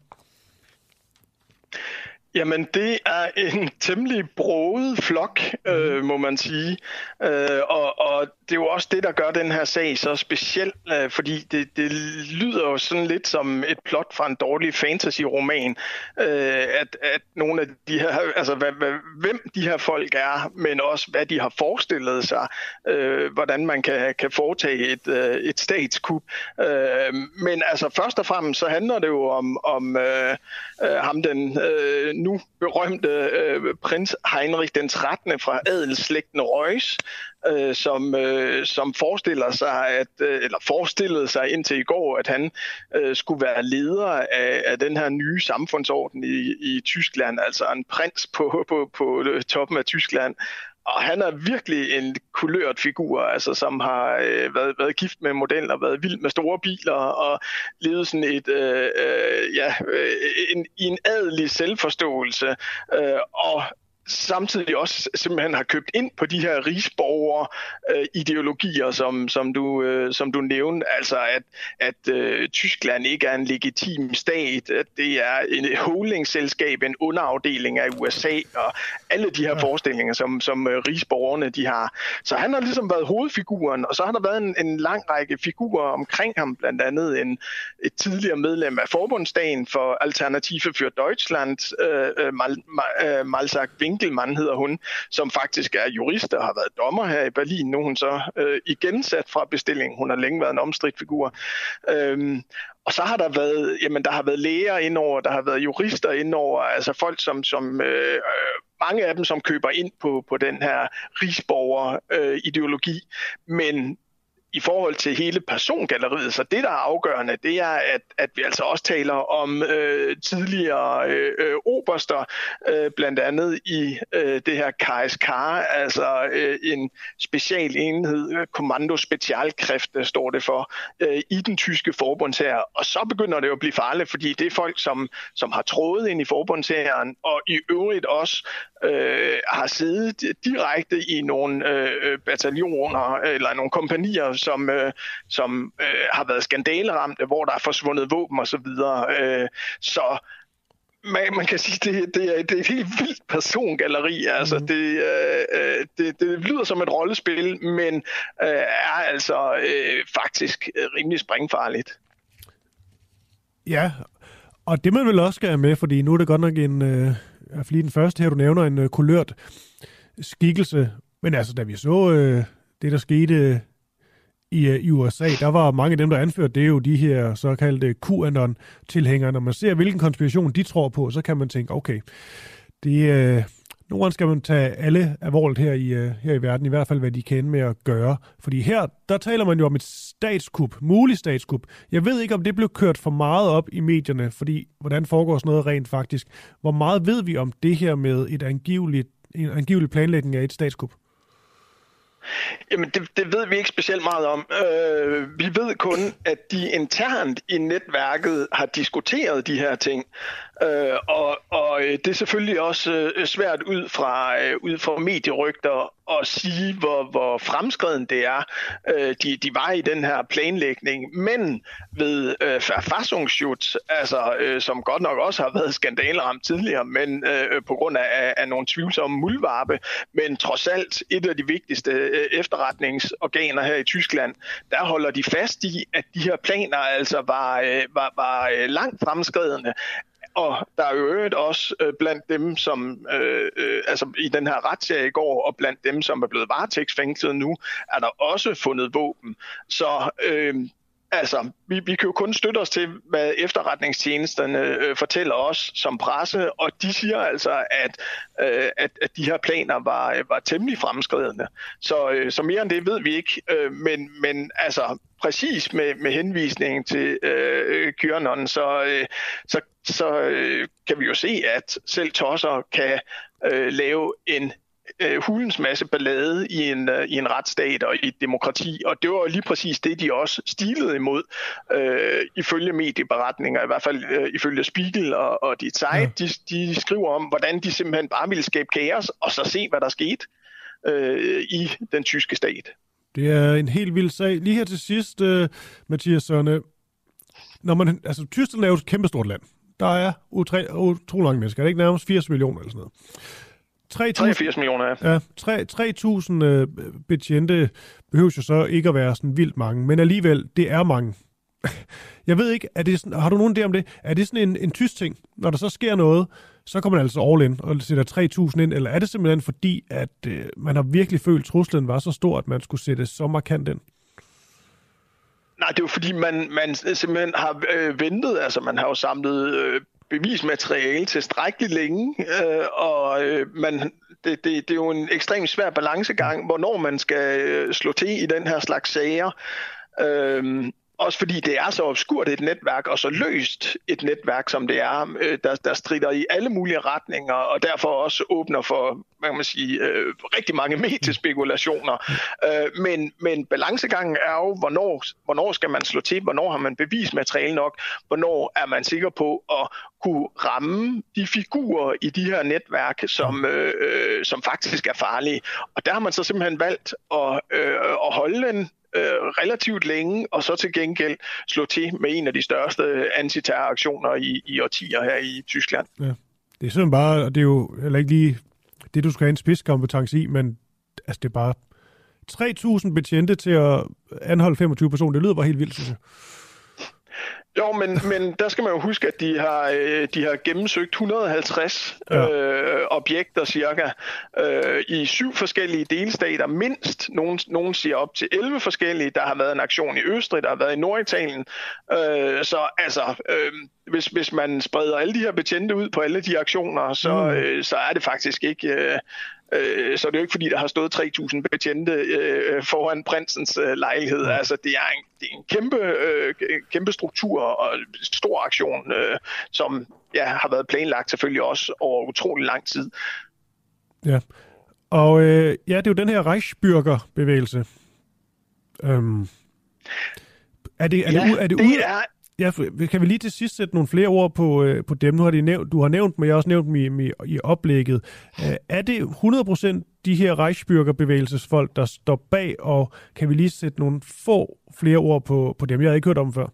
Jamen, det er en temmelig broget flok, øh, må man sige. Øh, og, og det er jo også det, der gør den her sag så speciel, øh, fordi det, det lyder jo sådan lidt som et plot fra en dårlig fantasy-roman, øh, at, at nogle af de her, altså hvad, hvad, hvem de her folk er, men også hvad de har forestillet sig, øh, hvordan man kan, kan foretage et, øh, et statskup. Øh, men altså først og fremmest, så handler det jo om, om øh, øh, ham den øh, nu berømte øh, prins Heinrich den trettende fra adelsslægten Reuss, øh, som, øh, som forestiller sig at, øh, eller forestillede sig indtil i går, at han øh, skulle være leder af, af den her nye samfundsorden i, i Tyskland, altså en prins på, på, på toppen af Tyskland. Og han er virkelig en kulørt figur, altså, som har øh, været, været gift med modeller, været vild med store biler og levet sådan et, øh, øh, ja, en, i en adelig selvforståelse. Øh, og samtidig også simpelthen har købt ind på de her rigsborger-ideologier, øh, som, som, øh, som du nævnte. Altså at, at øh, Tyskland ikke er en legitim stat, at det er en holdingselskab, en underafdeling af U S A, og alle de her ja. forestillinger, som, som øh, rigsborgerne de har. Så han har ligesom været hovedfiguren, og så har der været en, en lang række figurer omkring ham, blandt andet en, et tidligere medlem af Forbundsdagen for Alternative für Deutschland, øh, Mal, Mal, Malsak Winkel, Enkelmann hedder hun, som faktisk er jurist og har været dommer her i Berlin. Nu er hun så øh, igen sat fra bestilling. Hun har længe været en omstridt figur. Øhm, og så har der været, jamen, der har været læger indover, der har været jurister indover, altså folk, som, som øh, mange af dem, som køber ind på, på den her rigsborger-ideologi. Øh, Men i forhold til hele persongalleriet, så det, der er afgørende, det er, at, at vi altså også taler om øh, tidligere øh, oberster, øh, blandt andet i øh, det her K S K, altså øh, en special enhed, Kommando Spezialkräfte står det for, øh, i den tyske forbundshær. Og så begynder det jo at blive farligt, fordi det er folk, som, som har trådet ind i forbundshæren, og i øvrigt også øh, har siddet direkte i nogle øh, bataljoner eller nogle kompagnier, som, øh, som øh, har været skandaleramte, hvor der er forsvundet våben osv. Så, øh, så man, man kan sige, at det, det, er, det er et helt vildt persongalleri. Altså, det, øh, det, det lyder som et rollespil, men øh, er altså øh, faktisk rimelig springfarligt. Ja, og det man vil også skal have med, fordi nu er det godt nok en, øh, fordi den første her, du nævner, en øh, kulørt skikkelse. Men altså, da vi så øh, det, der skete i U S A, der var mange af dem, der anførte, det er jo de her såkaldte QAnon-tilhængere. Når man ser, hvilken konspiration de tror på, så kan man tænke, okay, det, øh, nogle gange skal man tage alle alvorligt her i, øh, her i verden, i hvert fald hvad de kan med at gøre. Fordi her, der taler man jo om et statskup, mulig statskup. Jeg ved ikke, om det blev kørt for meget op i medierne, fordi hvordan foregår sådan noget rent faktisk? Hvor meget ved vi om det her med et angiveligt, en angivelig planlægning af et statskup? Jamen, det, det ved vi ikke specielt meget om. Øh, vi ved kun, at de internt i netværket har diskuteret de her ting. Øh, og, og det er selvfølgelig også svært ud fra, øh, ud fra medierygter at sige, hvor, hvor fremskreden det er. Øh, de, de var i den her planlægning, men ved øh, Verfassungsschutz, altså, øh, som godt nok også har været skandaleramt tidligere, men øh, på grund af, af nogle tvivlsomme muldvarpe, men trods alt et af de vigtigste øh, efterretningsorganer her i Tyskland, der holder de fast i, at de her planer altså var, øh, var, var øh, langt fremskredende. Og der er jo øvrigt også øh, blandt dem, som øh, øh, altså i den her razzia i går, og blandt dem, som er blevet varetægtsfængslet nu, er der også fundet våben. Så øh, altså, vi, vi kan jo kun støtte os til, hvad efterretningstjenesterne øh, fortæller os som presse, og de siger altså, at, øh, at, at de her planer var, øh, var temmelig fremskredende. Så, øh, så mere end det ved vi ikke, øh, men, men altså præcis med, med henvisningen til øh, QAnon, så, øh, så så øh, kan vi jo se, at selv tosser kan øh, lave en øh, hulens masse ballade i en, øh, i en retsstat og i et demokrati. Og det var jo lige præcis det, de også stilede imod, øh, ifølge medieberetninger, i hvert fald øh, ifølge Spiegel og, og Die Zeit. Ja. De, de skriver om, hvordan de simpelthen bare ville skabe kaos, og så se, hvad der skete øh, i den tyske stat. Det er en helt vild sag. Lige her til sidst, øh, Mathias Sonne. Når man, altså, Tyskland er jo et kæmpestort land. Der er utrolig mange mennesker. Er det ikke nærmest firs millioner eller sådan noget? treogfirs millioner, ja. ja tre tusind betjente behøver jo så ikke at være sådan vildt mange, men alligevel, det er mange. Jeg ved ikke, er det sådan, har du nogen idé om det? Er det sådan en, en tysk ting? Når der så sker noget, så kommer man altså all in og sætter tre tusind ind, eller er det simpelthen fordi, at øh, man har virkelig følt, at truslen var så stor, at man skulle sætte så markant ind? Nej, det er jo fordi, man, man simpelthen har øh, ventet, altså man har jo samlet øh, bevismateriale tilstrækkeligt længe, øh, og øh, man, det, det, det er jo en ekstremt svær balancegang, hvornår man skal øh, slå til i den her slags sager. Øh, Også fordi det er så obskurt et netværk, og så løst et netværk, som det er, der, der strider i alle mulige retninger, og derfor også åbner for, hvad kan man sige, øh, rigtig mange mediespekulationer. Øh, men, men balancegangen er jo, hvornår, hvornår skal man slå til, hvornår har man bevismateriale nok, hvornår er man sikker på at kunne ramme de figurer i de her netværk, som, øh, som faktisk er farlige. Og der har man så simpelthen valgt at, øh, at holde en relativt længe, og så til gengæld slå til med en af de største antiterroraktioner i, i årtier her i Tyskland. Ja. Det er simpelthen bare, og det er jo heller ikke lige det, du skal have en spidskompetence i, men altså, det er bare tre tusind betjente til at anholde femogtyve personer. Det lyder bare helt vildt, synes jeg. Jo, men, men der skal man jo huske, at de har, de har gennemsøgt et hundrede og halvtreds ja. øh, objekter cirka øh, i syv forskellige delstater, mindst. Nogen, nogen siger op til elleve forskellige. Der har været en aktion i Østrig, der har været i Norditalien. Øh, så altså, øh, hvis, hvis man spreder alle de her betjente ud på alle de aktioner, så, mm. øh, så er det faktisk ikke... Øh, Så det er jo ikke fordi, der har stået tre tusind betjente øh, foran prinsens øh, lejlighed. Altså, det er en, det er en kæmpe, øh, kæmpe struktur og stor aktion, øh, som ja, har været planlagt selvfølgelig også over utrolig lang tid. Ja, og øh, ja, det er jo den her Reichsbürgerbevægelse. Øhm. Er det, er ja, det, u- er det, det u- er... Ja, kan vi lige til sidst sætte nogle flere ord på, øh, på dem? Nu har de nævnt, du har nævnt dem, og jeg har også nævnt dem i, i, i oplægget. Øh, er det hundrede procent de her Reichsbürgerbevægelsesfolk, der står bag, og kan vi lige sætte nogle få flere ord på, på dem? Jeg har ikke hørt om dem før.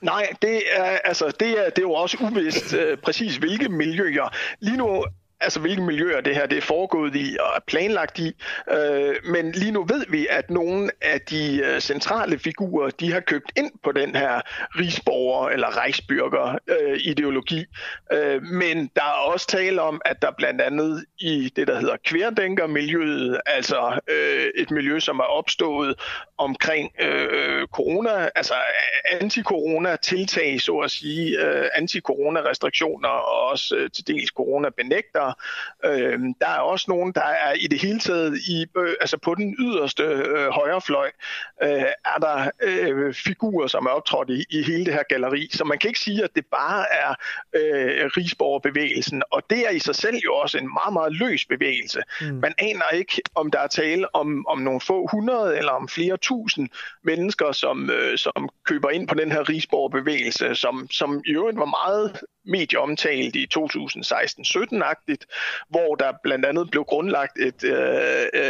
Nej, det er, altså, det er, det er jo også uvist øh, præcis, hvilke miljøer. Lige nu... altså hvilke miljøer det her det er foregået i og er planlagt i. Øh, men lige nu ved vi, at nogle af de centrale figurer, de har købt ind på den her rigsborger- eller Reichsbürger-ideologi. Øh, øh, men der er også tale om, at der blandt andet i det, der hedder querdenker-miljøet, altså øh, et miljø, som er opstået omkring øh, corona, altså anti-corona-tiltag, så at sige, øh, anti-corona-restriktioner og også øh, til dels corona-benægtere. Øhm, der er også nogen, der er i det hele taget, i, øh, altså på den yderste øh, højrefløj, øh, er der øh, figurer, som er optrådt i, i hele det her galleri. Så man kan ikke sige, at det bare er øh, rigsborgerbevægelsen, og det er i sig selv jo også en meget, meget løs bevægelse. Mm. Man aner ikke, om der er tale om, om nogle få hundrede eller om flere tusind mennesker, som, øh, som køber ind på den her rigsborgerbevægelse, som, som i øvrigt var meget medieomtalt i to tusind og seksten sytten-agtigt, hvor der blandt andet blev grundlagt et, øh, øh,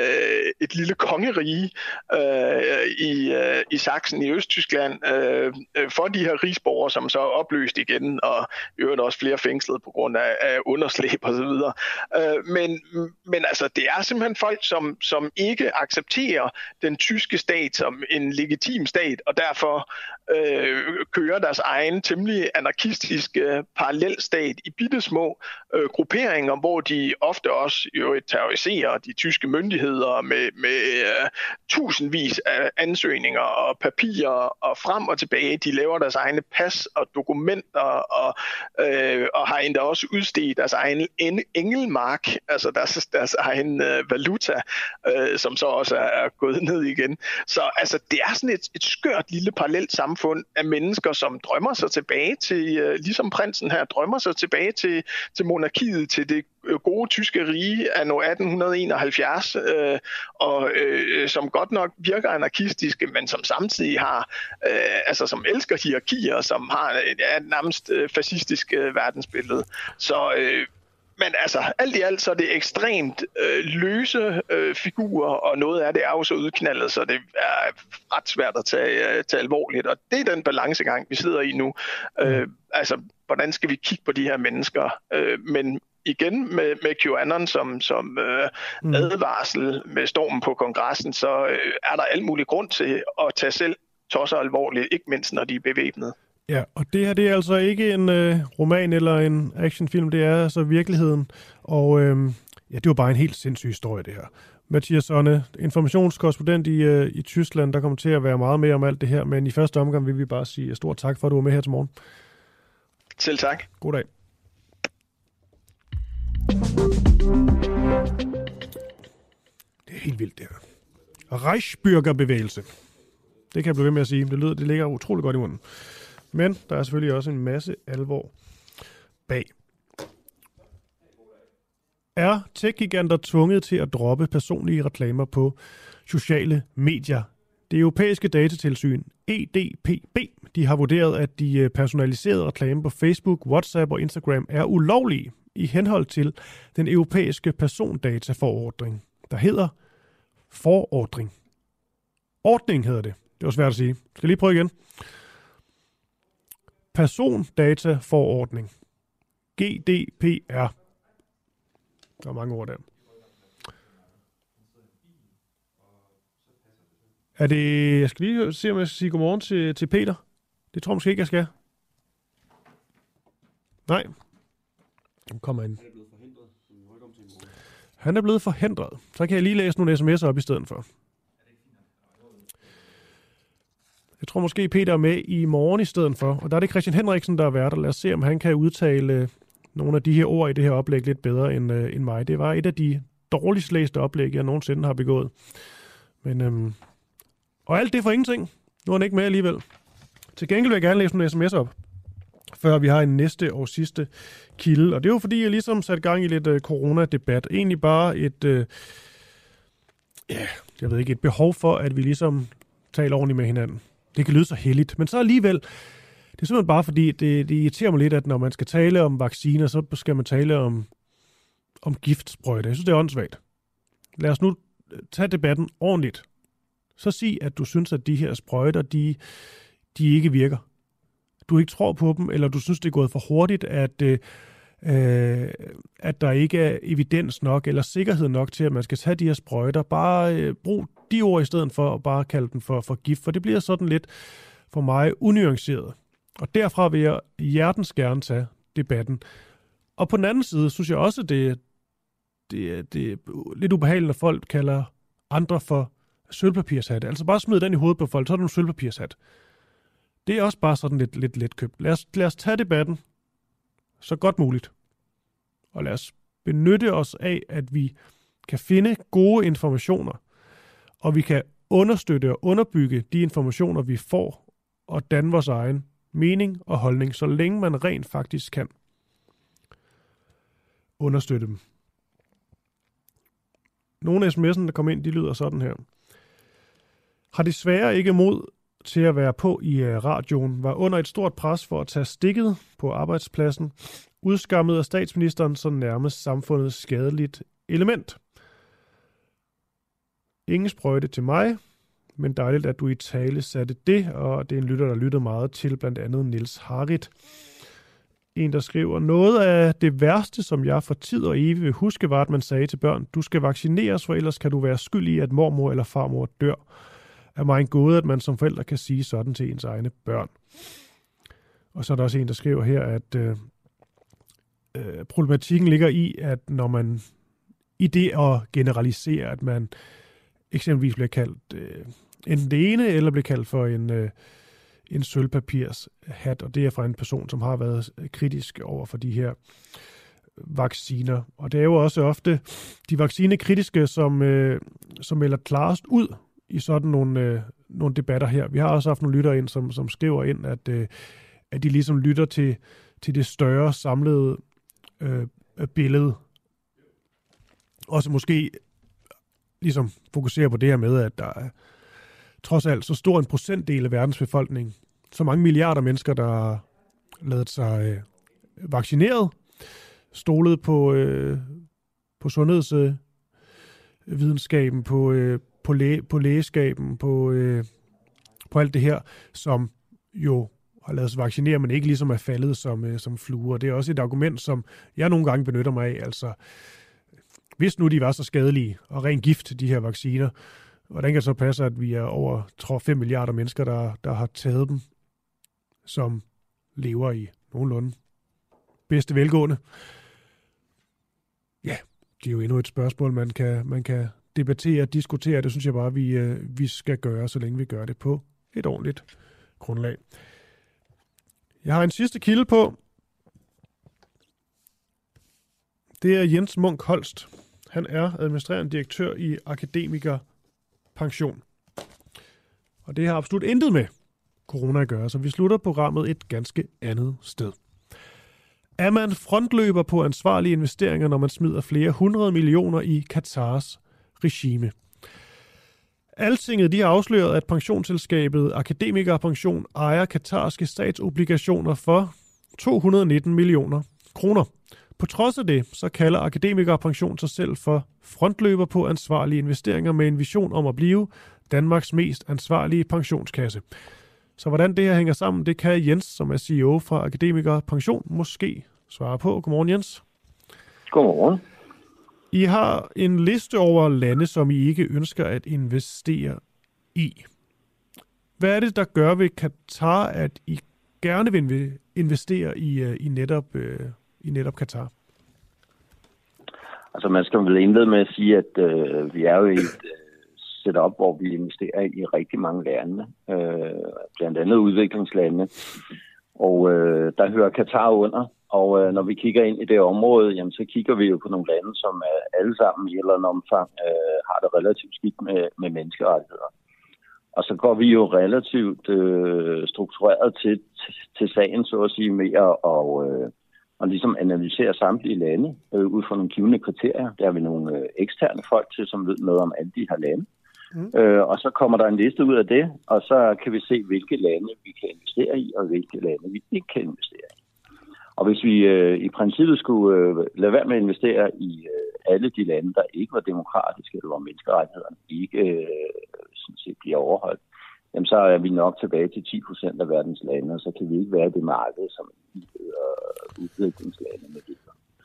et lille kongerige øh, i, øh, i Sachsen i Østtyskland øh, for de her rigsborgere, som så er opløst igen, og i øvrigt også flere fængslet på grund af, af underslæb og så videre. Øh, men, men altså, det er simpelthen folk, som, som ikke accepterer den tyske stat som en legitim stat, og derfor øh, kører deres egen temmelig anarkistiske parallelstat i bittesmå øh, grupperinger, hvor de ofte også jo terroriserer de tyske myndigheder med, med øh, tusindvis af ansøgninger og papirer og frem og tilbage. De laver deres egne pas og dokumenter og, øh, og har endda også udstedt deres egen engelmark, altså deres, deres egen øh, valuta, øh, som så også er gået ned igen. Så altså, det er sådan et, et skørt lille parallelt samfund af mennesker, som drømmer sig tilbage til, øh, ligesom prinsen her drømmer sig tilbage til, til monarkiet, til det gode tyske rige anno atten enoghalvfjerds, øh, og øh, som godt nok virker anarkistiske, men som samtidig har, øh, altså som elsker hierarkier, som har et, et nærmest fascistisk øh, verdensbillede. Så øh, Men altså, alt i alt så er det ekstremt øh, løse øh, figurer, og noget af det er jo så udknaldet, så det er ret svært at tage, øh, tage alvorligt. Og det er den balancegang, vi sidder i nu. Øh, altså, hvordan skal vi kigge på de her mennesker? Øh, men igen med, med QAnon som, som øh, mm. advarsel med stormen på kongressen, så øh, er der alt mulig grund til at tage selv tosser alvorligt, ikke mindst når de er bevæbnet. Ja, og det her det er altså ikke en øh, roman eller en actionfilm, det er altså virkeligheden, og øh, ja, det var bare en helt sindssyg historie det her. Mathias Sonne, informationskorrespondent i, øh, i Tyskland, der kommer til at være meget mere om alt det her, men i første omgang vil vi bare sige stort tak for, at du var med her til morgen. Selv tak. God dag. Det er helt vildt det her. Reichsbürgerbevægelse. Det kan jeg blive ved med at sige. Det lyder, det ligger utrolig godt i munden. Men der er selvfølgelig også en masse alvor bag. Er tech-giganter tvunget til at droppe personlige reklamer på sociale medier? Det europæiske datatilsyn, E D P B, de har vurderet, at de personaliserede reklamer på Facebook, WhatsApp og Instagram er ulovlige i henhold til den europæiske persondataforordning, der hedder forordning. Ordning hedder det. Det var svært at sige. Jeg skal lige prøve igen. Persondataforordning. G D P R. Der er mange ord der. Er det... Jeg skal lige se, om jeg skal sige godmorgen til, til Peter. Det tror jeg måske ikke, jeg skal. Nej. Nu kommer han. Han er blevet forhindret. Så kan jeg lige læse nogle sms'er op i stedet for. Jeg tror måske, Peter er med i morgen i stedet for. Og der er det Christian Henriksen, der er vært. Lad os se, om han kan udtale nogle af de her ord i det her oplæg lidt bedre end, øh, end mig. Det var et af de dårligst læste oplæg, jeg nogensinde har begået. Men, øhm, og alt det for ingenting. Nu er han ikke med alligevel. Til gengæld vil jeg gerne læse nogle sms'er op, før vi har en næste og sidste kilde. Og det er jo fordi, jeg ligesom satte gang i lidt øh, coronadebat. Egentlig bare et, øh, ja, jeg ved ikke, et behov for, at vi ligesom taler ordentligt med hinanden. Det kan lyde så heldigt, men så alligevel, det er simpelthen bare fordi, det, det irriterer mig lidt, at når man skal tale om vacciner, så skal man tale om, om giftsprøjter. Jeg synes, det er åndssvagt. Lad os nu tage debatten ordentligt. Så sig, at du synes, at de her sprøjter, de, de ikke virker. Du ikke tror på dem, eller du synes, det er gået for hurtigt, at, øh, at der ikke er evidens nok, eller sikkerhed nok til, at man skal tage de her sprøjter. Bare øh, brug de ord i stedet for at bare kalde den for, for gift, for det bliver sådan lidt for mig unuanceret. Og derfra vil jeg hjertens gerne tage debatten. Og på den anden side synes jeg også, det, det, det er lidt ubehageligt, når folk kalder andre for sølvpapirshatte. Altså bare smid den i hovedet på folk, så er du en sølvpapirshat. Det er også bare sådan lidt lidt letkøbt. Lad os, lad os tage debatten så godt muligt. Og lad os benytte os af, at vi kan finde gode informationer, og vi kan understøtte og underbygge de informationer, vi får, og danne vores egen mening og holdning, så længe man rent faktisk kan understøtte dem. Nogle af sms'erne, der kom ind, de lyder sådan her. Har desværre ikke mod til at være på i radioen, var under et stort pres for at tage stikket på arbejdspladsen, udskammet af statsministeren som nærmest samfundets skadeligt element. Ingen sprøjte til mig, men dejligt, at du i tale satte det, og det er en lytter, der lytter meget til, blandt andet Niels Harrit. En, der skriver, noget af det værste, som jeg for tid og evigt vil huske, var, at man sagde til børn, du skal vaccineres, for ellers kan du være skyld i, at mormor eller farmor dør. Er mig en gåde, at man som forældre kan sige sådan til ens egne børn. Og så er der også en, der skriver her, at øh, øh, problematikken ligger i, at når man i det at generalisere, at man eksempelvis bliver kaldt øh, enten det ene, eller bliver kaldt for en, øh, en sølvpapirshat, og det er fra en person, som har været kritisk over for de her vacciner. Og det er jo også ofte de vaccinekritiske, som, øh, som melder klarest ud i sådan nogle, øh, nogle debatter her. Vi har også haft nogle lytter ind, som, som skriver ind, at, øh, at de ligesom lytter til, til det større samlede øh, billede. Også måske ligesom fokuserer på det her med, at der er trods alt så stor en procentdel af verdens befolkning, så mange milliarder mennesker, der har ladet sig øh, vaccineret, stolede på, øh, på sundhedsvidenskaben, øh, på, øh, på, læ- på lægeskaben, på, øh, på alt det her, som jo har lavet sig vaccinere, men ikke ligesom er faldet som, øh, som fluer. Det er også et argument, som jeg nogle gange benytter mig af. Altså, hvis nu de var så skadelige og rent gift, de her vacciner, hvordan kan det så passe, at vi er over tror, fem milliarder mennesker, der, der har taget dem, som lever i nogenlunde bedste velgående? Ja, det er jo endnu et spørgsmål, man kan, man kan debattere og diskutere. Det synes jeg bare, vi, vi skal gøre, så længe vi gør det på et ordentligt grundlag. Jeg har en sidste kilde på. Det er Jens Munk Holst. Han er administrerende direktør i Akademiker Pension. Og det har absolut intet med corona at gøre, så vi slutter programmet et ganske andet sted. Er man frontløber på ansvarlige investeringer, når man smider flere hundrede millioner i Katars regime? Altinget de har afsløret, at pensionsselskabet Akademiker Pension ejer katarske statsobligationer for to hundrede og nitten millioner kroner. På trods af det, så kalder Akademiker Pension sig selv for frontløber på ansvarlige investeringer med en vision om at blive Danmarks mest ansvarlige pensionskasse. Så hvordan det her hænger sammen, det kan Jens, som er C E O fra Akademiker Pension, måske svare på. Godmorgen, Jens. Godmorgen. I har en liste over lande, som I ikke ønsker at investere i. Hvad er det, der gør ved Katar, at I gerne vil investere i, i netop i netop Katar? Altså, man skal vel indlede med at sige, at øh, vi er jo i et setup, hvor vi investerer i rigtig mange lande, øh, blandt andet udviklingslande, og øh, der hører Katar under, og øh, når vi kigger ind i det område, jamen, så kigger vi jo på nogle lande, som øh, alle sammen i et eller andet omfang øh, har det relativt skidt med, med menneskerettigheder. Og så går vi jo relativt øh, struktureret til, til, til sagen, så at sige, mere og øh, og ligesom analyserer samtlige lande øh, ud fra nogle givende kriterier. Der har vi nogle øh, eksterne folk til, som ved noget om alle de her lande. Mm. Øh, og så kommer der en liste ud af det, og så kan vi se, hvilke lande vi kan investere i, og hvilke lande vi ikke kan investere i. Og hvis vi øh, i princippet skulle øh, lade være med at investere i øh, alle de lande, der ikke var demokratiske, eller hvor menneskerettighederne ikke øh, sådan set bliver overholdt, jamen så er vi nok tilbage til ti procent af verdens lande, og så kan vi ikke være det marked, som udviklingslande med det.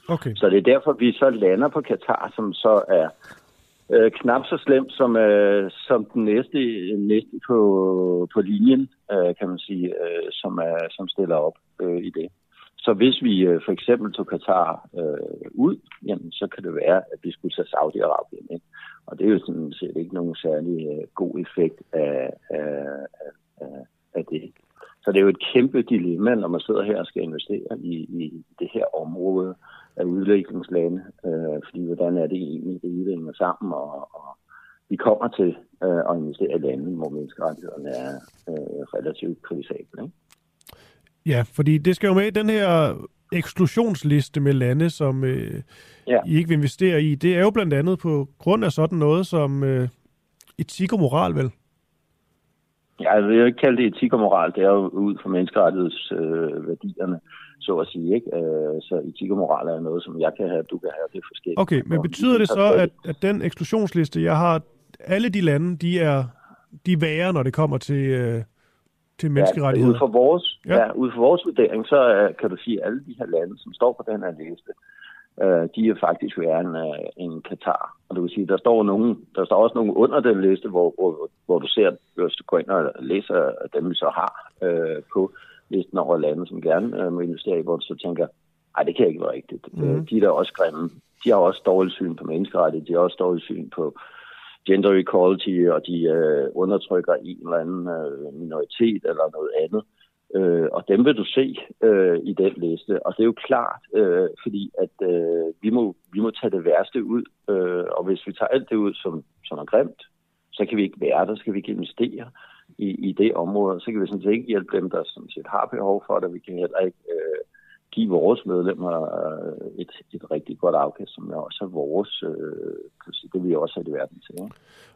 Okay. Så det er derfor, vi så lander på Katar, som så er øh, knap så slemt som, øh, som den næste, næste på, på linjen, øh, kan man sige, øh, som, er, som stiller op øh, i det. Så hvis vi øh, for eksempel tog Katar øh, ud, jamen, så kan det være, at vi skulle tage Saudi-Arabien ind. Og det er jo sådan set ikke nogen særlig øh, god effekt af, af, af, af det. Så det er jo et kæmpe dilemma, når man sidder her og skal investere i, i det her område af udviklingslande. Øh, fordi hvordan er det egentlig, det udvikler sammen, og, og vi kommer til øh, at investere i lande, hvor menneskerettighederne er øh, relativt kritisable, ikke? Ja, fordi det skal jo med i den her eksklusionsliste med lande, som øh, ja. I ikke vil investere i. Det er jo blandt andet på grund af sådan noget som øh, etik og moral, vel? Ja, jeg vil jo ikke kalde det etik og moral. Det er jo ud fra menneskerettighedsværdierne, øh, så at sige, ikke? Øh, så etik og moral er noget, som jeg kan have, du kan have, det forskelligt. Okay, men betyder det så, at, at den eksklusionsliste, jeg har, alle de lande, de er de værre, når det kommer til... Øh, til menneskerettigheder. Ja, ud fra vores, ja. Ja, ud fra vores vurdering, så uh, kan du sige, at alle de her lande, som står på den her liste, uh, de er faktisk værre end, uh, end Katar. Og du kan sige, der står nogen, der står også nogen under den liste, hvor, hvor, hvor du ser, hvis du går ind og læser dem, vi så har uh, på listen over lande, som gerne uh, må investere i, hvor du så tænker, nej, det kan ikke være rigtigt. Mm. Uh, de er da også grimme. De har også dårligt syn på menneskerettigheder. De har også dårligt syn på gender equality, og de øh, undertrykker en eller anden øh, minoritet eller noget andet. Øh, og dem vil du se øh, i den liste. Og det er jo klart, øh, fordi at øh, vi, må, vi må tage det værste ud. Øh, og hvis vi tager alt det ud, som, som er grimt, så kan vi ikke være der, så kan vi ikke investere i, i det område. Så kan vi sådan set ikke hjælpe dem, der sådan set har behov for det. Vi kan heller ikke øh, give vores medlemmer et, et rigtig godt afkast, som er også vores, øh, det vil jo også have det verden til. Ikke?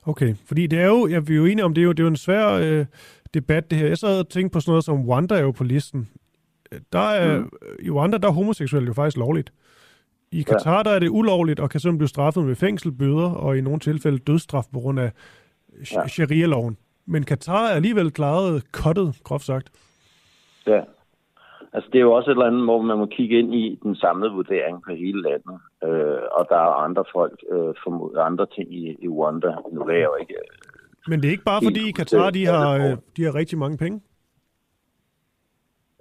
Okay, fordi det er jo, jeg er jo enig om, det er jo, det er jo en svær øh, debat det her. Jeg så havde tænkt på sådan noget som Rwanda er jo på listen. Der er, mm. I Rwanda der er homoseksuelt jo faktisk lovligt. I Katar ja. Der er det ulovligt og kan simpelthen blive straffet med fængsel, bøder og i nogle tilfælde dødsstraf på grund af ja. sharia-loven. Men Katar er alligevel klaret kottet, groft sagt. Ja. Altså, det er jo også et eller andet, hvor man må kigge ind i den samlede vurdering på hele landet. Øh, og der er andre folk, øh, for andre ting i, i Rwanda. Nu laver jeg ikke... Men det er ikke bare, fordi Katar, de har, de har rigtig mange penge?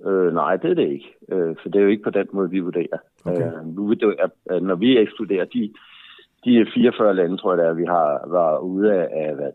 Øh, nej, det er det ikke. Øh, for det er jo ikke på den måde, vi vurderer. Okay. Øh, nu, når vi ekskluderer de, de fireogfyrre lande, tror jeg, der vi har var ude af, hvad,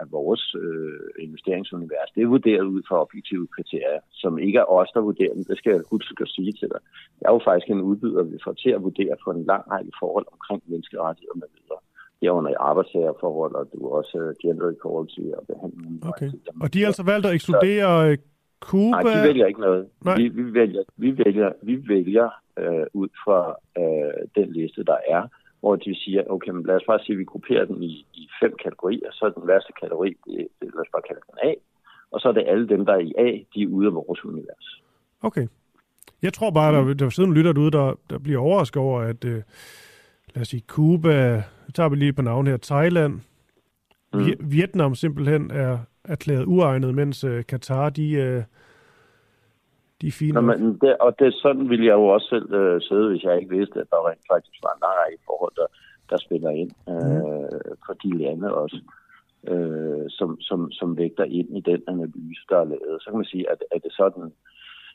af vores øh, investeringsunivers, det er vurderet ud fra objektive kriterier, som ikke er os, der vurderer dem. Det skal jeg huske at sige til dig. Jeg er jo faktisk en udbyder, vi får til at vurdere på en lang række forhold omkring menneskerettigheder med videre. Herunder i arbejdstagerforhold, og du også gender equality og behandling. Okay. Og de har altså valgt at ekskludere Cuba? Nej, de vælger ikke noget. Vi, vi vælger, vi vælger, vi vælger øh, ud fra øh, den liste, der er, hvor de siger, okay, men lad os bare sige, at vi grupperer den i, i fem kategorier, så er den værste kategori, det, det, lad os bare kalde den A, og så er det alle dem, der er i A, de er ude af vores univers. Okay. Jeg tror bare, der, der sidder nogle lytter derude, der, der bliver overrasket over, at øh, lad os sige, Cuba... tager vi lige på navn her, Thailand. Mm. Vietnam simpelthen er erklæret uegnet, mens uh, Katar, de, uh, de er fine. Nå, men det, og det, sådan ville jeg jo også selv uh, sidde, hvis jeg ikke vidste, at der rent faktisk var en lang række forhold, der, der spiller ind uh, mm. for de lande også, uh, som, som, som vægter ind i den analyse, der er lavet. Så kan man sige, at, at det er sådan...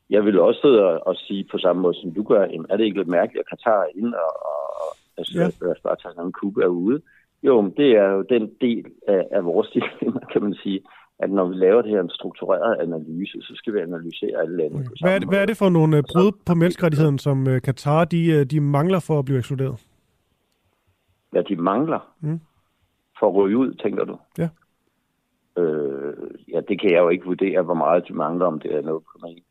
Jeg vil også sidde og, og sige på samme måde, som du gør, jamen, er det ikke lidt mærkeligt, at Katar er inde og, og altså, ja. Lad os bare tage sådan en kube herude. Jo, men det er jo den del af, af vores dilemma, kan man sige, at når vi laver det her en struktureret analyse, så skal vi analysere alle lande. Okay. Hvad, er det, hvad er det for nogle brud på menneskerettigheden, som uh, Katar de, de mangler for at blive ekskluderet? Ja, de mangler? Mm. For at ryge ud, tænker du? Ja. Øh, ja, det kan jeg jo ikke vurdere, hvor meget de mangler, om det er noget på mig.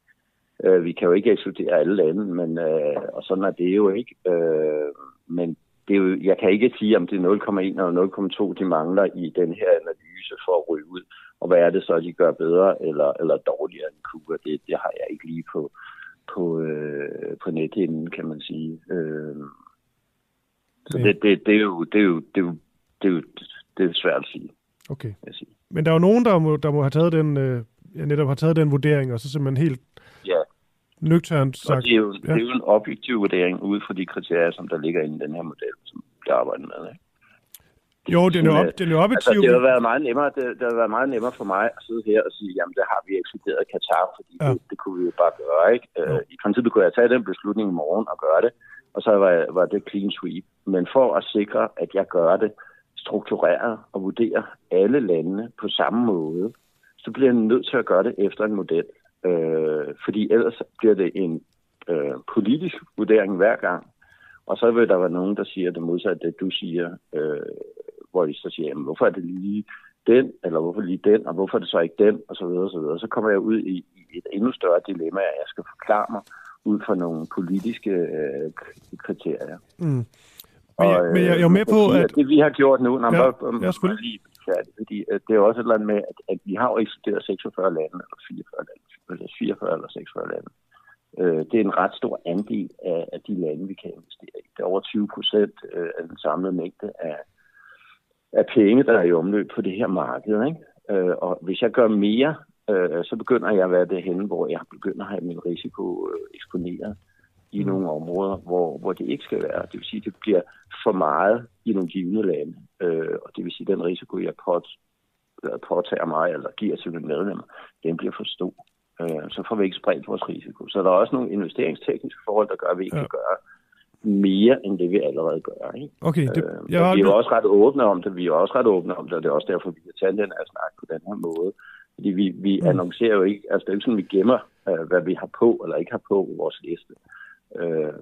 Øh, vi kan jo ikke ekskludere alle lande, men, øh, og sådan er det jo ikke. Øh, Men det er jo, jeg kan ikke sige, om det er nul komma en eller nul komma to, de mangler i den her analyse for at ryge ud. Og hvad er det så, de gør bedre eller, eller dårligere end Cuba? Det, det har jeg ikke lige på, på, øh, på nethinden, kan man sige. Øh, så okay. det, det, det, er jo, det er jo det er jo, det er jo, det er svært at sige. Okay. At sige. Men der er jo nogen, der må, der må have taget den, øh, netop har taget den vurdering, og så simpelthen helt... Ja. Nøgternt sagt. Det er, jo, ja. det er jo en objektiv vurdering ud fra de kriterier, som der ligger inde i den her model, som vi arbejder med. Ikke? Det, jo, den er jo objektiv. Altså, det har været meget nemmere, det, det har været meget nemmere for mig at sidde her og sige, jamen der har vi ekskluderet Katar, fordi ja. det, det kunne vi jo bare gøre. Ikke? Ja. I princippet kunne jeg tage den beslutning i morgen og gøre det, og så var, var det clean sweep. Men for at sikre, at jeg gør det, strukturere og vurdere alle landene på samme måde, så bliver jeg nødt til at gøre det efter en model. Øh, fordi ellers bliver det en øh, politisk vurdering hver gang, og så vil der være nogen, der siger det modsatte, det du siger, øh, hvor de så siger, jamen, hvorfor er det lige den, eller hvorfor lige den, og hvorfor er det så ikke den, og så videre, og så videre. Så kommer jeg ud i, i et endnu større dilemma, at jeg skal forklare mig ud fra nogle politiske øh, kriterier. Mm. Men, jeg, og, men jeg, jeg er med på, siger, at... Det vi har gjort nu, når man ja, bare lige... Fordi det er også et eller andet med, at vi har jo eksisteret seksogfyrre lande, eller fireogfyrre lande, eller fireogfyrre eller seksogfyrre lande. Det er en ret stor andel af de lande, vi kan investere i. Det er over tyve procent af den samlede mængde af, af penge, der er i omløb på det her marked. Ikke? Og hvis jeg gør mere, så begynder jeg at være derhenne, hvor jeg begynder at have min risiko eksponeret i nogle områder, hvor, hvor det ikke skal være. Det vil sige, at det bliver for meget i nogle givne lande. Øh, og det vil sige, at den risiko, jeg påtager mig eller giver til mine medlemmer, den bliver for stor. Øh, så får vi ikke spredt vores risiko. Så der er også nogle investeringstekniske forhold, der gør, at vi ikke ja. kan gøre mere, end det vi allerede gør. Ikke? Okay, det, øh, jeg har... Vi er jo også ret åbne om det, vi er også ret åbne om det, og det er også derfor, vi kan tage den her snak på den her måde. Fordi vi, vi mm. annoncerer jo ikke, altså det er ikke sådan, vi gemmer, øh, hvad vi har på eller ikke har på i vores liste.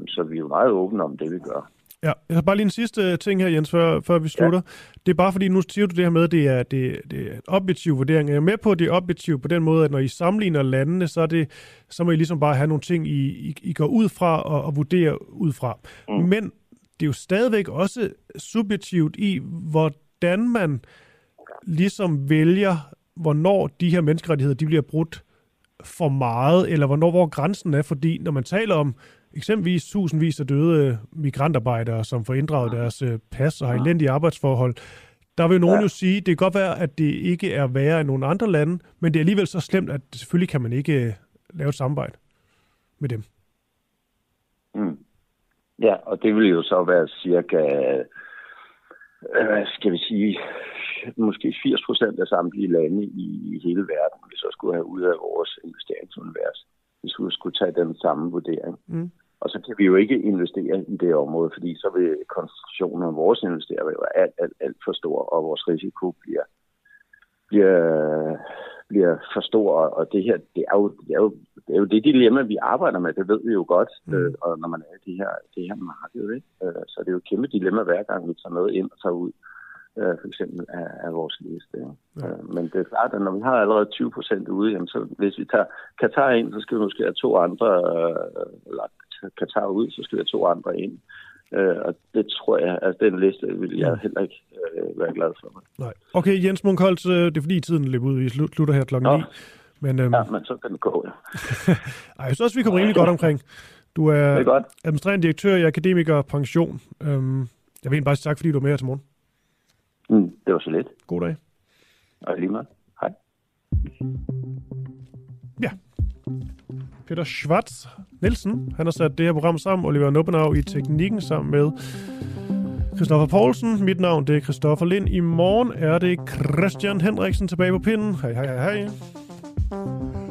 Så vi er jo meget åbne om det, vi gør. Ja, jeg har bare lige en sidste ting her, Jens, før, før vi slutter. Ja. Det er bare fordi, nu siger du det her med, at det er, det, det er en objektiv vurdering. Jeg er med på, at det er objektivt på den måde, at når I sammenligner landene, så, er det, så må I ligesom bare have nogle ting, I, I, I går ud fra og, og vurderer ud fra. Mm. Men det er jo stadigvæk også subjektivt i, hvordan man ligesom vælger, hvornår de her menneskerettigheder de bliver brudt for meget, eller hvornår, hvor grænsen er. Fordi når man taler om eksempelvis tusindvis af døde migrantarbejdere, som får inddraget deres pas og har elendige arbejdsforhold. Der vil jo nogen ja. jo sige, at det kan godt være, at det ikke er værre end nogle andre lande, men det er alligevel så slemt, at selvfølgelig kan man ikke lave et samarbejde med dem. Mm. Ja, og det vil jo så være cirka, øh, skal vi sige, måske firs procent af samtlige lande i hele verden, hvis vi skulle have ud af vores investeringsunivers, hvis vi skulle tage den samme vurdering. Mm. Og så kan vi jo ikke investere i det område, fordi så vil koncentrationen af vores investeringer være alt, alt, alt for stor, og vores risiko bliver, bliver, bliver for stor. Og det her, det er jo det, er jo, det, er jo det dilemma, vi arbejder med, det ved vi jo godt, mm. øh, og når man er i det her, det her marked. Ikke? Øh, så det er jo et kæmpe dilemma, hver gang vi tager noget ind og tager ud, øh, for eksempel af, af vores liste. Ja. Øh, men det er klart, at når vi har allerede tyve procent ude, jamen, så hvis vi tager Katar ind, så skal vi måske have to andre øh, lagt. Katar ud, så skal vi to andre ind. Øh, og det tror jeg, altså den liste vil jeg heller ikke øh, være glad for. Nej. Okay, Jens Munk Holst, øh, det er fordi tiden løb ud, vi slutter her klokken ni. Men, øhm... ja, men så kan det gå, ja. Ej, jeg synes også, vi kommer rimelig godt omkring. Du er, det er godt. Administrerende direktør i Akademiker Pension. Øhm, jeg vil egentlig bare sige tak, fordi du er med her til morgen. Mm, det var så lidt. God dag. Og lige meget. Hej. Ja. Peter Schwartz Nielsen, han har sat det her program sammen, Oliver Nubbenau i teknikken sammen med Kristoffer Poulsen. Mit navn, det er Kristoffer Lind. I morgen er det Christian Henriksen tilbage på pinden. Hej, hej, hej, hej.